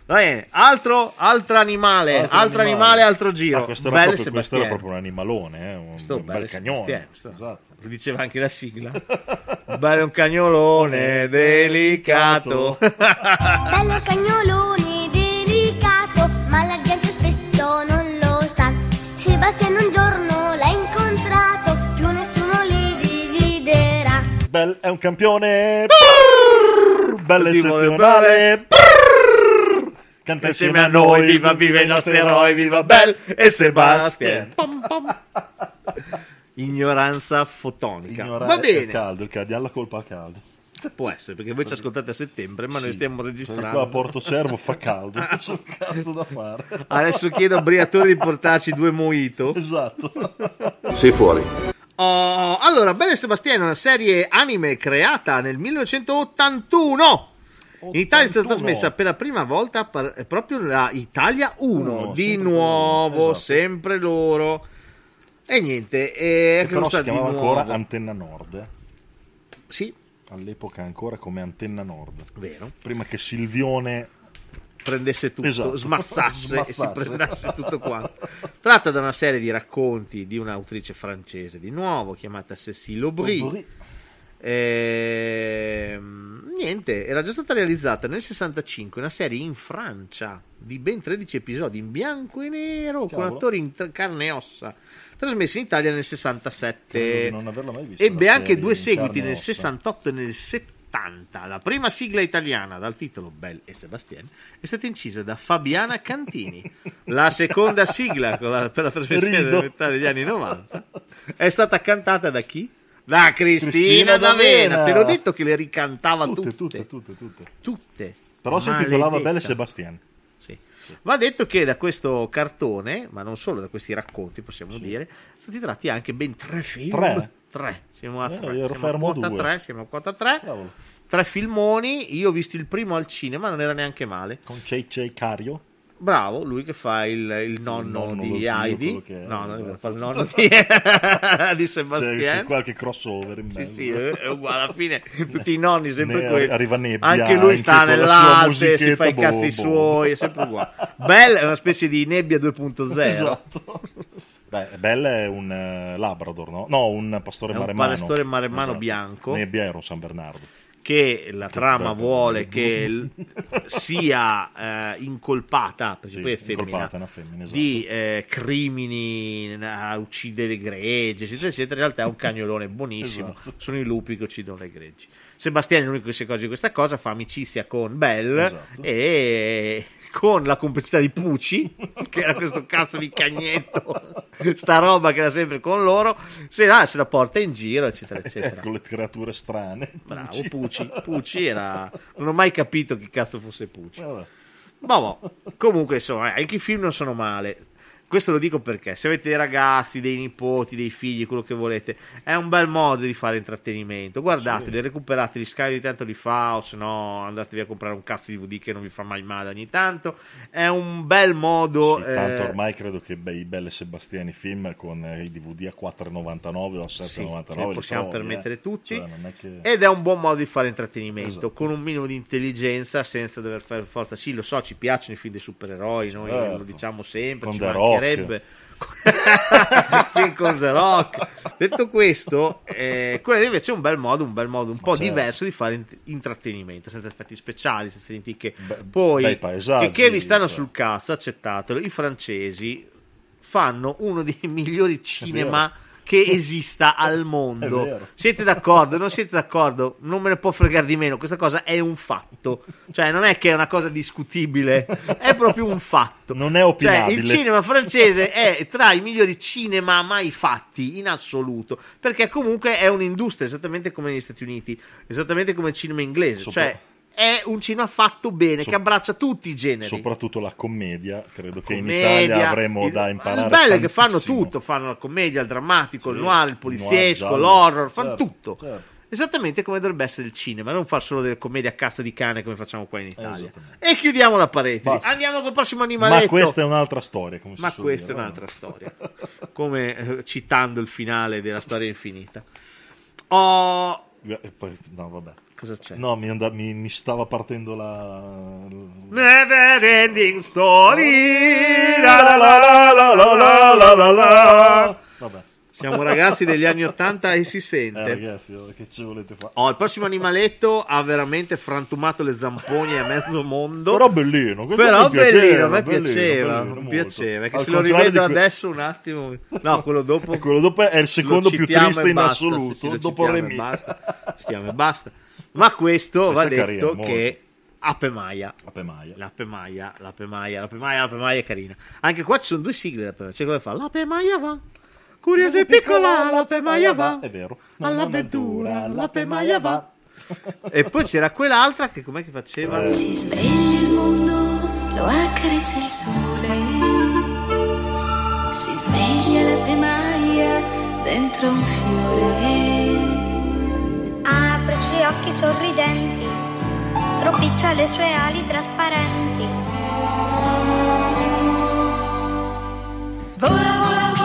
Va bene, altro animale, altro giro. Questo era proprio un animalone, un bel cagnone. Esatto. Lo diceva anche la sigla. Un cagnolone delicato. Bello cagnolone delicato, ma la gente spesso non lo sa. Sebastiano un giorno l'ha incontrato, più nessuno li dividerà. Bel è un campione. Bello eccezionale. Canta insieme a noi, viva i nostri eroi, viva Bell e Sebastian. Pom, pom. Ignoranza fotonica. Va bene. Caldo, ha la colpa a caldo. Può essere, perché voi ci ascoltate a settembre, ma noi stiamo registrando. Qua a Porto Cervo fa caldo, non c'è un cazzo da fare. Adesso chiedo a Briatore di portarci 2 mojito. Esatto. Sei fuori. Allora, Belle e Sebastiano è una serie anime creata nel 1981. In Italia è stata trasmessa per la prima volta proprio da Italia 1, di nuovo, esatto, sempre loro. E niente, e però si chiamava ancora Antenna Nord. Sì. All'epoca ancora come Antenna Nord. Vero. Prima che Silvione... prendesse tutto, esatto, smassasse e si prendesse tutto quanto. Tratta da una serie di racconti di un'autrice francese di nuovo chiamata Cécile Aubry. Niente, era già stata realizzata nel 65 una serie in Francia di ben 13 episodi in bianco e nero. Cavolo. Con attori in carne e ossa, trasmessa in Italia nel 67. Non averla mai vista. Ebbe anche due seguiti nel 68 e nel 70. La prima sigla italiana dal titolo Belle e Sébastien è stata incisa da Fabiana Cantini. La seconda sigla per la trasmissione della metà degli anni 90 è stata cantata da chi? Da Cristina D'Avena. Te l'ho detto che le ricantava tutte. Però si intitolava Belle e Sébastien. Sì. Va detto che da questo cartone, ma non solo, da questi racconti possiamo dire, sono stati tratti anche ben tre film. Tre. Siamo a quota 3. Tre filmoni. Io ho visto il primo al cinema, non era neanche male, con J.J. Cario. Bravo, lui che fa il nonno di Heidi. Fa il nonno di Sebastian. C'è qualche crossover in mezzo. Sì, è uguale, alla fine tutti i nonni sempre quelli. Arriva nebbia, anche lui sta nell'Alpe, si fa i cazzi suoi, è sempre uguale. Belle è una specie di nebbia 2.0. Esatto. Beh, Belle è un Labrador, no? No, un pastore maremmano. Un pastore maremmano bianco. Nebbia era un San Bernardo. Che la trama vuole che sia incolpata, perché poi è femmina, esatto, di crimini, uccide le greggi, eccetera, eccetera. In realtà è un cagnolone buonissimo, esatto, sono i lupi che uccidono le greggi. Sebastiano è l'unico che si accorge di questa cosa, fa amicizia con Belle, esatto, e con la complicità di Pucci, che era questo cazzo di cagnetto, sta roba che era sempre con loro, se la porta in giro, eccetera, eccetera. Con le creature strane. Bravo, Pucci era... Non ho mai capito che cazzo fosse Pucci. Boh. Comunque, insomma, anche i film non sono male. Questo lo dico perché, se avete dei ragazzi, dei nipoti, dei figli, quello che volete, è un bel modo di fare intrattenimento. Guardateli, recuperate gli Sky, ogni tanto li fa, o se no andatevi a comprare un cazzo di DVD che non vi fa mai male ogni tanto. È un bel modo... Sì, tanto ormai credo che i Belle Sebastiani film con i DVD a 4,99 o a 7,99 li possiamo permettere tutti. Cioè, non è che... Ed è un buon modo di fare intrattenimento, esatto, con un minimo di intelligenza, senza dover fare forza. Sì, lo so, ci piacciono i film dei supereroi, noi lo diciamo sempre, con film con The Rock. Detto questo, quello invece è un bel modo un po' diverso di fare intrattenimento, senza aspetti speciali, senza che poi paesaggi, che vi stanno sul cazzo, accettatelo. I francesi fanno uno dei migliori cinema che esista al mondo. Siete d'accordo? Non siete d'accordo? Non me ne può fregare di meno, questa cosa è un fatto, cioè non è che è una cosa discutibile, è proprio un fatto, non è opinabile. Cioè, il cinema francese è tra i migliori cinema mai fatti in assoluto, perché comunque è un'industria esattamente come negli Stati Uniti, esattamente come il cinema inglese, cioè è un cinema fatto bene, che abbraccia tutti i generi, soprattutto la commedia. Credo che in Italia avremmo da imparare. Il bello è che fanno tutto: fanno la commedia, il drammatico, il noir, il poliziesco, l'horror, fanno tutto. Certo. Esattamente come dovrebbe essere il cinema, non far solo delle commedie a cazzo di cane come facciamo qua in Italia. E chiudiamo la parete. Basta. Andiamo col prossimo animaletto. Ma questa è un'altra storia. Come citando il finale della storia infinita. No, vabbè. Cosa c'è? No, mi stava partendo la Never Ending Story. La la la la la la la la. Vabbè. Siamo ragazzi degli anni 80 e si sente. Ragazzi, che ci volete fare? Il prossimo animaletto ha veramente frantumato le zampogne a mezzo mondo. Però bellino, a me piaceva. Che se lo rivedo adesso un attimo. No, quello dopo è il secondo più triste in assoluto. Dopo Remy. Basta. Ma questo va detto che Ape Maia è carina. Anche qua ci sono due sigle. C'è quello che fa l'Ape Maia va. Curiosa e piccola, l'Ape Maia va, è vero, all'avventura, l'Ape Maia va. E poi c'era quell'altra che com'è che faceva? Si sveglia il mondo, lo accarezza il sole, si sveglia l'Ape Maia dentro un fiore. Apre i suoi occhi sorridenti, stropiccia le sue ali trasparenti. Vola, vola, vola.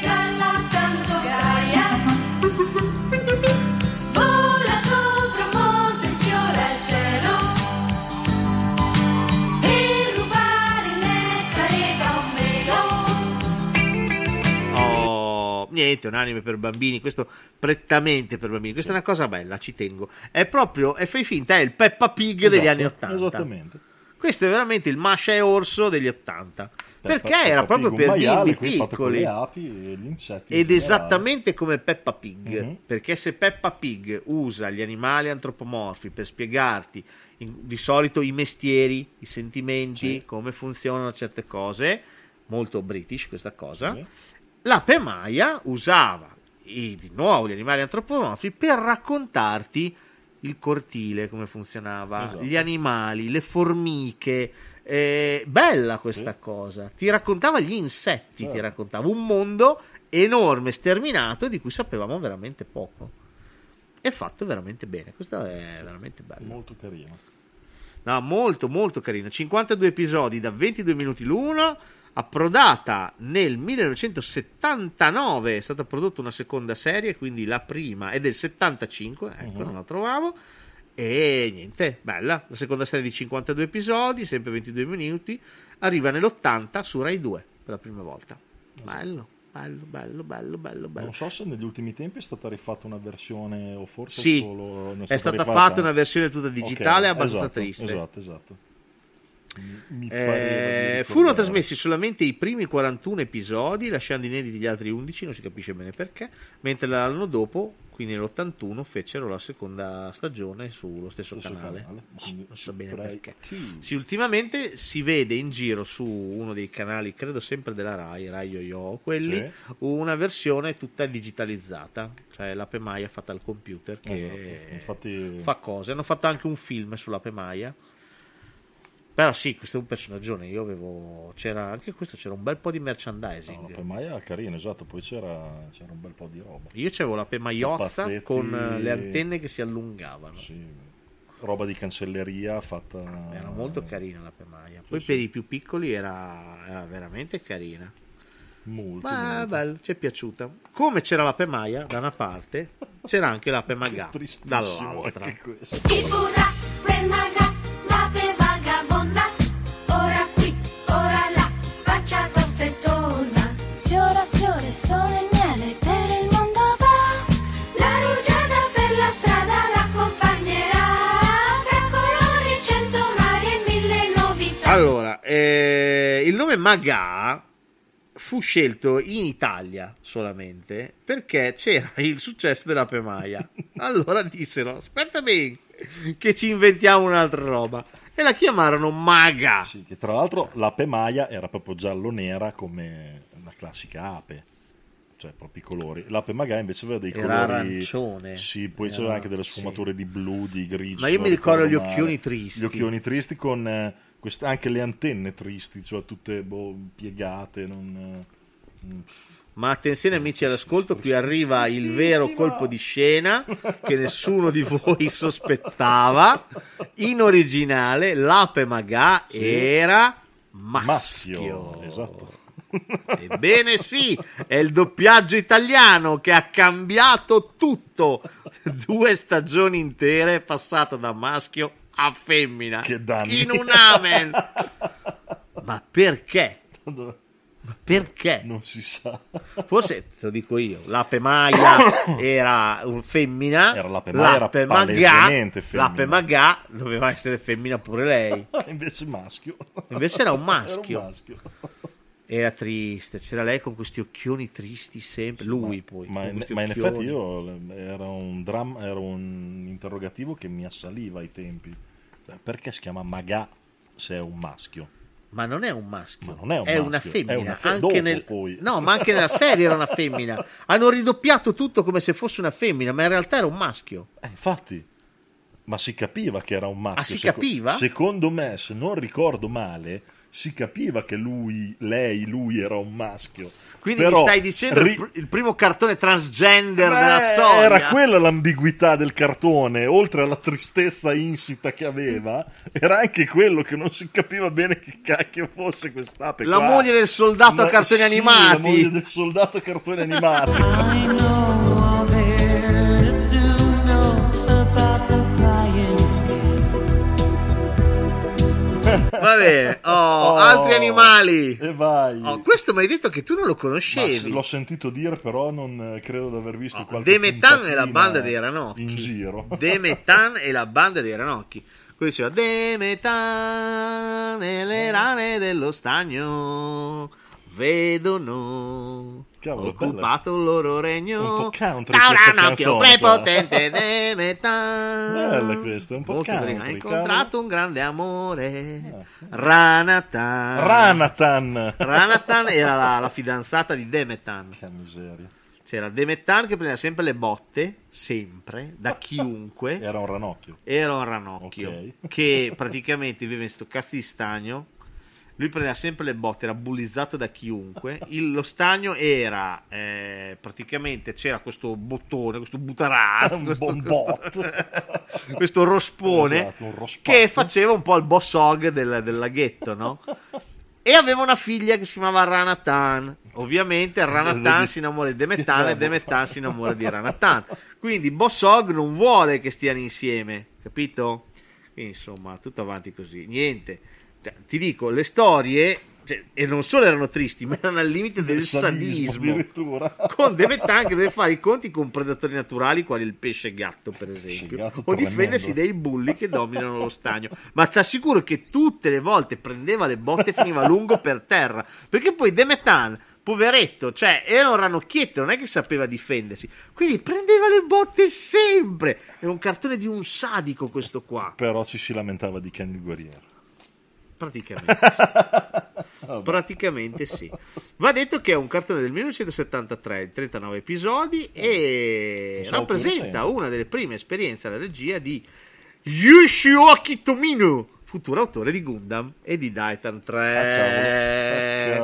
Gialla, tanto gaia. niente, un anime per bambini, questo prettamente per bambini, questa è una cosa bella, ci tengo, è proprio, e fai finta, è il Peppa Pig degli anni 80, esattamente. Questo è veramente il Masha e Orso degli 80, perché Peppa era proprio Pig, per bimbi piccoli, api e gli insetti ed esattamente come Peppa Pig, mm-hmm. Perché se Peppa Pig usa gli animali antropomorfi per spiegarti di solito i mestieri, i sentimenti, sì, come funzionano certe cose, molto british questa cosa, sì. La Pemaia usava di nuovo gli animali antropomorfi per raccontarti il cortile, come funzionava, esatto, gli animali, le formiche, bella questa, sì, cosa, ti raccontava gli insetti, sì, ti raccontava un mondo enorme, sterminato, di cui sapevamo veramente poco, è fatto veramente bene, questo è veramente bello, molto carino, no, molto molto carino. 52 episodi da 22 minuti l'uno, approdata nel 1979, è stata prodotta una seconda serie, quindi la prima è del 75, ecco, non la trovavo, e niente, bella, la seconda serie di 52 episodi, sempre 22 minuti, arriva nell'80 su Rai 2 per la prima volta, bello. Bello. Non so se negli ultimi tempi è stata rifatta una versione, o forse sì, solo è stata rifatta una versione tutta digitale, okay, abbastanza, esatto, triste. Esatto. Mi furono trasmessi solamente i primi 41 episodi, lasciando inediti gli altri 11, non si capisce bene perché, mentre l'anno dopo, quindi nell'81, fecero la seconda stagione sullo stesso canale. Non so bene perché. Sì, ultimamente si vede in giro su uno dei canali, credo sempre della Rai, Rai Yo-Yo, quelli, sì, una versione tutta digitalizzata, cioè la Pemaia fatta al computer, che infatti fa cose. Hanno fatto anche un film sulla Pemaia. Però sì, questo è un personaggio, io avevo, c'era anche questo, c'era un bel po' di merchandising, no, la Pemaia era carina, esatto, poi c'era un bel po' di roba, io c'avevo la Pemaiozza con le antenne che si allungavano, sì, roba di cancelleria fatta, era molto carina la Pemaia, poi sì, per i più piccoli era veramente carina, molto, ma bello, ci è piaciuta. Come c'era la Pemaia da una parte, c'era anche la Pemaga dall'altra, anche questo. Sole e miele per il mondo va, la rugiada per la strada l'accompagnerà, tra colori, 100 mari e 1000 novità. Allora, il nome Magà fu scelto in Italia solamente perché c'era il successo della Pemaia. Allora dissero, aspetta bene che ci inventiamo un'altra roba, e la chiamarono Maga. Sì, che tra l'altro la Pemaia era proprio giallo-nera come la classica ape, cioè proprio i colori. L'ape magari invece aveva dei colori arancione, sì, poi c'era anche delle sfumature, sì, di blu, di grigio, ma io mi ricordo gli occhioni tristi, con anche le antenne tristi, cioè tutte piegate, ma attenzione amici all'ascolto, qui arriva il vero colpo di scena che nessuno di voi sospettava. In originale l'ape magà, sì, era Maschio, esatto. Ebbene sì, è il doppiaggio italiano che ha cambiato tutto, 2 stagioni intere è passato da maschio a femmina, che danni, in un amen. Ma perché? Non si sa, forse te lo dico io, la Pemaia era un femmina, l'ape Magà doveva essere femmina pure lei, invece maschio, invece era un maschio, era triste, c'era lei con questi occhioni tristi sempre, lui poi. Ma in effetti era un interrogativo che mi assaliva ai tempi. Perché si chiama Magà se è un maschio? Ma non è un maschio, è una femmina. È una anche poi. No, ma anche nella serie era una femmina. Hanno ridoppiato tutto come se fosse una femmina, ma in realtà era un maschio. Infatti, ma si capiva che era un maschio. Ah, si capiva? Secondo me, se non ricordo male, si capiva che lui era un maschio. Quindi però, mi stai dicendo il primo cartone transgender della storia? Era quella l'ambiguità del cartone, oltre alla tristezza insita che aveva, era anche quello che non si capiva bene che cacchio fosse quest'ape qua. La moglie del soldato a cartoni animati. La moglie del soldato a cartoni animati. I know all there is to know about the crying game. Va bene, altri animali. E vai. Questo mi hai detto che tu non lo conoscevi. Ma l'ho sentito dire, però non credo di aver visto qualche Demetan e la banda dei ranocchi. In giro. Demetan e la banda dei ranocchi. Quello diceva Demetan e le rane dello stagno vedono occupato il loro regno da un ranocchio prepotente Demetan. Bella questa, un po' country. Ha incontrato un grande amore, Ranatan. Ranatan era la fidanzata di Demetan. Che miseria. C'era Demetan che prendeva sempre le botte, sempre, da chiunque. Era un ranocchio. Okay. Che praticamente viveva in sto cazzo di stagno. Lui prendeva sempre le botte, era bullizzato da chiunque. Lo stagno era praticamente c'era questo bottone, questo butarazzo, questo rospone, esatto, che faceva un po' il bossog del laghetto, no? E aveva una figlia che si chiamava Ranatan. Ovviamente Ranatan si innamora di Demetan e Demetan si innamora di Ranatan. Quindi bossog non vuole che stiano insieme, capito? E insomma, tutto avanti così, niente. Cioè, ti dico, le storie, cioè, e non solo erano tristi, ma erano al limite del sadismo con Demetan che deve fare i conti con predatori naturali quali il pesce gatto, per esempio, o difendersi dai bulli che dominano lo stagno. Ma ti assicuro che tutte le volte prendeva le botte e finiva lungo per terra, perché poi Demetan, poveretto, cioè era un ranocchietto, non è che sapeva difendersi, quindi prendeva le botte sempre. Era un cartone di un sadico questo qua, però ci si lamentava di Ken il guerriero. Praticamente sì. Va detto che è un cartone del 1973, 39 episodi, e rappresenta una delle prime esperienze alla regia di Yoshioaki Tomino, futuro autore di Gundam e di Daitan 3.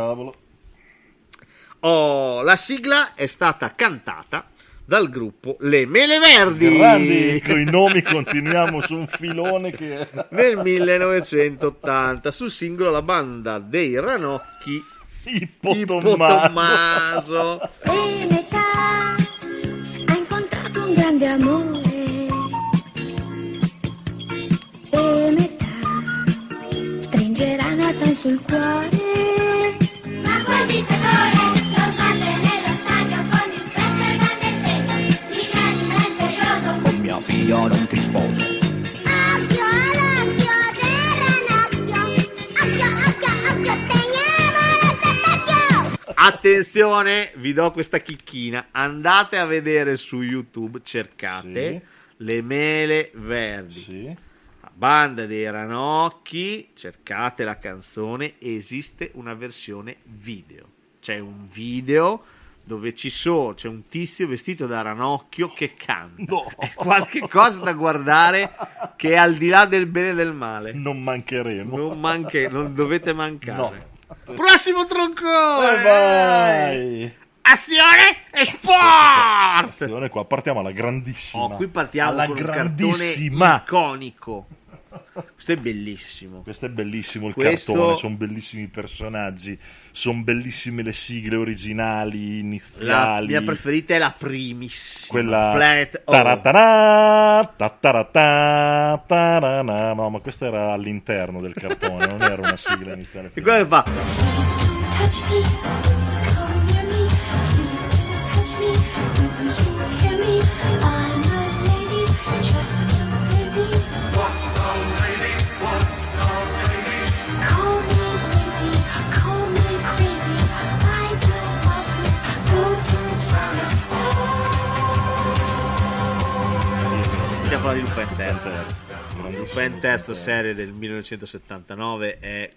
La sigla è stata cantata dal gruppo Le Mele Verdi. Grandi, con i nomi continuiamo su un filone che... Nel 1980 sul singolo La Banda dei Ranocchi, Ippo Tommaso. Demetan ha incontrato un grande amore, Demetan stringe Ranatan sul cuore, ma quel dittatore figlio non ti sposo. Attenzione, vi do questa chicchina, andate a vedere su YouTube, cercate Le Mele Verdi, la banda dei ranocchi, cercate la canzone, esiste una versione video, c'è un video dove c'è un tizio vestito da ranocchio che canta. No. È qualche cosa da guardare che è al di là del bene e del male. Non mancheremo. Non dovete mancare. No. Prossimo troncone! Vai! Azione e sport! Azione qua, partiamo alla grandissima. Qui partiamo con un cartone iconico. Questo è bellissimo cartone, sono bellissimi i personaggi, sono bellissime le sigle originali, iniziali. La mia preferita è la primissima, quella Planet taratara, no, ma questa era all'interno del cartone, non era una sigla iniziale. E quella che fa touch me, come near me, please touch me, do you hear me, I'm a lady, just di Lupin Terzo, serie del 1979, è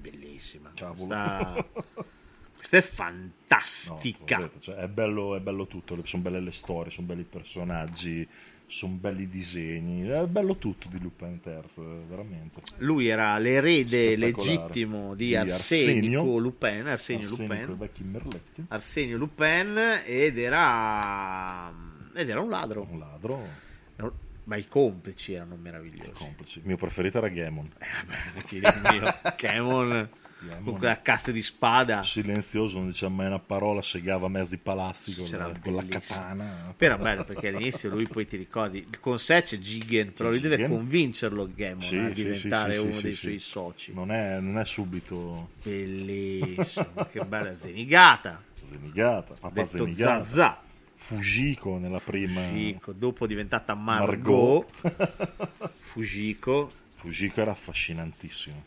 bellissima. Questa è fantastica. No, cioè, è bello tutto. Sono belle le storie, sono belli i personaggi, sono belli i disegni. È bello tutto di Lupin Terzo, veramente. Lui era l'erede legittimo di Arsenio Lupin, ed era un ladro. Ma i complici erano meravigliosi. Il mio preferito era Gaemon. Gamon con quella cazzo di spada, silenzioso, non diceva mai una parola, segava mezzi palazzi con la katana. Però bello, perché all'inizio lui, poi ti ricordi, con sé c'è Jigen, però lui deve convincerlo Gemon a diventare uno dei suoi soci. Non è subito. Bellissimo, che bella Zenigata, papà Zenigata. Zazà. Fujiko nella prima. Fujiko, dopo diventata Margot. Fujiko era affascinantissimo.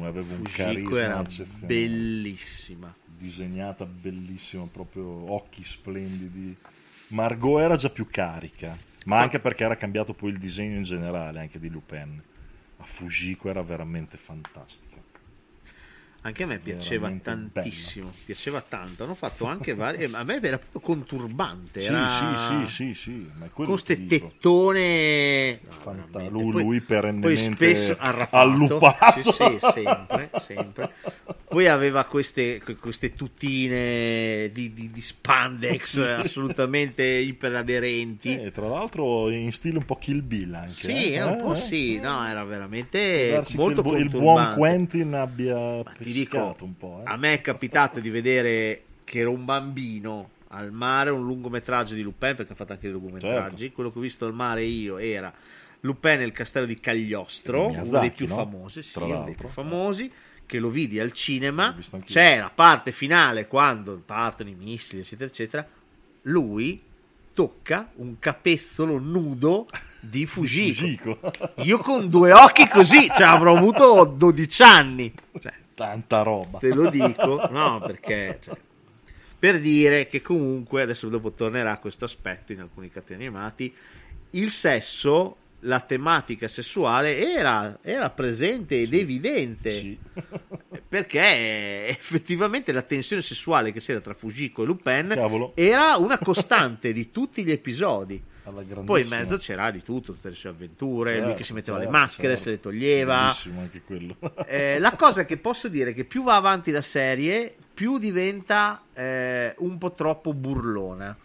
Aveva un carisma, era bellissima, disegnata bellissima, proprio occhi splendidi. Margot era già più carica, ma anche perché era cambiato poi il disegno in generale anche di Lupin, ma Fujiko era veramente fantastica. Anche a me piaceva tantissimo, piaceva tanto. Hanno fatto anche varie. A me era proprio conturbante. Sì. Ma con queste tettone. Lui perennemente. Poi spesso arrappato, allupato. Sì, sempre. Poi aveva queste tutine di spandex assolutamente iperaderenti. Tra l'altro in stile un po' Kill Bill anche. Sì, un po' sì. No, era veramente molto conturbante. Il buon Quentin abbia. Dico, un po', A me è capitato di vedere, che ero un bambino, al mare un lungometraggio di Lupin, perché ha fatto anche dei lungometraggi. Certo. Quello che ho visto al mare io era Lupin nel castello di Cagliostro, Miyazaki, uno dei più famosi, che lo vidi al cinema. C'è la parte finale quando partono i missili, eccetera, eccetera. Lui tocca un capezzolo nudo di Fujiko. Io con due occhi così, avrò avuto 12 anni. Tanta roba, te lo dico, no, perché per dire che comunque adesso dopo tornerà questo aspetto in alcuni cartoni animati, il sesso, la tematica sessuale era presente ed evidente, perché effettivamente la tensione sessuale che c'era tra Fujiko e Lupin era una costante di tutti gli episodi. Poi in mezzo c'era di tutto, tutte le sue avventure, lui che si metteva le maschere, se le toglieva, bellissimo anche quello. La cosa che posso dire è che più va avanti la serie, più diventa un po' troppo burlona.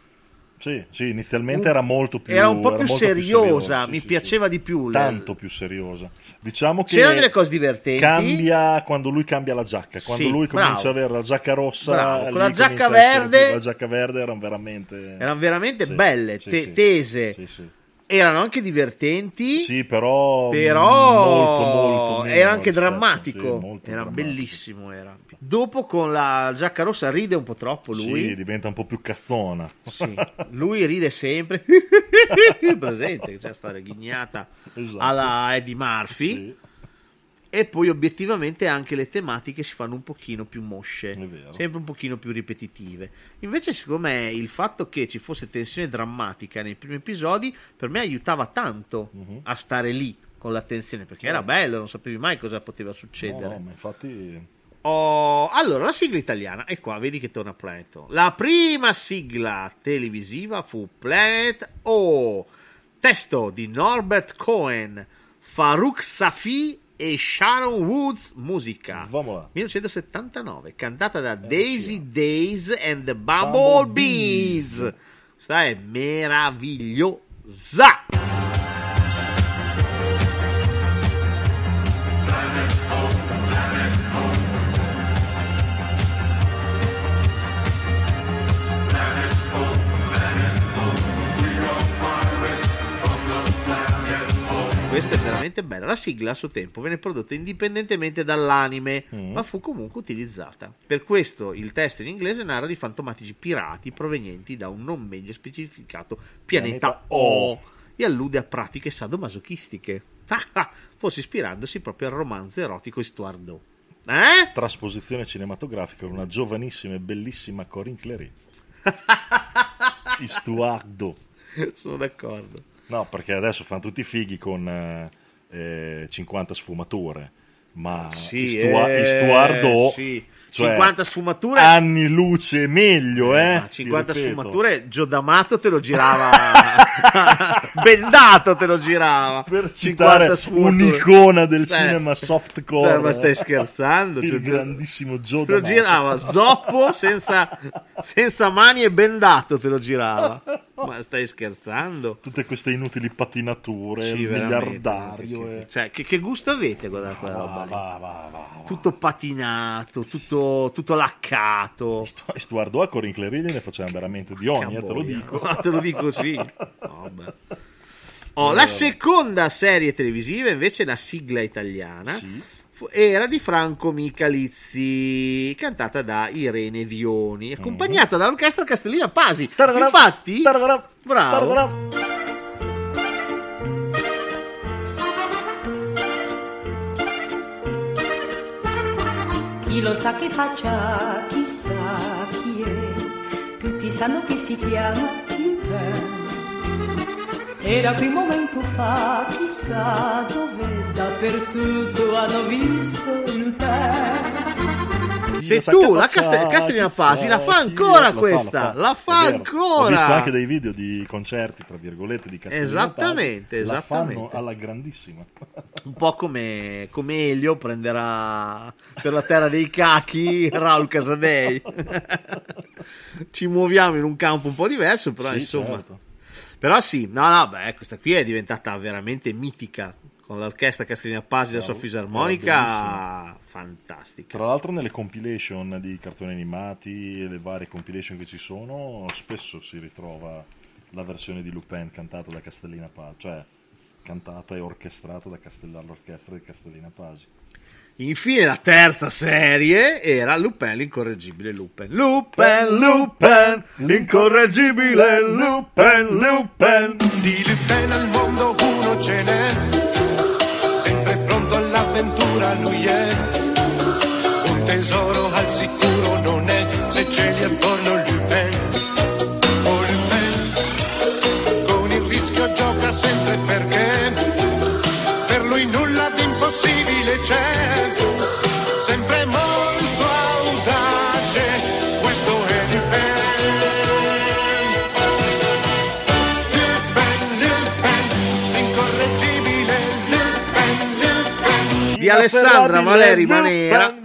Sì, inizialmente era molto più, era un po' più seriosa, mi piaceva di più. Tanto più seriosa. Diciamo che c'erano delle cose divertenti. Cambia quando lui cambia la giacca, quando lui comincia ad avere la giacca rossa, con la giacca verde. La giacca verde erano veramente belle, tese. Sì. Erano anche divertenti. Sì, però molto era anche drammatico. Era bellissimo. Dopo con la giacca rossa ride un po' troppo lui. Sì, diventa un po' più cazzona. Sì. Lui ride sempre. Presente, c'è stata ghignata alla Eddie Murphy. Sì. E poi obiettivamente anche le tematiche si fanno un pochino più mosce, sempre un pochino più ripetitive. Invece secondo me il fatto che ci fosse tensione drammatica nei primi episodi per me aiutava tanto a stare lì con l'attenzione, perché era bello, non sapevi mai cosa poteva succedere. No, ma infatti. Allora la sigla italiana, e qua vedi che torna Planet O. La prima sigla televisiva fu Planet O, testo di Norbert Cohen, Faruk Safi e Sharon Woods, musica 1979, cantata da Daisy Days and the Bumblebees. Questa è meravigliosa. Questa è veramente bella. La sigla a suo tempo venne prodotta indipendentemente dall'anime, ma fu comunque utilizzata. Per questo il testo in inglese narra di fantomatici pirati provenienti da un non meglio specificato pianeta O e allude a pratiche sadomasochistiche, forse ispirandosi proprio al romanzo erotico Estuardo. Trasposizione cinematografica, una giovanissima e bellissima Corinne Clery. Estuardo. Sono d'accordo. No, perché adesso fanno tutti i fighi con 50 sfumature, ma Estuardo, cioè, 50 sfumature anni luce meglio, 50 sfumature Gio D'Amato te lo girava, Bendato te lo girava, per citare un'icona del cinema softcore. Ma stai scherzando? Il grandissimo Gio D'Amato. Te lo girava Zoppo senza mani e Bendato te lo girava. Ma stai scherzando? Tutte queste inutili patinature, sì, il miliardario. Sì, sì. Cioè, che gusto avete guardare quella roba lì? Va. Tutto patinato, tutto laccato. Guardò a Corinne Clery, ne facevano veramente di ogni, te lo dico. Ma te lo dico, sì. Vabbè. Oh, la seconda serie televisiva, invece, la sigla italiana, sì, era di Franco Michalizzi, cantata da Irene Vioni, accompagnata dall'orchestra Castellina Pasi. Tararab, infatti, tararab, bravo. Tararab. Chi lo sa che faccia, chissà chi è, tutti sanno che si chiama Lupin. Era qui un momento fa, chissà dove, dappertutto hanno visto Lupin. Se tu, la Castellina Pasi, la fa ancora questa, la fa ancora! Ho visto anche dei video di concerti, tra virgolette, di Castellina Pasi. Esattamente. La fanno alla grandissima. Un po' come Elio prenderà per la terra dei cachi Raul Casadei. Ci muoviamo in un campo un po' diverso, però sì, insomma... Certo. Però sì, beh, questa qui è diventata veramente mitica, con l'orchestra Castellina Pasi e la sua fisarmonica, fantastica. Tra l'altro nelle compilation di cartoni animati e le varie compilation che ci sono, spesso si ritrova la versione di Lupin cantata da Castellina Pasi, cioè cantata e orchestrata dall'orchestra di Castellina Pasi. Infine la terza serie era Lupin l'incorreggibile Lupin. Lupin, l'incorreggibile Lupin. Di Lupin al mondo uno ce n'è, sempre pronto all'avventura lui è, un tesoro al sicuro non è, se cieli attorno Lupin. Oh Lupin, con il rischio gioca sempre perché per lui nulla di impossibile c'è, sempre molto audace, questo è Lupin, l'incorreggibile Lupin. Di Alessandra Valeri Manera.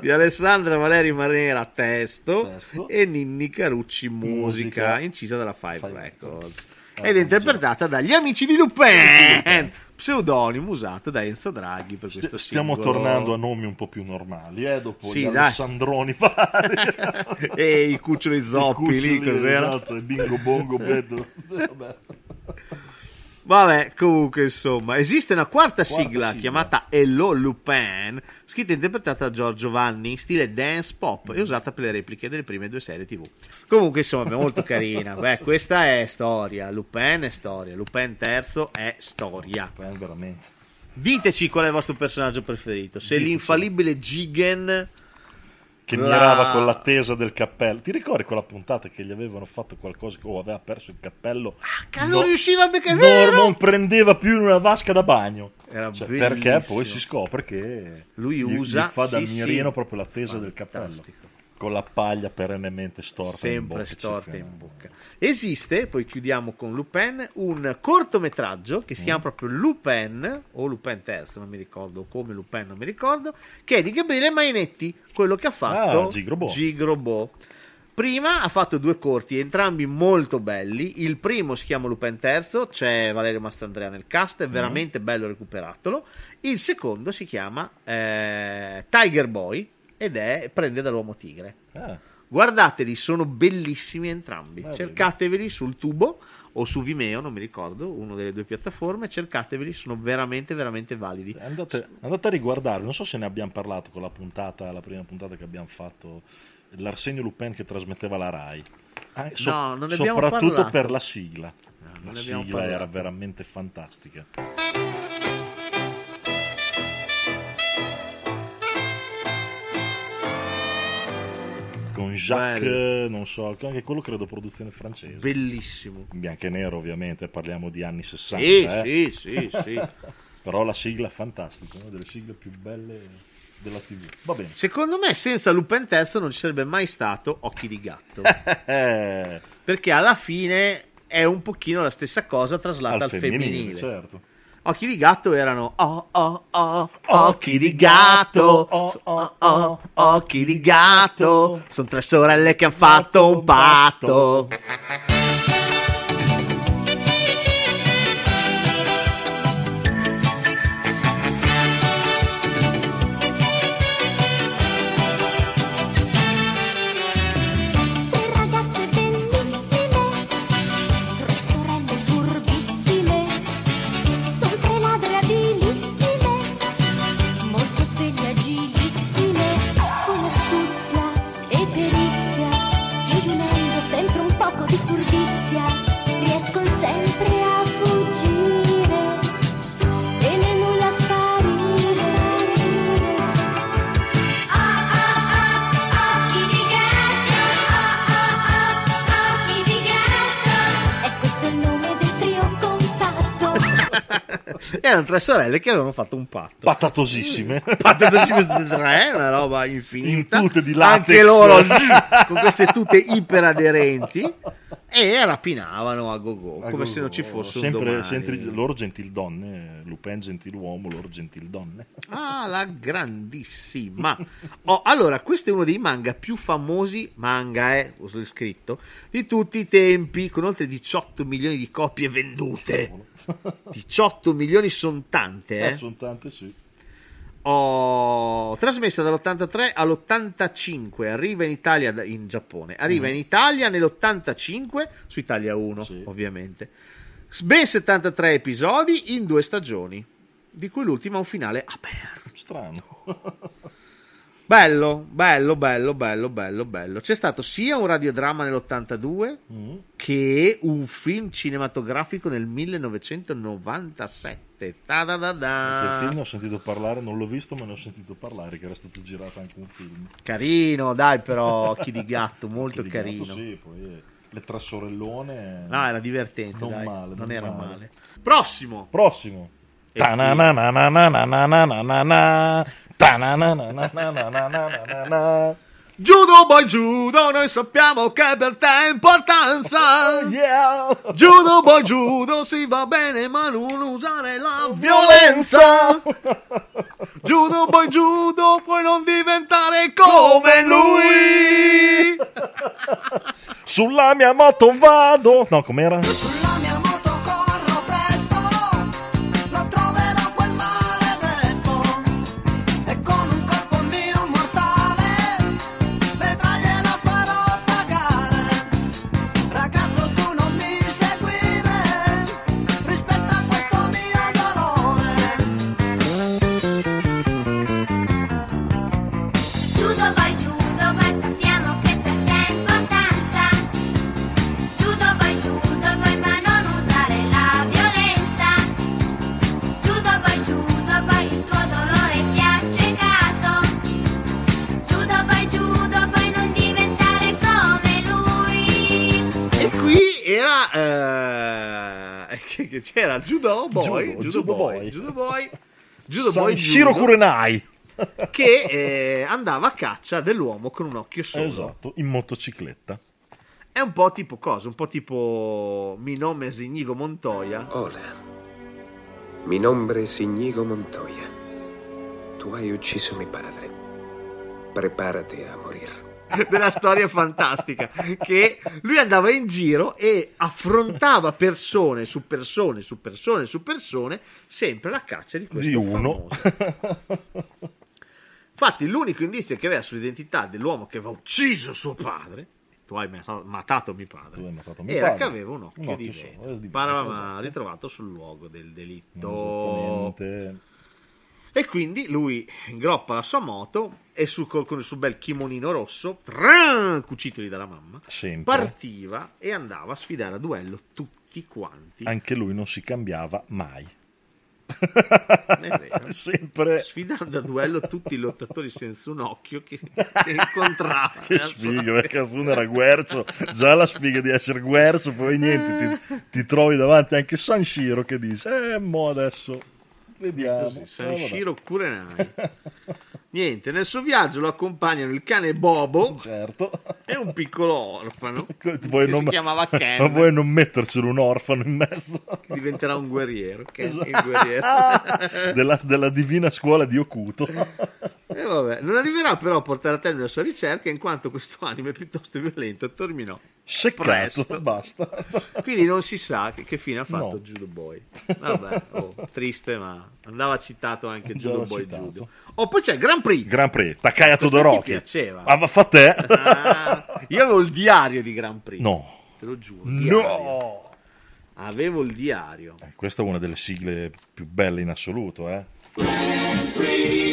Di Alessandra Valeri Manera, testo. E Ninni Carucci, musica. Incisa dalla Five Records. Ed è interpretata dagli Amici di Lupin, pseudonimo usato da Enzo Draghi per questo singolo. Stiamo tornando a nomi un po' più normali, dopo gli Alessandroni vari. E i cuccioli zoppi lì, cos'era? Esatto, bingo bongo bello. Vabbè, comunque, insomma, esiste una quarta sigla chiamata Hello Lupin, scritta e interpretata da Giorgio Vanni in stile dance pop e usata per le repliche delle prime due serie TV. Comunque, insomma, è molto carina. Beh, questa è storia, Lupin è storia, Lupin terzo è storia. Lupin veramente. Diteci qual è il vostro personaggio preferito, se l'infallibile Jigen... che mirava con l'attesa del cappello. Ti ricordi quella puntata che gli avevano fatto qualcosa, che aveva perso il cappello? Non riusciva a beccare, non prendeva più in una vasca da bagno. Era perché poi si scopre che lui gli fa da mirino proprio l'attesa del cappello, con la paglia perennemente storta in bocca. Esiste, poi chiudiamo con Lupin, un cortometraggio che si chiama proprio Lupin o Lupin terzo, non mi ricordo, o come Lupin, non mi ricordo, che è di Gabriele Mainetti, quello che ha fatto Gigrobot. Prima ha fatto due corti, entrambi molto belli. Il primo si chiama Lupin terzo, c'è Valerio Mastandrea nel cast, è veramente bello, recuperatelo. Il secondo si chiama Tiger Boy ed prende dall'Uomo Tigre. Guardateli, sono bellissimi entrambi. Cercateveli sul Tubo o su Vimeo, non mi ricordo, una delle due piattaforme. Cercateveli, sono veramente veramente validi. Andate a riguardarli, non so se ne abbiamo parlato con la prima puntata che abbiamo fatto, l'Arsenio Lupin che trasmetteva la Rai. No, non ne abbiamo parlato. Soprattutto per la sigla. La sigla era veramente fantastica. Con Jacques, non so, anche quello credo produzione francese. Bellissimo. In bianco e nero, ovviamente, parliamo di anni 60. Sì. Però la sigla è fantastica, una delle sigle più belle della TV. Va bene. Secondo me senza Lupin terzo non ci sarebbe mai stato Occhi di Gatto. Perché alla fine è un pochino la stessa cosa traslata al femminile. Certo. Occhi di gatto erano oh oh oh occhi di gatto, oh oh oh occhi di gatto, sono tre sorelle che hanno fatto un patto. Erano tre sorelle che avevano fatto un patto. Patatosissime. Patatosissime tutte e tre, una roba infinita. In tute di latex. Anche loro con queste tute iperaderenti. E rapinavano a go-go, come se non ci fosse un domani. Sempre loro gentildonne, Lupin gentiluomo, loro gentildonne. Ah, la grandissima. Oh, allora, questo è uno dei manga più famosi, manga ho scritto, di tutti i tempi, con oltre 18 milioni di copie vendute. 18 milioni sono tante, Sono tante, sì. Trasmessa dall'83 all'85, arriva in Italia, in Giappone, arriva in Italia nell'85 su Italia 1, sì, ovviamente. Ben 73 episodi in 2 stagioni, di cui l'ultima ha un finale aperto. Strano. Bello. C'è stato sia un radiodramma nell'82 che un film cinematografico nel 1997. Il film ne ho sentito parlare, non l'ho visto, ma ne ho sentito parlare che era stato girato anche un film carino, dai, però Occhi di gatto, molto di carino, gatto, sì, poi le tre sorellone, no, era divertente, non, dai, male, non era male. Prossimo. Judo boy judo, noi sappiamo che per te è importanza. Judo boy judo, si va bene ma non usare la violenza. Judo boy judo, puoi non diventare come lui. Sulla mia moto vado. No, com'era? Sulla mia moto. C'era Judo Boy Shiro Kurenai che andava a caccia dell'uomo con un occhio solo, esatto, in motocicletta. È un po' tipo cosa? Un po' tipo Mi nome es Íñigo Montoya. Hola, mi nombre es Íñigo Montoya. Tu hai ucciso mio padre, preparati a morire. Della storia fantastica, che lui andava in giro e affrontava persone, sempre alla caccia di questo uno famoso. Infatti l'unico indizio che aveva sull'identità dell'uomo che aveva ucciso suo padre, tu hai matato mio padre, che aveva un occhio di vetro, parava ritrovato sul luogo del delitto. Esattamente. E quindi lui ingroppa la sua moto e con il suo bel chimonino rosso, cucitoli dalla mamma, sempre, partiva e andava a sfidare a duello tutti quanti. Anche lui non si cambiava mai. È vero. Sempre. Sfidando a duello tutti i lottatori senza un occhio che incontrava. Che sfiga, perché uno era guercio, già la sfiga di essere guercio, poi niente, ti trovi davanti anche Sanshiro che dice, mo adesso... Vediamo. Così, Sanshiro Kurenai. Niente, nel suo viaggio lo accompagnano il cane Bobo, certo, e un piccolo orfano si chiamava Ken. Ma vuoi non mettercelo un orfano in mezzo? Diventerà un guerriero, Ken, esatto, il guerriero. Della divina scuola di Hokuto. E vabbè, non arriverà però a portare a termine la sua ricerca, in quanto questo anime piuttosto violento terminò seccato, presto. Basta. Quindi non si sa che fine ha fatto, no, Judo Boy. Vabbè, oh, triste, ma andava citato anche Judo Boy citato. Judo. Oh, poi c'è Grand Prix, Takaya Todoroki. Mi piaceva. Ma fa te? Io avevo il diario di Grand Prix. No. Te lo giuro. No. Avevo il diario. Questa è una delle sigle più belle in assoluto, eh. Grand Prix.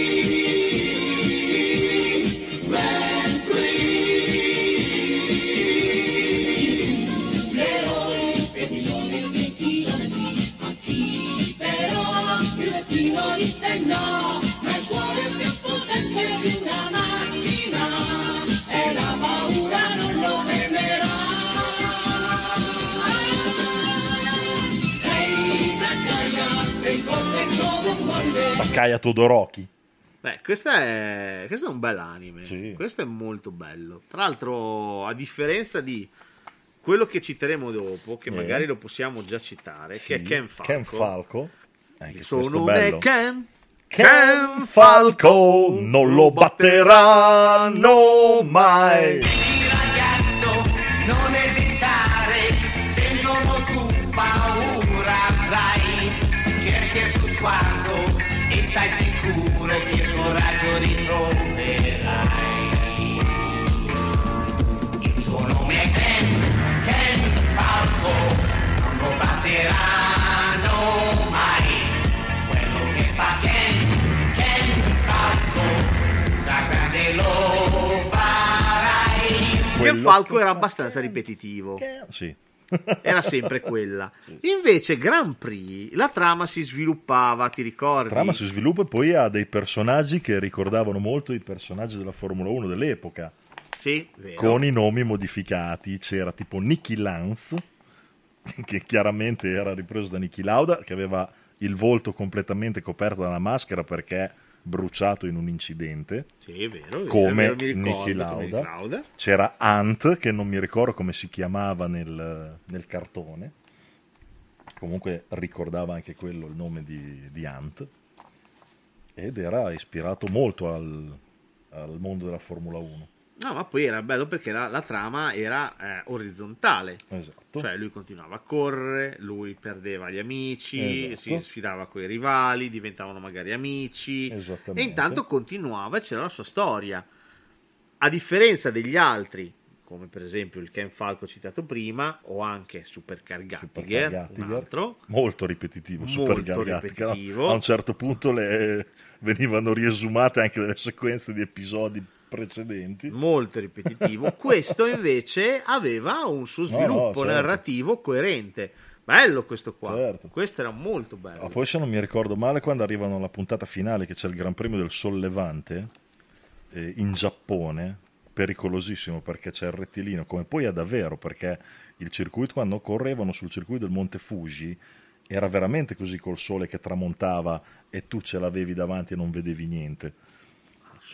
No, ma il cuore più potente di una macchina e la paura non lo temerà. Ehi, Takaya, sei forte come un molle. Takaya Todoroki. Beh, questo è un bel anime, sì. Questo è molto bello. Tra l'altro, a differenza di quello che citeremo dopo, che magari lo possiamo già citare, sì, che è Ken Falco. Sono me Ken Falco, non lo batteranno mai. Vedi ragazzo, non esitare, se il giorno tu paura avrai, cerca il tuo sguardo e stai sicuro che il coraggio ritroverai. Il suo nome è Ken Falco, non lo batteranno mai. Ken Falco era abbastanza ripetitivo, sì, era sempre quella. Invece Grand Prix la trama si sviluppava, ti ricordi? La trama si sviluppa e poi ha dei personaggi che ricordavano molto i personaggi della Formula 1 dell'epoca, sì, vero, con i nomi modificati. C'era tipo Nicky Lance, che chiaramente era ripreso da Niki Lauda, che aveva il volto completamente coperto da una maschera perché bruciato in un incidente, sì, è vero, come Niki Lauda. C'era Ant, che non mi ricordo come si chiamava nel cartone, comunque ricordava anche quello il nome di Ant, ed era ispirato molto al mondo della Formula 1. No, ma poi era bello perché la trama era orizzontale, esatto, cioè lui continuava a correre, lui perdeva gli amici, esatto, si sfidava coi rivali, diventavano magari amici, e intanto continuava e c'era la sua storia. A differenza degli altri, come per esempio il Ken Falco citato prima, o anche Supercar Gattiger, un altro molto ripetitivo, Supercar Gattiger. A un certo punto venivano riesumate anche delle sequenze di episodi precedenti, molto ripetitivo. Questo invece aveva un suo sviluppo certo, narrativo coerente, bello questo qua, certo, questo era molto bello. Ma poi, se non mi ricordo male, quando arrivano alla puntata finale, che c'è il Gran Premio del Sol Levante in Giappone, pericolosissimo perché c'è il rettilineo, come poi è davvero, perché il circuito, quando correvano sul circuito del Monte Fuji, era veramente così, col sole che tramontava e tu ce l'avevi davanti e non vedevi niente.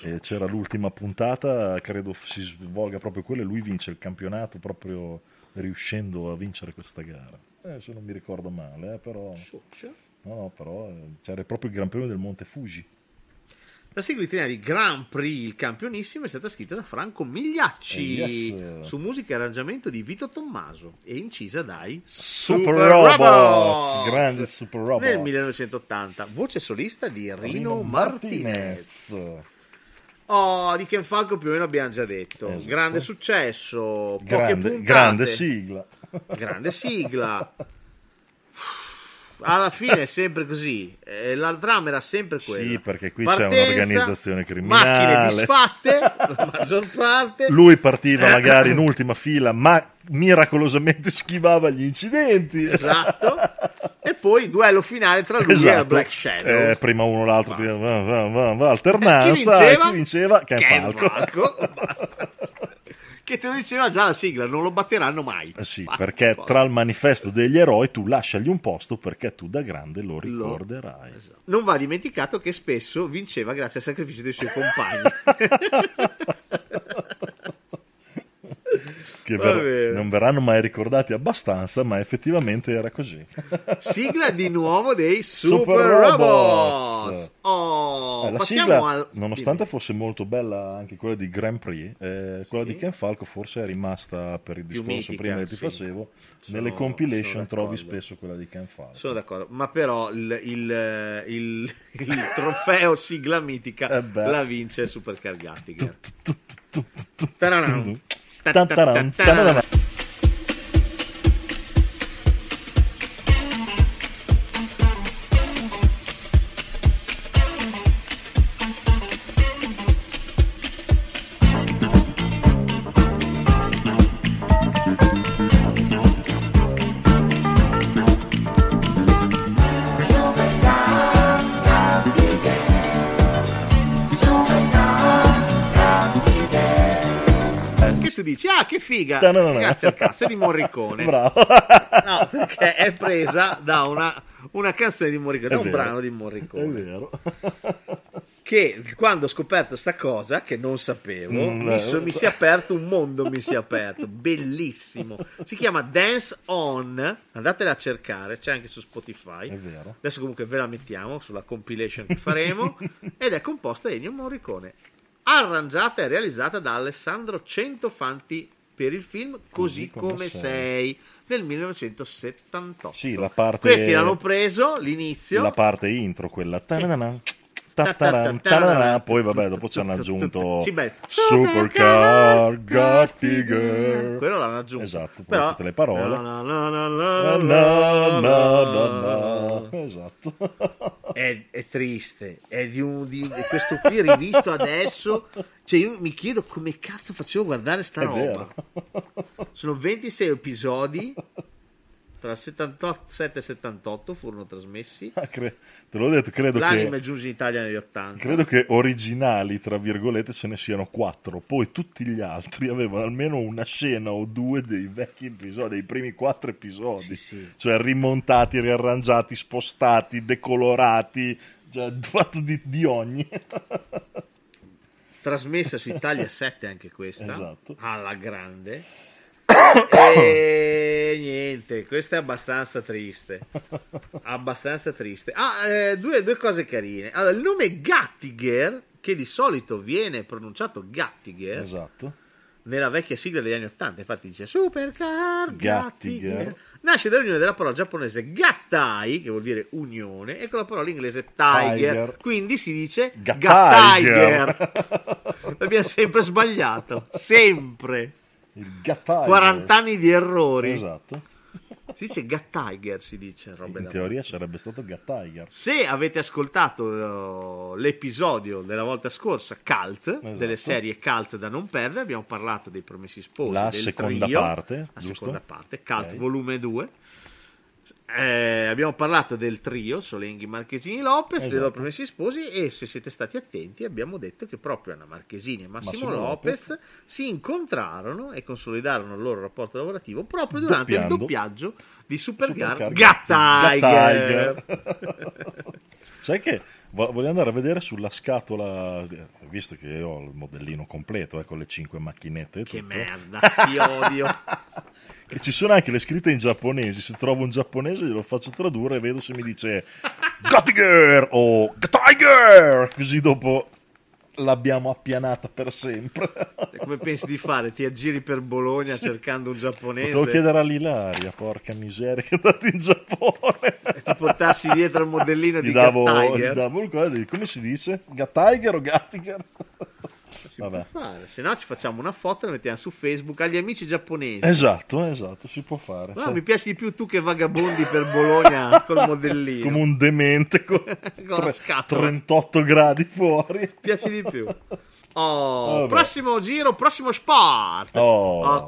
E c'era l'ultima puntata, credo si svolga proprio quella, e lui vince il campionato proprio riuscendo a vincere questa gara, se non mi ricordo male, però però c'era proprio il Gran Premio del Monte Fuji. La sigla italiana di Grand Prix il campionissimo è stata scritta da Franco Migliacci, su musica e arrangiamento di Vito Tommaso, e incisa dai Super Robots, grande Super Robots, nel 1980, voce solista di Rino Martinez. Oh, di Ken Falco più o meno abbiamo già detto, esatto, grande successo, poche puntate, grande sigla. Alla fine è sempre così, la trama era sempre quella. Sì, perché qui c'è un'organizzazione criminale, macchine disfatte, la maggior parte. Lui partiva magari in ultima fila, ma miracolosamente schivava gli incidenti. Esatto. E poi il duello finale tra lui e la Black Shadow. Prima uno l'altro, alternanza. Chi vinceva? Ken Falco. che te lo diceva già la sigla, non lo batteranno mai. Sì, perché tra il manifesto degli eroi tu lasciagli un posto perché tu da grande lo ricorderai. Esatto. Non va dimenticato che spesso vinceva grazie al sacrificio dei suoi compagni. Che non verranno mai ricordati abbastanza, ma effettivamente era così. Sigla di nuovo dei Super Robots. Oh, la sigla, nonostante fosse molto bella anche quella di Grand Prix, quella di Ken Falco forse è rimasta, per il discorso mitica, prima che ti facevo, nelle compilation trovi spesso quella di Ken Falco. Sono d'accordo, ma però il trofeo sigla mitica la vince Super Car Gattinger. Figa, grazie al cazzo di Morricone. Bravo. No, perché è presa da una canzone di Morricone, da un brano di Morricone. È vero. Che quando ho scoperto sta cosa, che non sapevo, mi si è aperto un mondo, bellissimo. Si chiama Dance On, andatela a cercare, c'è anche su Spotify. È vero. Adesso comunque ve la mettiamo sulla compilation che faremo, ed è composta da Ennio Morricone, arrangiata e realizzata da Alessandro Centofanti per il film Così come sei del 1978. Sì, la parte... Questi l'hanno preso, l'inizio. La parte intro, quella... Poi vabbè, dopo ci hanno aggiunto Supercar Gattinger. Quello l'hanno aggiunto. Esatto, poi tutte le parole. Esatto. È triste, questo qui rivisto adesso... Cioè io mi chiedo come cazzo facevo a guardare sta roba. Sono 26 episodi, tra 77 e 78 furono trasmessi. Te l'ho detto, credo l'anime che giunge in Italia negli 80. Credo che originali, tra virgolette, ce ne siano 4. Poi tutti gli altri avevano almeno una scena o due dei vecchi episodi, dei primi 4 episodi. Sì, sì. Cioè rimontati, riarrangiati, spostati, decolorati, cioè fatto di ogni... Trasmessa su Italia 7 anche questa, esatto, alla grande. E niente, questa è abbastanza triste. Due cose carine. Allora, il nome Gattinger, che di solito viene pronunciato Gattiger, esatto, nella vecchia sigla degli anni 80, infatti dice Supercar Gattinger, nasce dall'unione della parola giapponese gattai, che vuol dire unione, e con la parola inglese tiger, quindi si dice Gattiger. L'abbiamo sempre sbagliato, sempre. Il Gattiger. 40 anni di errori. Esatto. Si dice Gattiger, si dice roba in teoria sarebbe stato Gattiger. Se avete ascoltato l'episodio della volta scorsa, Cult, esatto, delle serie Cult da non perdere, abbiamo parlato dei Promessi Sposi, la del seconda trio, parte, la giusto? Seconda parte, Cult, okay, volume 2. Abbiamo parlato del trio Solenghi, Marchesini, Lopez, esatto, dei loro Promessi Sposi, e se siete stati attenti abbiamo detto che proprio Anna Marchesini e Massimo Lopez si incontrarono e consolidarono il loro rapporto lavorativo proprio durante il doppiaggio di Supercar Gattiger. Sai che voglio andare a vedere sulla scatola, visto che ho il modellino completo, con le 5 macchinette e tutto. Che merda, ti odio. Che ci sono anche le scritte in giapponese, se trovo un giapponese glielo faccio tradurre e vedo se mi dice Gattiger o Gattiger, così dopo l'abbiamo appianata per sempre. Come pensi di fare? Ti aggiri per Bologna cercando un giapponese? Devo chiedere all'Ilaria, porca miseria, che è andato in Giappone, e ti portassi dietro il modellino di Gattiger. Gli davo il codice, come si dice? Gattiger o Gattiger? Vabbè. Se no ci facciamo una foto e la mettiamo su Facebook agli amici giapponesi. Esatto, si può fare. No, mi piaci di più tu che vagabondi per Bologna col modellino. Come un demente con la scatola. 38 gradi fuori. Piaci di più. Oh, prossimo giro, prossimo sport.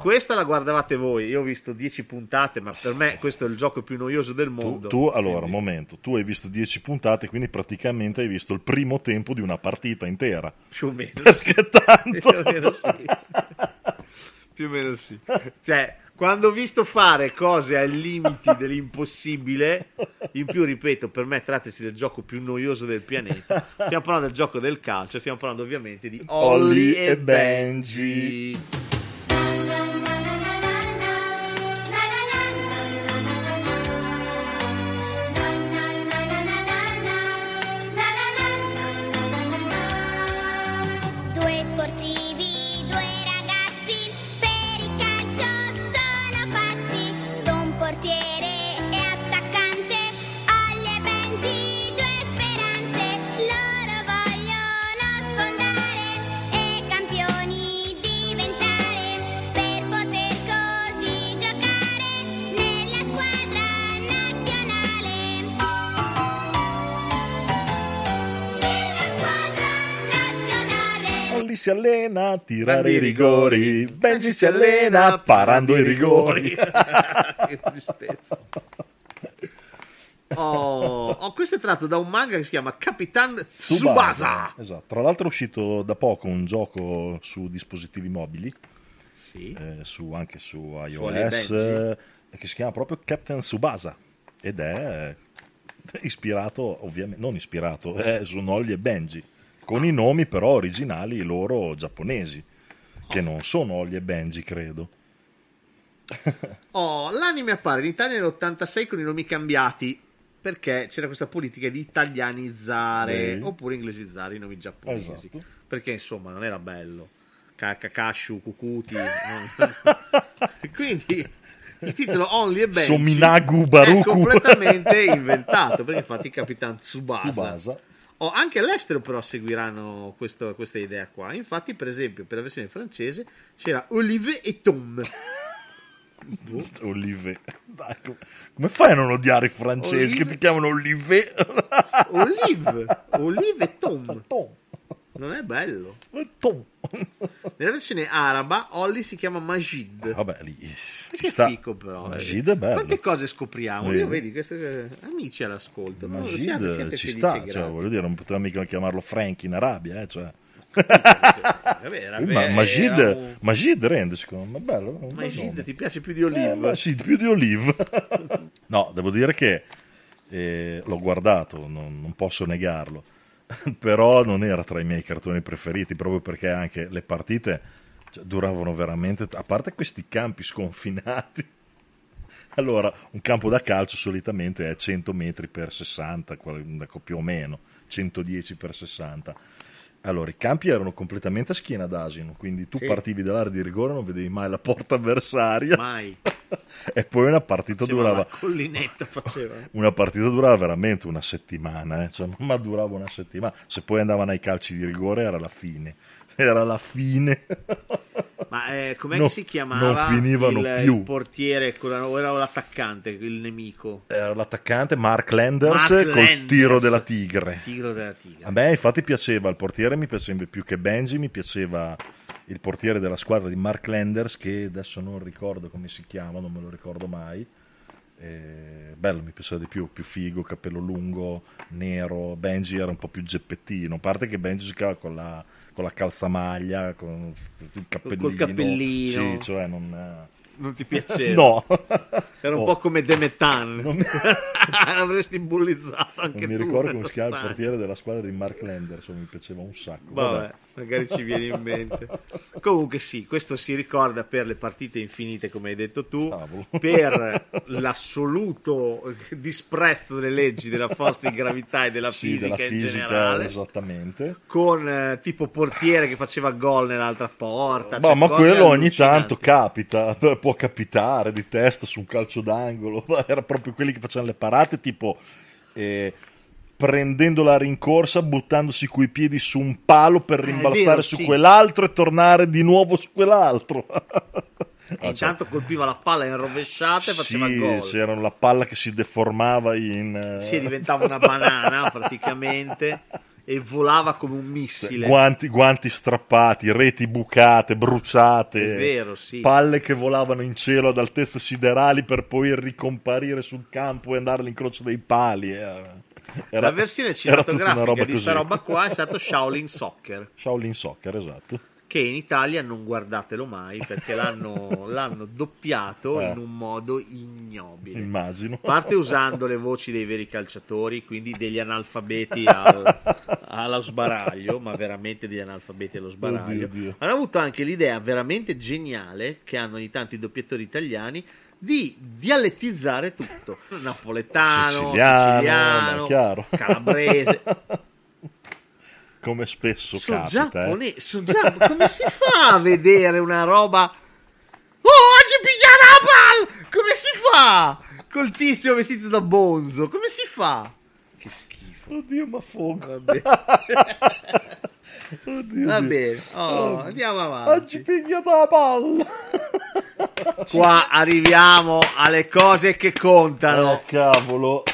Questa la guardavate voi. Io ho visto 10 puntate, ma per me questo è il gioco più noioso del mondo. Tu hai visto 10 puntate, quindi praticamente hai visto il primo tempo di una partita intera. Più o meno. Perché sì. Tanto. Più o meno sì. più o meno sì. Cioè, quando ho visto fare cose ai limiti dell'impossibile, in più ripeto, per me trattasi del gioco più noioso del pianeta. Stiamo parlando del gioco del calcio, stiamo parlando ovviamente di Holly e Benji. Si allena a tirare i rigori. Benji si allena parando i rigori. Che tristezza. Oh, questo è tratto da un manga che si chiama Capitan Tsubasa. Esatto. Tra l'altro è uscito da poco un gioco su dispositivi mobili, sì. Anche su iOS, che si chiama proprio Captain Tsubasa ed è ispirato, ovviamente non ispirato, è su Holly e Benji, con i nomi però originali loro giapponesi, che non sono Holly e Benji, credo. L'anime appare in Italia nell'86 con i nomi cambiati, perché c'era questa politica di italianizzare oppure inglesizzare i nomi giapponesi, esatto. Perché insomma non era bello Kakashu, Kukuti quindi il titolo Holly e Benji Sominagu Baruku è completamente inventato, perché infatti Capitan Tsubasa. Anche all'estero però seguiranno questa idea qua. Infatti, per esempio, per la versione francese c'era Olivier et Tom. Olivier. Dai, come fai a non odiare i francesi che ti chiamano Olivier? Olivier et Tom. Non è bello. Tom. Nella versione araba Holly si chiama Majid. Vabbè, lì ci sta. Fico, però, Majid è bello. Quante cose scopriamo? Io vedi queste amici all'ascolto. Majid siete ci sta, cioè, voglio dire, non poteva mica chiamarlo Frank in Arabia, cioè. Vabbè, Majid rende, secondo me, bello. Majid ti piace più di Olive? Majid più di Olive. No, devo dire che l'ho guardato, non posso negarlo. Però non era tra i miei cartoni preferiti, proprio perché anche le partite, cioè, duravano veramente, a parte questi campi sconfinati. Allora, un campo da calcio solitamente è 100 metri per 60, più o meno 110 per 60. Allora, i campi erano completamente a schiena d'asino, quindi tu partivi dall'area di rigore, non vedevi mai la porta avversaria. Mai. E poi una partita durava. Collinetta faceva. Una partita durava veramente una settimana, cioè, ma durava una settimana. Se poi andavano ai calci di rigore era la fine. Era la fine. Ma com'è che si chiamava? Non finivano più. Il portiere, era l'attaccante, il nemico. Era l'attaccante Mark Landers. Tiro della tigre. A me infatti piaceva il portiere, mi piaceva più che Benji, mi piaceva il portiere della squadra di Mark Landers, che adesso non ricordo come si chiama, non me lo ricordo mai. Bello, mi piaceva di più figo, capello lungo, nero. Benji era un po' più geppettino, a parte che Benji giocava con la calzamaglia, con il cappellino, Sì, cioè non ti piaceva? No, era un po' come Demetan, l'avresti bullizzato anche tu. Non mi ricordo come si chiama il portiere della squadra di Mark Landers, mi piaceva un sacco. Vabbè, magari ci viene in mente. Comunque sì, questo si ricorda per le partite infinite, come hai detto tu, per l'assoluto disprezzo delle leggi della forza di gravità e della fisica in generale, esattamente, con tipo portiere che faceva gol nell'altra porta, cioè, ma quello ogni tanto capita, può capitare di testa su un calcio d'angolo. Era proprio quelli che facevano le parate tipo prendendo la rincorsa, buttandosi coi piedi su un palo per rimbalzare su quell'altro e tornare di nuovo su quell'altro. Intanto colpiva la palla in rovesciata e faceva gol. C'era la palla che si deformava diventava una banana praticamente e volava come un missile. Guanti strappati, reti bucate, bruciate. È vero, sì. Palle che volavano in cielo ad altezze siderali per poi ricomparire sul campo e andare all'incrocio dei pali. La versione cinematografica di questa roba qua è stato Shaolin Soccer. Esatto. che in Italia non guardatelo mai perché l'hanno doppiato in un modo ignobile, immagino, parte usando le voci dei veri calciatori, quindi degli analfabeti allo sbaraglio, ma veramente degli analfabeti allo sbaraglio. Oddio. Hanno avuto anche l'idea veramente geniale che hanno ogni tanto i doppiatori italiani di dialettizzare tutto, napoletano, siciliano, chiaro, calabrese, come spesso capita. Come si fa a vedere una roba? Oh, oggi piglia la palla! Come si fa? Col tizio vestito da bonzo, come si fa? Che schifo. Oddio, ma fogo. Va bene. Oh, andiamo avanti. Oggi piglia la palla. Qua arriviamo alle cose che contano. Cavolo.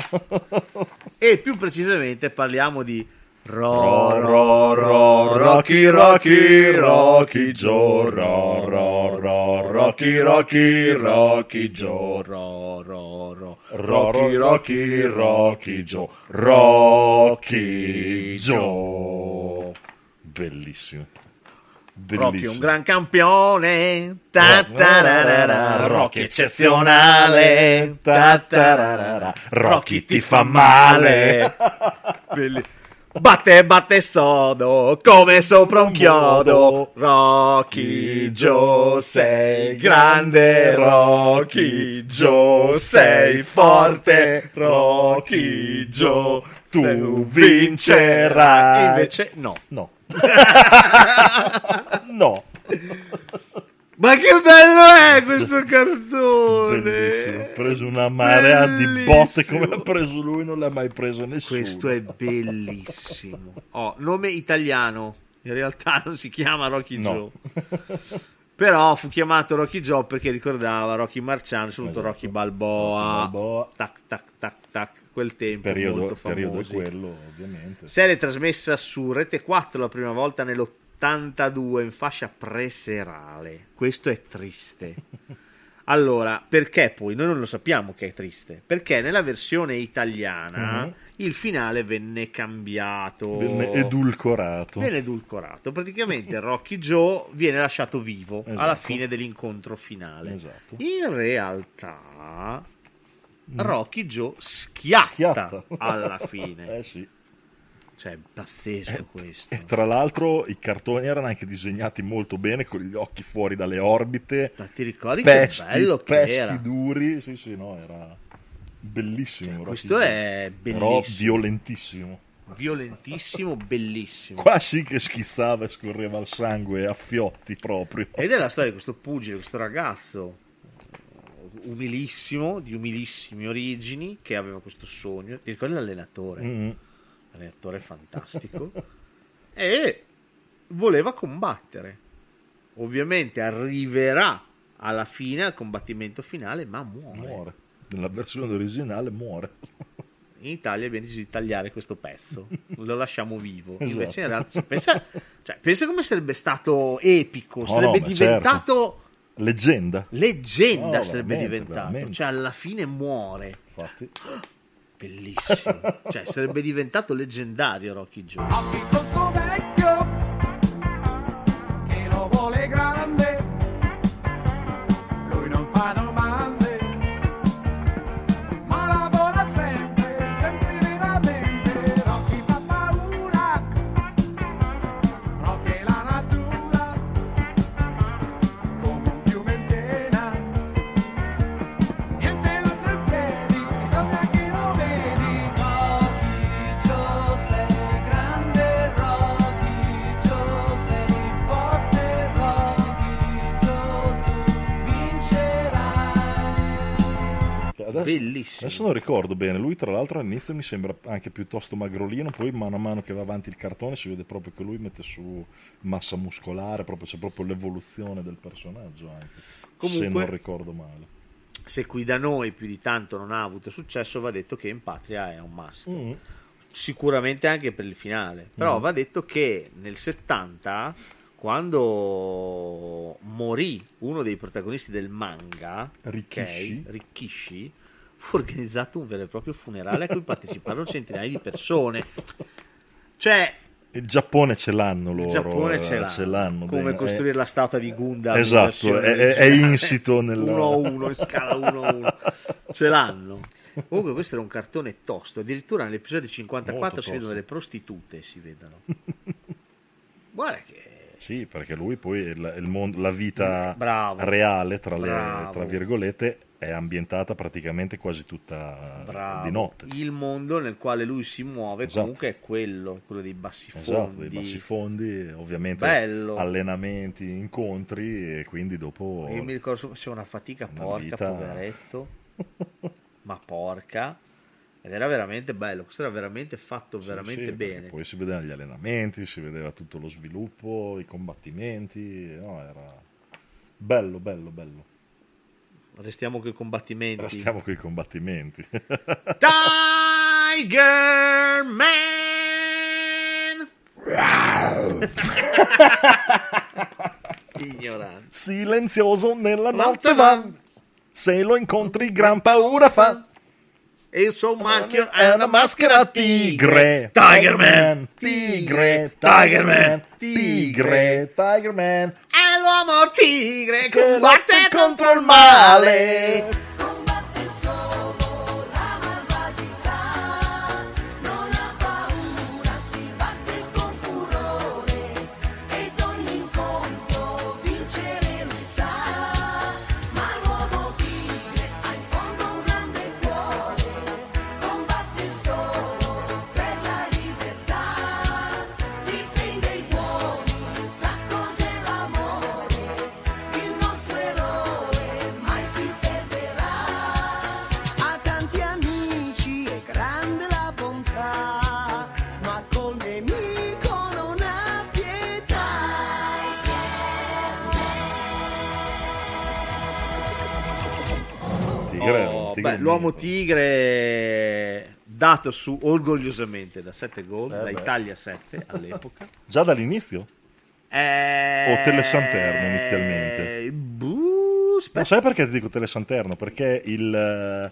E più precisamente parliamo di Ro, ro, ro, Rocky, Rocky, Rocky Joe, ro, ro, ro, Rocky, Rocky, Rocky Joe, ro, ro, ro, Rocky, Rocky, Rocky Joe, Rocky Joe. Bellissimo. Rocky un gran campione, Rocky eccezionale, Rocky ti fa male. Bellissimo. Batte, batte sodo, come sopra un chiodo. Rocky Joe, sei grande. Rocky Joe, sei forte. Rocky Joe, tu vincerai. Invece no. No. Ma che bello è questo cartone! Bellissimo. Ho preso una marea di botte come l'ha preso lui, non l'ha mai preso nessuno. Questo è bellissimo. Nome italiano, in realtà non si chiama Rocky Joe. Però fu chiamato Rocky Joe perché ricordava Rocky Marciano, soprattutto Rocky Balboa. Tac, tac, tac, tac. Quel tempo periodo, molto famoso. Quello, ovviamente. Serie trasmessa su Rete 4 la prima volta nell'82 in fascia preserale. Questo è triste. Allora, perché poi? Noi non lo sappiamo che è triste. Perché nella versione italiana il finale venne cambiato. Venne edulcorato. Praticamente Rocky Joe viene lasciato vivo alla fine dell'incontro finale. Esatto. In realtà Rocky Joe schiatta. Alla fine. Sì. Cioè, pazzesco questo. E tra l'altro i cartoni erano anche disegnati molto bene, con gli occhi fuori dalle orbite. Ma ti ricordi che bello che era? Pesti duri, sì, no, era bellissimo. Cioè, questo è bellissimo. Però violentissimo, bellissimo. Qua sì che schizzava e scorreva il sangue a fiotti proprio. Ed è la storia di questo pugile, questo ragazzo umilissimo, di umilissime origini, che aveva questo sogno. Ti ricordi l'allenatore? Un attore fantastico e voleva combattere. Ovviamente arriverà alla fine al combattimento finale, ma muore. Nella versione originale muore. In Italia abbiamo deciso di tagliare questo pezzo, lo lasciamo vivo. Invece in realtà pensa come sarebbe stato epico, sarebbe diventato leggenda, sarebbe diventato veramente. Cioè alla fine muore. Infatti. Bellissimo, cioè sarebbe diventato leggendario Rocky Joe. Ha vinto il suo vecchio che lo vuole grande, lui non fa domande, ma lavora sempre veramente. Rocky fa paura, Rocky è la natura, come un fiume in piena, niente lo sorprende, bisogna che bellissimo. Adesso non ricordo bene, lui tra l'altro all'inizio mi sembra anche piuttosto magrolino, poi mano a mano che va avanti il cartone si vede proprio che lui mette su massa muscolare, proprio c'è proprio l'evoluzione del personaggio anche. Comunque, se non ricordo male. Se qui da noi più di tanto non ha avuto successo, va detto che in patria è un must. Sicuramente anche per il finale, però va detto che nel 70, quando morì uno dei protagonisti del manga, Rikishi, fu organizzato un vero e proprio funerale a cui parteciparono centinaia di persone. Cioè, Il Giappone ce l'hanno loro. Il Giappone ce l'hanno. Come bene. Costruire la statua di Gundam. Esatto, è insito nel 1-1, in scala 1-1. Ce l'hanno. Comunque questo era un cartone tosto. Addirittura nell'episodio 54 si vedono delle prostitute, si vedono. Guarda che... Sì, perché lui poi il mondo, la vita reale, tra virgolette, è ambientata praticamente quasi tutta di notte. Il mondo nel quale lui si muove, esatto, comunque è quello dei bassifondi. Esatto, dei bassifondi, ovviamente. Bello. Allenamenti, incontri, e quindi dopo... Io mi ricordo, c'è una fatica poveretto, ma porca. Ed era veramente bello, questo era veramente fatto veramente bene. Poi si vedevano gli allenamenti, si vedeva tutto lo sviluppo, i combattimenti, no, era bello. Restiamo coi combattimenti. Tiger Man! Ignorante. Silenzioso nella notte va, se lo incontri gran paura fa. E il suo marchio è una maschera tigre. Tiger Man, tigre, Tiger Man, tigre, Tiger Man. È l'uomo tigre che combatte contro il male. Combatte solo la malvagità, non ha paura, si batte con furore ed ogni incontro vincere lui sa. Ma l'uomo tigre ha in fondo un grande cuore, combatte solo per la libertà, difende i buoni, sa cos'è l'amore, il nostro eroe mai si perderà. Ha tanti amici e grande la bontà, ma col nemico non ha pietà. Tigre. L'uomo tigre dato su orgogliosamente da 7 gol, da Italia 7 all'epoca. Già dall'inizio? O Telesanterno inizialmente? Ma sai perché ti dico Telesanterno? Perché il...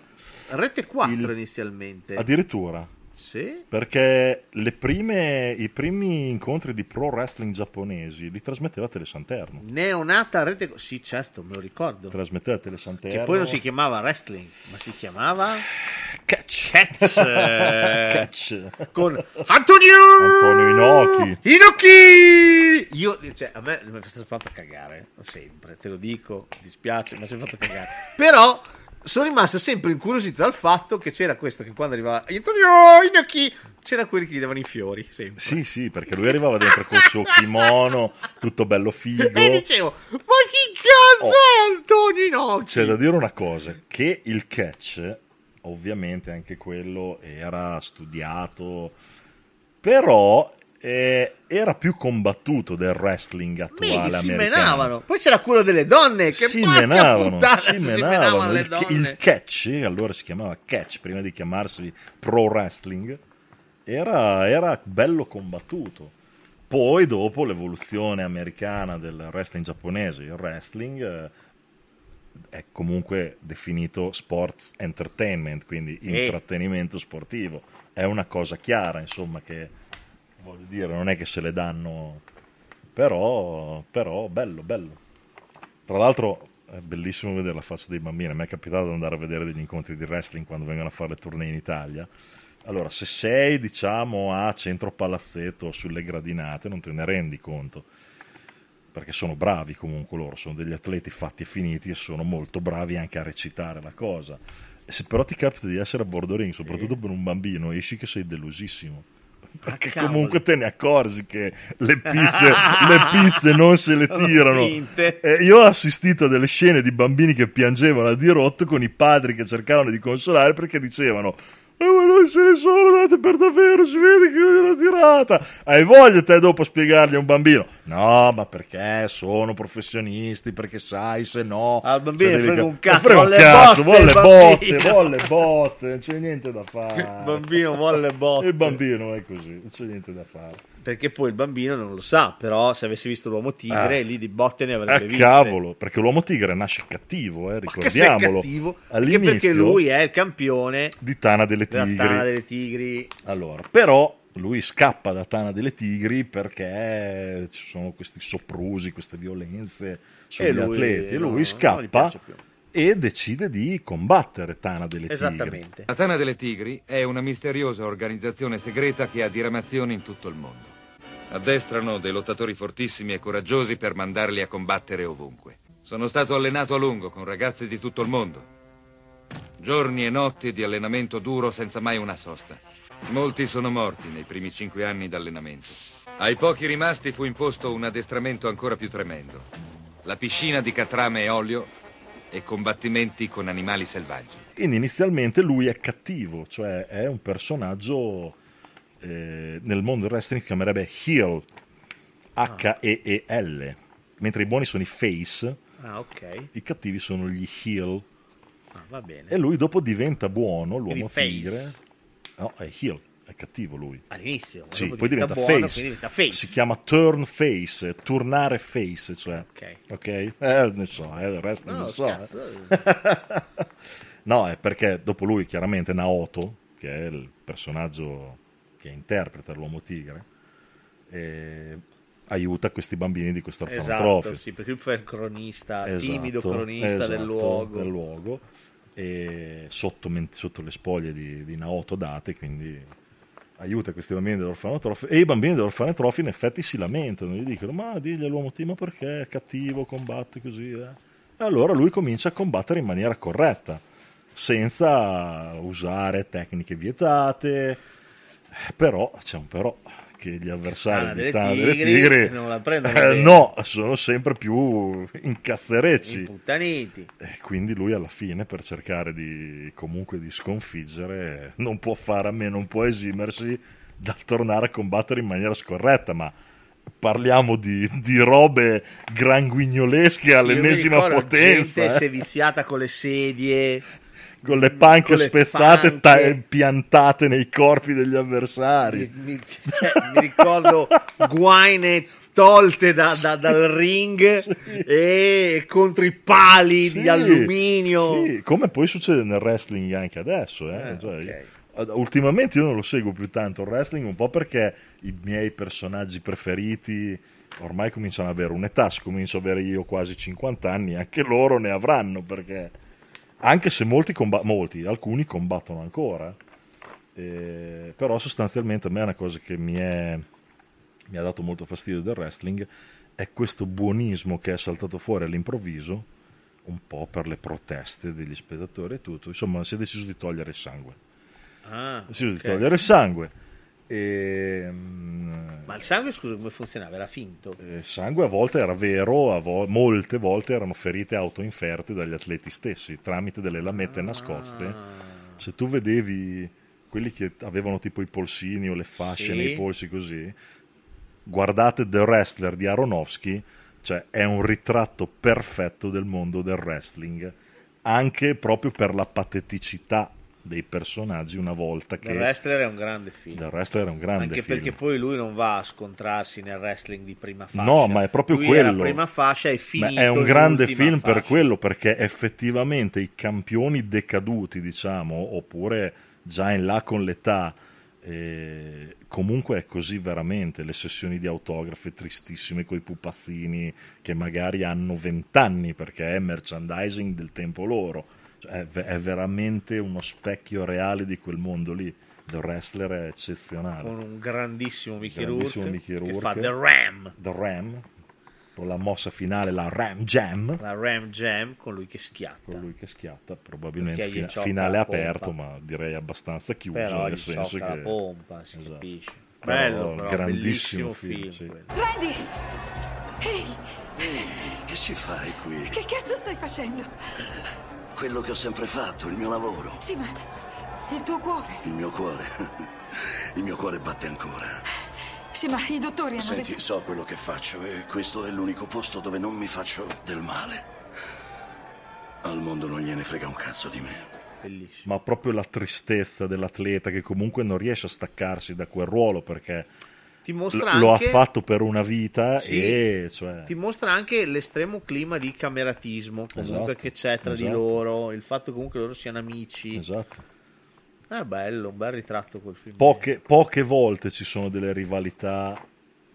Rete 4 inizialmente. Addirittura? Sì. Perché i primi incontri di pro wrestling giapponesi li trasmetteva Telesanterno. Neonata Rete... Sì, certo, me lo ricordo. Trasmetteva Telesanterno. Che poi non si chiamava wrestling, ma si chiamava... Catch. Con Antonio Inoki. Io, cioè, a me mi è stato fatto cagare sempre, te lo dico, mi dispiace, ma sono fatto cagare. Però sono rimasto sempre incuriosito dal fatto che c'era questo che quando arrivava Antonio Inoki c'era quelli che gli davano i fiori sempre. Sì, perché lui arrivava dentro col suo kimono tutto bello figo e dicevo ma chi cazzo è Antonio Inoki? C'è da dire una cosa, che il catch ovviamente anche quello era studiato, però era più combattuto del wrestling attuale americano. Menavano. Poi c'era quello delle donne che si menavano le donne. Il catch, allora si chiamava catch prima di chiamarsi pro wrestling, era bello combattuto. Poi dopo l'evoluzione americana del wrestling giapponese, il wrestling è comunque definito sports entertainment, quindi intrattenimento sportivo, è una cosa chiara, insomma, che voglio dire non è che se le danno, però bello. Tra l'altro è bellissimo vedere la faccia dei bambini. A me è capitato di andare a vedere degli incontri di wrestling quando vengono a fare le tournée in Italia. Allora, se sei diciamo a centro palazzetto sulle gradinate non te ne rendi conto, perché sono bravi comunque loro, sono degli atleti fatti e finiti e sono molto bravi anche a recitare la cosa. Se però ti capita di essere a bordo ring, soprattutto per un bambino, esci che sei delusissimo, perché comunque te ne accorgi che le pizze non se le tirano. Io ho assistito a delle scene di bambini che piangevano a dirotto con i padri che cercavano di consolare perché dicevano ma non ce ne sono date per davvero, si vede che io l'ho tirata. Hai voglia te dopo spiegargli a un bambino no, ma perché sono professionisti, perché sai se no al bambino cioè frega un cazzo, vuole botte, non c'è niente da fare, il bambino vuole botte, il bambino è così, non c'è niente da fare, perché poi il bambino non lo sa, però se avessi visto l'uomo tigre lì di botte ne avrebbe viste. Cavolo, perché l'uomo tigre nasce cattivo, ricordiamolo, cattivo, all'inizio perché lui è il campione di Tana delle Tigri. Allora, però lui scappa da Tana delle Tigri perché ci sono questi soprusi, queste violenze sugli atleti, e lui scappa e decide di combattere Tana delle Tigri. La Tana delle Tigri è una misteriosa organizzazione segreta che ha diramazioni in tutto il mondo. Addestrano dei lottatori fortissimi e coraggiosi per mandarli a combattere ovunque. Sono stato allenato a lungo con ragazzi di tutto il mondo. Giorni e notti di allenamento duro senza mai una sosta. Molti sono morti nei primi 5 anni d'allenamento. Ai pochi rimasti fu imposto un addestramento ancora più tremendo. La piscina di catrame e olio e combattimenti con animali selvaggi. Quindi inizialmente lui è cattivo, cioè è un personaggio nel mondo wrestling si chiamerebbe heel, H-E-E-L, mentre i buoni sono i face, i cattivi sono gli heel. Va bene. E lui dopo diventa buono, l'uomo tigre. No, è heel, è cattivo lui. All'inizio. Sì, poi diventa buono, face. Diventa face. Si chiama turn face, tornare face, cioè. Ok? Ne so, il resto non so. No, è perché dopo lui chiaramente Naoto, che è il personaggio che interpreta l'uomo tigre, aiuta questi bambini di questo orfanotrofio. Esatto, sì, perché lui è il cronista, timido cronista del luogo. Del luogo. E sotto le spoglie di Naoto Date, quindi aiuta questi bambini dell'orfanotrofio, e i bambini dell'orfanotrofio in effetti si lamentano, gli dicono ma digli all'uomo Timo perché è cattivo, combatte così, e allora lui comincia a combattere in maniera corretta senza usare tecniche vietate, però c'è un però, che gli avversari di Tana delle Tigri non la prendono no, sono sempre più incazzerecci, imputtaniti, e quindi lui alla fine per cercare di comunque di sconfiggere non può fare a meno, non può esimersi dal tornare a combattere in maniera scorretta, ma parliamo di robe granguignolesche all'ennesima potenza, gente si è viziata con le sedie, con le panche spezzate piantate nei corpi degli avversari. Mi ricordo guaine tolte dal ring e contro i pali di alluminio. Sì, come poi succede nel wrestling anche adesso. Ultimamente io non lo seguo più tanto il wrestling, un po' perché i miei personaggi preferiti ormai cominciano ad avere un'età. Se comincio ad avere io quasi 50 anni, anche loro ne avranno, perché... Anche se alcuni combattono ancora, però sostanzialmente a me è una cosa che mi ha dato molto fastidio del wrestling, è questo buonismo che è saltato fuori all'improvviso, un po' per le proteste degli spettatori e tutto, insomma si è deciso di togliere il sangue. Ma il sangue, scusa, come funzionava? Era finto? Il sangue a volte era vero, molte volte erano ferite autoinferte dagli atleti stessi tramite delle lamette nascoste. Se tu vedevi quelli che avevano tipo i polsini o le fasce nei polsi così, guardate The Wrestler di Aronofsky, cioè è un ritratto perfetto del mondo del wrestling, anche proprio per la pateticità dei personaggi una volta che... Il wrestler è un grande film. Anche perché poi lui non va a scontrarsi nel wrestling di prima fascia. No, ma è proprio lui quello. Lui era prima fascia e finito. Ma è un grande film per quello, perché effettivamente i campioni decaduti, diciamo, oppure già in là con l'età, comunque è così veramente, le sessioni di autografe tristissime coi pupazzini che magari hanno 20 anni perché è merchandising del tempo loro. È veramente uno specchio reale di quel mondo lì. The Wrestler è eccezionale, con un grandissimo Mickey Rourke che fa The Ram, con la mossa finale, la Ram Jam, con lui che schiatta probabilmente finale aperto, ma direi abbastanza chiuso, però nel senso che la pompa si capisce. Bello, però, grandissimo film. Randy, ehi, che ci fai qui? Che cazzo stai facendo? Quello che ho sempre fatto, il mio lavoro. Sì, ma il tuo cuore. Il mio cuore batte ancora. Sì, ma i dottori hanno... Senti, detto... so quello che faccio e questo è l'unico posto dove non mi faccio del male. Al mondo non gliene frega un cazzo di me. Bellissimo. Ma proprio la tristezza dell'atleta che comunque non riesce a staccarsi da quel ruolo, perché ti mostra anche... lo ha fatto per una vita, e cioè... ti mostra anche l'estremo clima di cameratismo comunque che c'è tra di loro, il fatto comunque loro siano amici, È bello, un bel ritratto quel film. Poche volte ci sono delle rivalità,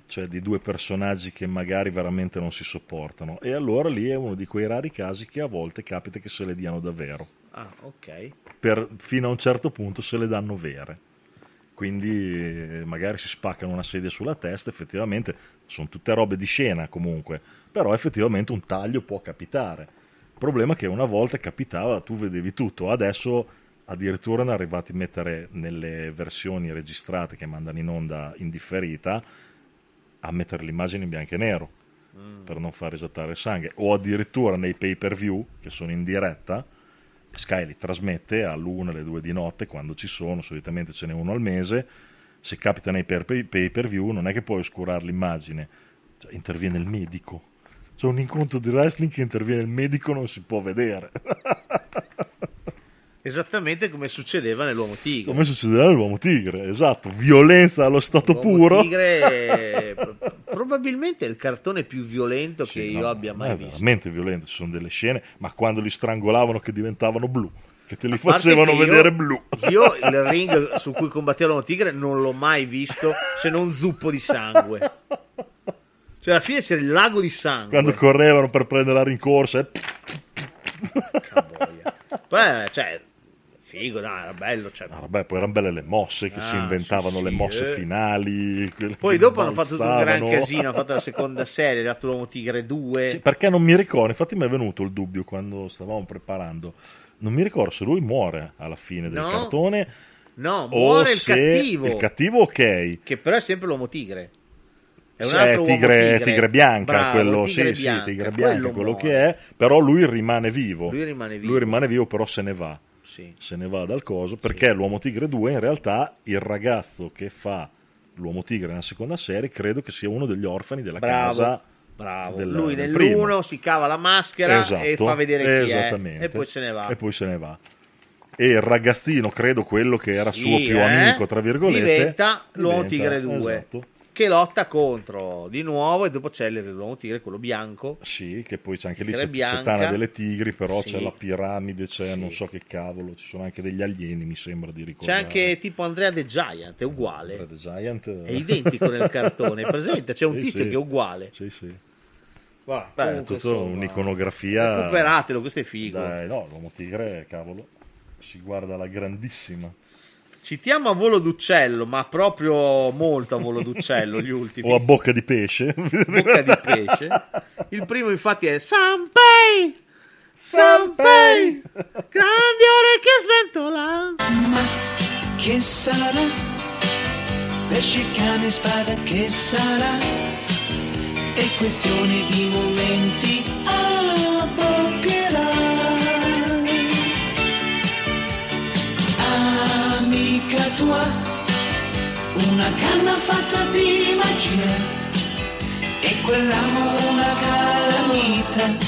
cioè di due personaggi che magari veramente non si sopportano, e allora lì è uno di quei rari casi che a volte capita che se le diano davvero. Ah, ok. Fino a un certo punto se le danno vere, quindi magari si spaccano una sedia sulla testa, effettivamente sono tutte robe di scena comunque, però effettivamente un taglio può capitare. Il problema è che una volta capitava, tu vedevi tutto, adesso... Addirittura hanno arrivati a mettere nelle versioni registrate che mandano in onda indifferita, a mettere l'immagine in bianco e nero per non far risaltare il sangue, o addirittura nei pay per view che sono in diretta, Sky li trasmette all'1 alle 2 di notte quando ci sono, solitamente ce n'è uno al mese. Se capita nei pay per view non è che puoi oscurare l'immagine, cioè, interviene il medico, c'è un incontro di wrestling che interviene il medico, non si può vedere. Esattamente come succedeva nell'Uomo Tigre. Come succedeva nell'Uomo Tigre, esatto. Violenza allo stato puro. L'Uomo Tigre probabilmente è il cartone più violento io abbia mai visto. È veramente violento, ci sono delle scene, ma quando li strangolavano che diventavano blu, che te li facevano vedere blu. Io il ring su cui combatteva l'Uomo Tigre non l'ho mai visto, se non zuppo di sangue. Cioè alla fine c'era il lago di sangue. Quando correvano per prendere la rincorsa cioè figo, dai, era bello. Cioè... Ah, vabbè, poi erano belle le mosse che si inventavano, sì, le mosse finali. Poi dopo hanno fatto tutto un gran casino, hanno fatto la seconda serie, dato l'Uomo Tigre 2. Sì, perché non mi ricordo, infatti mi è venuto il dubbio quando stavamo preparando. Non mi ricordo se lui muore alla fine del cartone. No, muore il cattivo. Il cattivo, ok. Che però è sempre l'Uomo Tigre. È un altro tigre bianca, bravo, quello, tigre sì, bianca, sì, tigre bianca, quello che è, però lui rimane vivo. Lui rimane vivo, però se ne va. Sì. Se ne va dal coso, perché l'Uomo Tigre 2 in realtà il ragazzo che fa l'Uomo Tigre nella seconda serie credo che sia uno degli orfani della casa. Bravo. Lui nell'uno si cava la maschera e fa vedere chi è e poi se ne va. E il ragazzino, credo quello che era suo più amico, tra virgolette, diventa l'Uomo Tigre 2. Esatto. Che lotta contro di nuovo, e dopo c'è l'Uomo Tigre, quello bianco. Sì, che poi c'è anche lì c'è Tana delle Tigri, però c'è la piramide, c'è non so che cavolo, ci sono anche degli alieni, mi sembra di ricordare. C'è anche tipo Andrea the Giant, è uguale. Andrea the Giant è identico nel cartone, è presente, c'è un tizio che è uguale. Sì, sì. Guarda, è tutta un'iconografia. Recuperatelo, questo è figo. Dai, no, l'Uomo Tigre, cavolo, si guarda la grandissima. Citiamo a volo d'uccello, ma proprio molto a volo d'uccello gli ultimi. O a bocca di pesce. Bocca di pesce. Il primo infatti è Sanpei, grandi orecchie sventola. Ma che sarà? Pesci, cane, spada, che sarà? È questione di momenti, abboccherà. Amica tua, una canna fatta di magia, e quell'amore una calamita,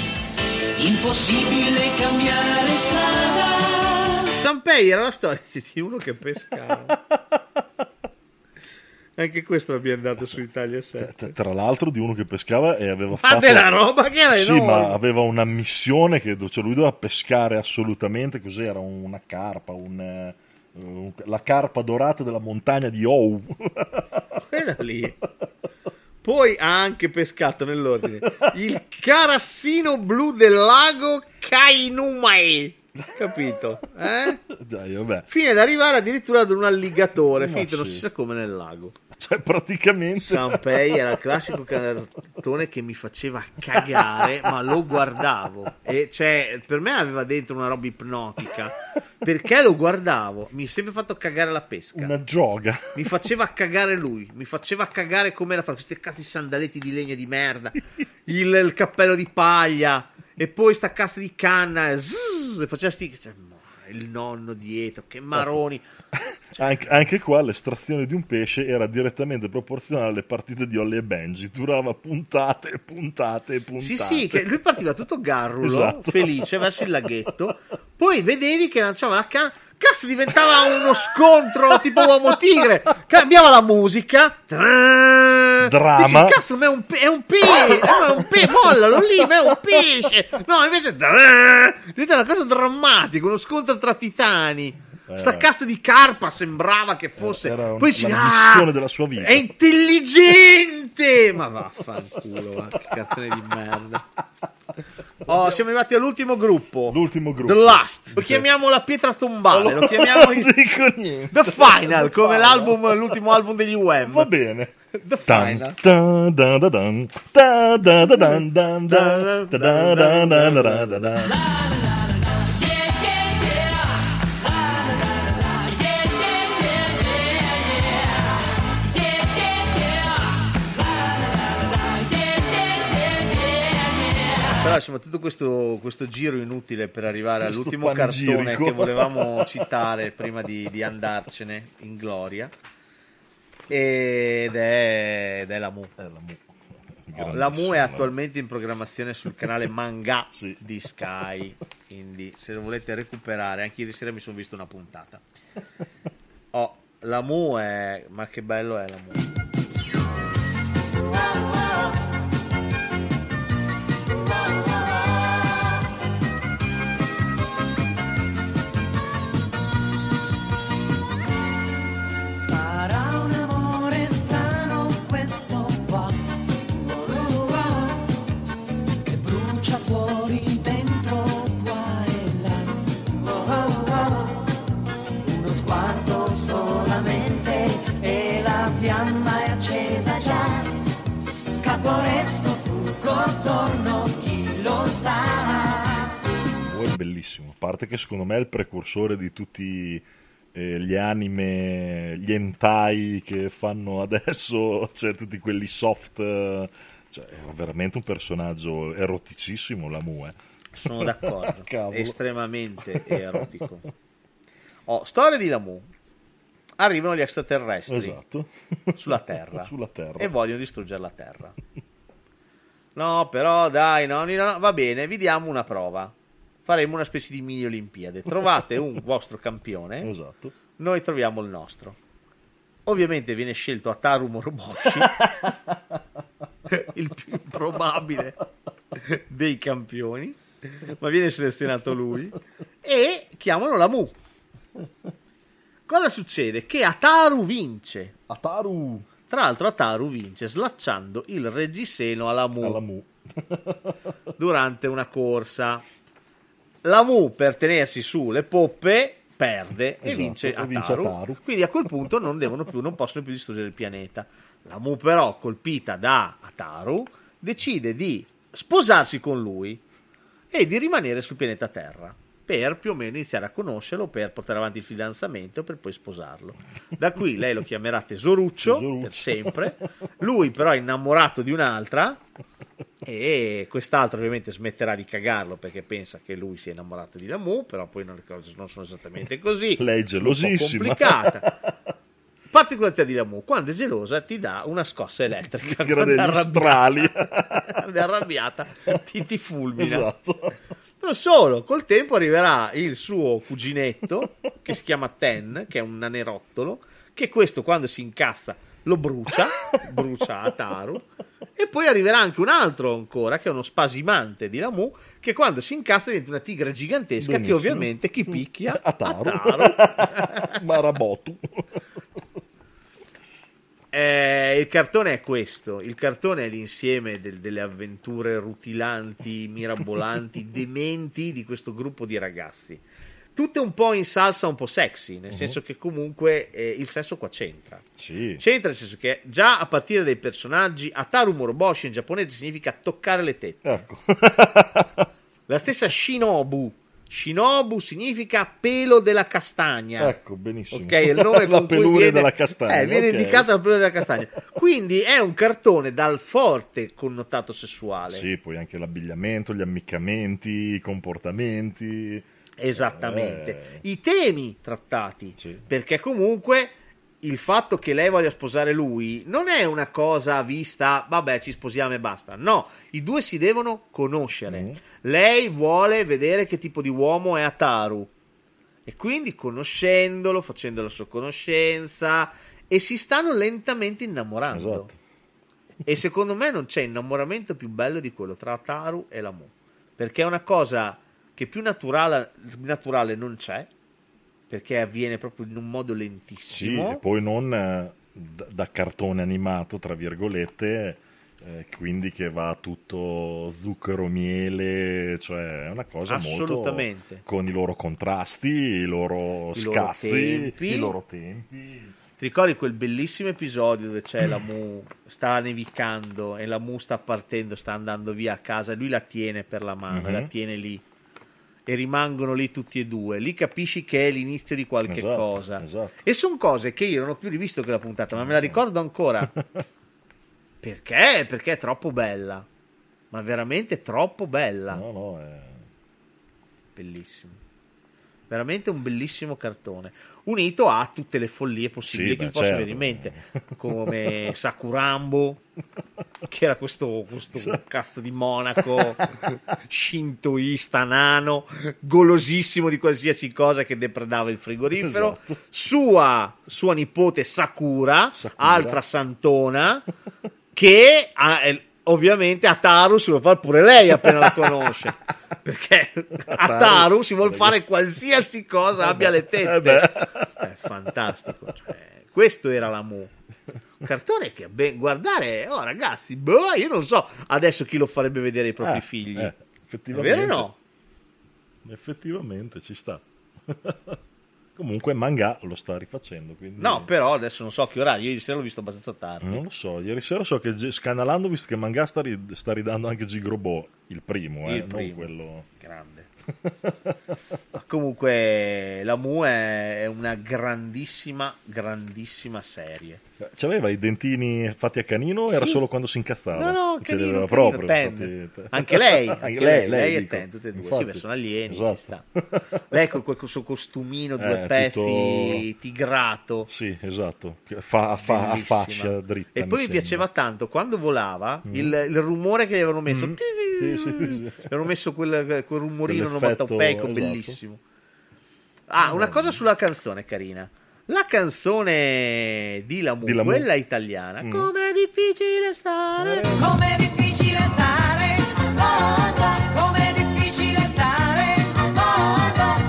impossibile cambiare strada. Sanpei era la storia di uno che pescava. Anche questo l'abbiamo dato su Italia 7. Tra l'altro di uno che pescava e aveva fatto della roba che era enorme. Sì, ma aveva una missione che lui doveva pescare assolutamente, cos'era, una carpa, la carpa dorata della montagna di Ou. Quella lì. Poi ha anche pescato, nell'ordine, il carassino blu del lago Kainumai. Capito? Dai, vabbè. Fino ad arrivare addirittura ad un alligatore finito non si sa come nel lago. Cioè praticamente Sanpei era il classico cartone che mi faceva cagare, ma lo guardavo, e cioè per me aveva dentro una roba ipnotica, perché lo guardavo, mi è sempre fatto cagare la pesca, una gioga, mi faceva cagare lui, mi faceva cagare come era fatto, questi cazzo di sandaletti di legno di merda, il cappello di paglia. E poi sta cassa di canna, e faceva il nonno dietro, che maroni. Cioè, anche qua l'estrazione di un pesce era direttamente proporzionale alle partite di Holly e Benji, durava puntate. Sì, che lui partiva tutto garrulo, felice, verso il laghetto, poi vedevi che lanciava la canna, cazzo diventava uno scontro tipo Uomo Tigre, cambiava la musica, drama. Dici, cazzo, ma è un pesce, mollalo lì, ma è un pesce. No, invece diventa una cosa drammatica, uno scontro tra titani. Sta cazzo di carpa sembrava che fosse la missione della sua vita. È intelligente! Ma vaffanculo, ma che cazzone di merda. Oh, siamo arrivati all'ultimo gruppo. L'ultimo gruppo. The Last. Lo chiamiamo la pietra tombale. Lo chiamiamo The Final, come l'album, l'ultimo album degli UM. Va bene. The Final. Però insomma tutto questo giro inutile per arrivare all'ultimo cartone che volevamo citare prima di andarcene in gloria, ed è la Mu. La Mu è attualmente in programmazione sul canale Manga di Sky, quindi se lo volete recuperare, anche ieri sera mi sono visto una puntata. La Mu è... ma che bello è la Mu. Resto tu contorno, chi lo sa. È bellissimo, a parte che secondo me è il precursore di tutti gli anime, gli hentai che fanno adesso, cioè tutti quelli soft, cioè, è veramente un personaggio eroticissimo la Mu. Sono d'accordo, è estremamente erotico. Storia di la Mu. Arrivano gli extraterrestri sulla terra e vogliono distruggere la terra. No, però dai, no, va bene, vi diamo una prova, faremo una specie di mini olimpiade, trovate un vostro campione, noi troviamo il nostro. Ovviamente viene scelto Ataru Moroboshi il più improbabile dei campioni, ma viene selezionato lui e chiamano la Mu. Cosa succede? Che Ataru vince. Tra l'altro Ataru vince slacciando il reggiseno alla Mu. Durante una corsa. La Mu, per tenersi su le poppe, perde e vince Ataru. Quindi a quel punto non possono più distruggere il pianeta. La Mu però, colpita da Ataru, decide di sposarsi con lui e di rimanere sul pianeta Terra, per più o meno iniziare a conoscerlo, per portare avanti il fidanzamento, per poi sposarlo. Da qui lei lo chiamerà Tesoruccio. Per sempre. Lui però è innamorato di un'altra e quest'altro ovviamente smetterà di cagarlo perché pensa che lui sia innamorato di la Mu, però poi le cose non sono esattamente così. Lei è gelosissima. Un po' complicata. Particolarità di la Mu: quando è gelosa ti dà una scossa elettrica. Quando è arrabbiata ti fulmina. Esatto. Non solo, col tempo arriverà il suo cuginetto che si chiama Ten, che è un nanerottolo, che questo quando si incazza lo brucia Ataru, e poi arriverà anche un altro ancora che è uno spasimante di la Mu, che quando si incazza diventa una tigre gigantesca. Benissimo. Che ovviamente chi picchia? Ataru. Marabotu. Il cartone è questo. Il cartone è l'insieme delle avventure rutilanti, mirabolanti, dementi di questo gruppo di ragazzi, tutte un po' in salsa, un po' sexy, nel senso che comunque il sesso qua c'entra. Sì. C'entra nel senso che già a partire dai personaggi, Ataru Moroboshi in giapponese significa toccare le tette. Ecco. La stessa Shinobu significa pelo della castagna. Ecco, benissimo. Ok, il nome la pelure viene, della castagna. Viene indicata la pelure della castagna. Quindi è un cartone dal forte connotato sessuale. Sì, poi anche l'abbigliamento, gli ammiccamenti, i comportamenti. Esattamente. I temi trattati. Sì. Perché comunque il fatto che lei voglia sposare lui non è una cosa vista, vabbè, ci sposiamo e basta. No, i due si devono conoscere. Lei vuole vedere che tipo di uomo è Ataru e quindi conoscendolo, facendo la sua conoscenza, e si stanno lentamente innamorando. Esatto. E secondo me non c'è innamoramento più bello di quello tra Ataru e la Mu, perché è una cosa che più naturale non c'è. perché avviene proprio in un modo lentissimo. Sì, e poi non da cartone animato, tra virgolette, quindi che va tutto zucchero, miele, cioè è una cosa molto, con i loro contrasti, i loro scazzi, i loro tempi. Ti ricordi quel bellissimo episodio dove c'è la Mu, sta nevicando e la Mu sta partendo, sta andando via a casa, lui la tiene per la mano, la tiene lì e rimangono lì tutti e due, lì capisci che è l'inizio di qualche cosa, e sono cose che io non ho più rivisto quella puntata, ma me la ricordo ancora. Perché? Perché è troppo bella, ma veramente troppo bella. No, è bellissimo, veramente un bellissimo cartone, unito a tutte le follie possibili che possono venire in mente, come Sakurambo, che era questo cazzo di monaco shintoista nano, golosissimo di qualsiasi cosa, che depredava il frigorifero, sua nipote Sakura, altra santona, che ovviamente Ataru si vuol fare pure lei appena la conosce, perché Ataru si vuol fare qualsiasi cosa abbia le tette, è fantastico, cioè, questo era la Mu, un cartone che guardare, ragazzi, io non so adesso chi lo farebbe vedere ai propri figli, è vero o no? Effettivamente ci sta. Comunque manga lo sta rifacendo, quindi... No, però adesso non so che orario, io ieri sera l'ho visto abbastanza tardi. Non lo so, ieri sera so che scanalando ho visto che manga sta ridando anche Gigrobot, il primo. Non quello... Grande. Comunque la Mu è una grandissima, grandissima serie. C'aveva i dentini fatti a canino, era solo quando si incazzava. No, canino, proprio. Anche lei, lei è ten, tutte e due. Sì, beh, sono alieni, ci sta. Lei con quel suo costumino, due pezzi, tutto... tigrato. Sì, esatto, a fascia dritta. E poi mi piaceva tanto, quando volava, il rumore che gli avevano messo. Sì. Avevano messo quel rumorino onomatopeico, bellissimo. Una cosa sulla canzone carina. La canzone di Lamu, quella italiana. Com'è difficile stare, com'è difficile stare, com'è difficile stare,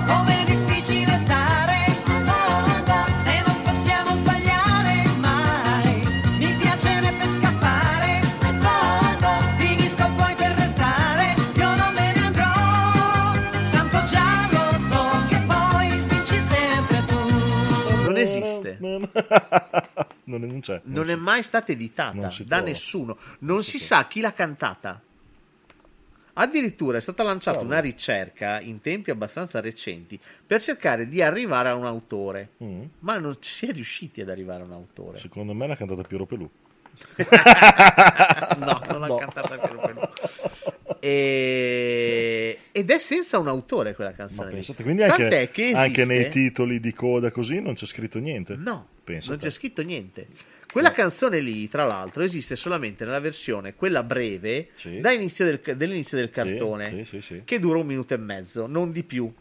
com'è difficile stare, se non possiamo sbagliare mai, mi piacerebbe scappare, finisco poi per restare, io non me ne andrò, tanto già lo so che poi vinci sempre tu. Non esiste, non è mai stata editata da nessuno, non si sa chi l'ha cantata. Addirittura è stata lanciata una ricerca in tempi abbastanza recenti per cercare di arrivare a un autore, ma non si è riusciti ad arrivare a un autore. Secondo me l'ha cantata Piero Pelù. Non l'ha cantata Piero Pelù. Ed è senza un autore quella canzone. Ma pensate, quindi anche nei titoli di coda così non c'è scritto niente. No, pensate, non c'è scritto niente. Quella canzone lì, tra l'altro, esiste solamente nella versione, quella breve, dall'inizio del cartone, che dura 1 minuto e mezzo, non di più.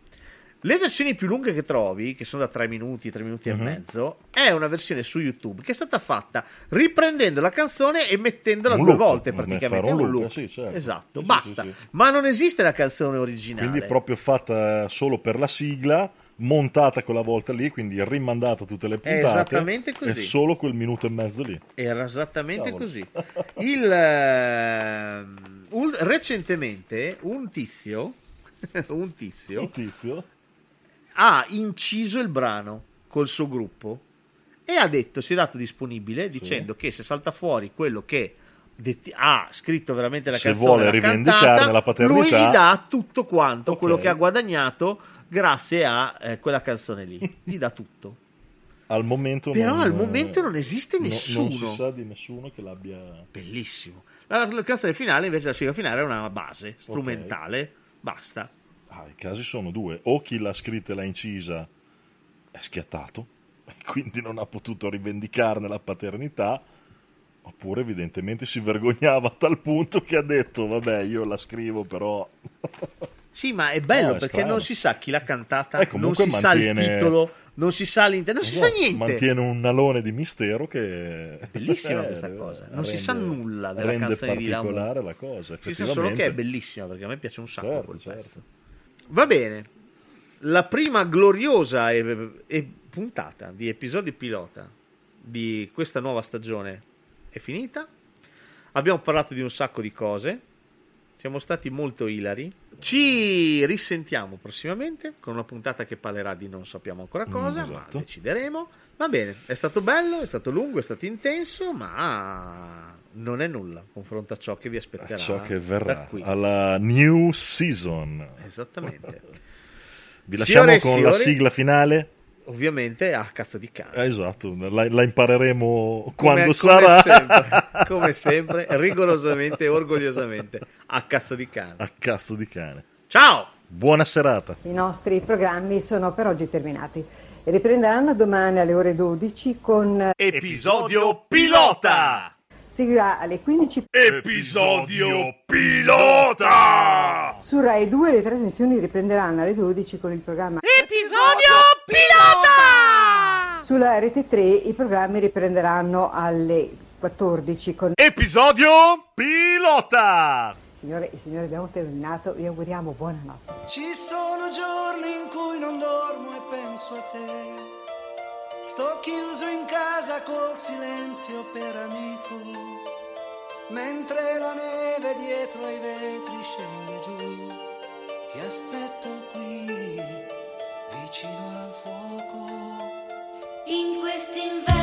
Le versioni più lunghe che trovi, che sono da 3 minuti e mezzo, è una versione su YouTube che è stata fatta riprendendo la canzone e mettendola due volte praticamente. Un loop. Sì, certo. Esatto, basta. Sì. Ma non esiste la canzone originale. Quindi è proprio fatta solo per la sigla, montata quella volta lì, quindi rimandata tutte le puntate. È esattamente così. E solo quel 1 minuto e mezzo lì. Era esattamente così. Recentemente un tizio ha inciso il brano col suo gruppo e ha detto, si è dato disponibile dicendo che se salta fuori quello che ha scritto veramente la canzone, se vuole rivendicarne la paternità, lui gli dà tutto quanto, quello che ha guadagnato grazie a quella canzone lì, gli dà tutto. Al momento non esiste nessuno, non si sa di nessuno che l'abbia. Bellissimo. La canzone finale invece, la sigla finale è una base strumentale, basta. I casi sono due: o chi l'ha scritta e l'ha incisa è schiattato, quindi non ha potuto rivendicarne la paternità, oppure evidentemente si vergognava a tal punto che ha detto vabbè, io la scrivo, però sì, ma è bello perché strano. Non si sa chi l'ha cantata, non si sa il titolo, non si sa l'interno, non si sa niente, mantiene un alone di mistero che è bellissima questa cosa, non si sa nulla della canzone di Lamu, la cosa si sa solo che è bellissima, perché a me piace un sacco quel pezzo. Va bene, la prima gloriosa e puntata di Episodi Pilota di questa nuova stagione è finita. Abbiamo parlato di un sacco di cose, siamo stati molto ilari. Ci risentiamo prossimamente con una puntata che parlerà di non sappiamo ancora cosa, esatto, ma decideremo. Va bene, è stato bello, è stato lungo, è stato intenso, ma non è nulla confronto a ciò che vi aspetterà, a ciò che verrà da qui, alla new season. Esattamente. Vi lasciamo con la sigla finale. Ovviamente a cazzo di cane. Esatto, la impareremo quando sarà. Come sempre, rigorosamente, orgogliosamente, a cazzo di cane. A cazzo di cane. Ciao! Buona serata. I nostri programmi sono per oggi terminati e riprenderanno domani alle ore 12 con Episodio Pilota! Seguirà alle 15 Episodio Pilota! Su Rai 2 le trasmissioni riprenderanno alle 12 con il programma Episodio Pilota! Sulla rete 3 i programmi riprenderanno alle 14 con Episodio Pilota! Signore e signori, abbiamo terminato, vi auguriamo buonanotte. Ci sono giorni in cui non dormo e penso a te. Sto chiuso in casa col silenzio per amico, mentre la neve dietro ai vetri scende giù. Ti aspetto qui, vicino al fuoco, in quest'inverno.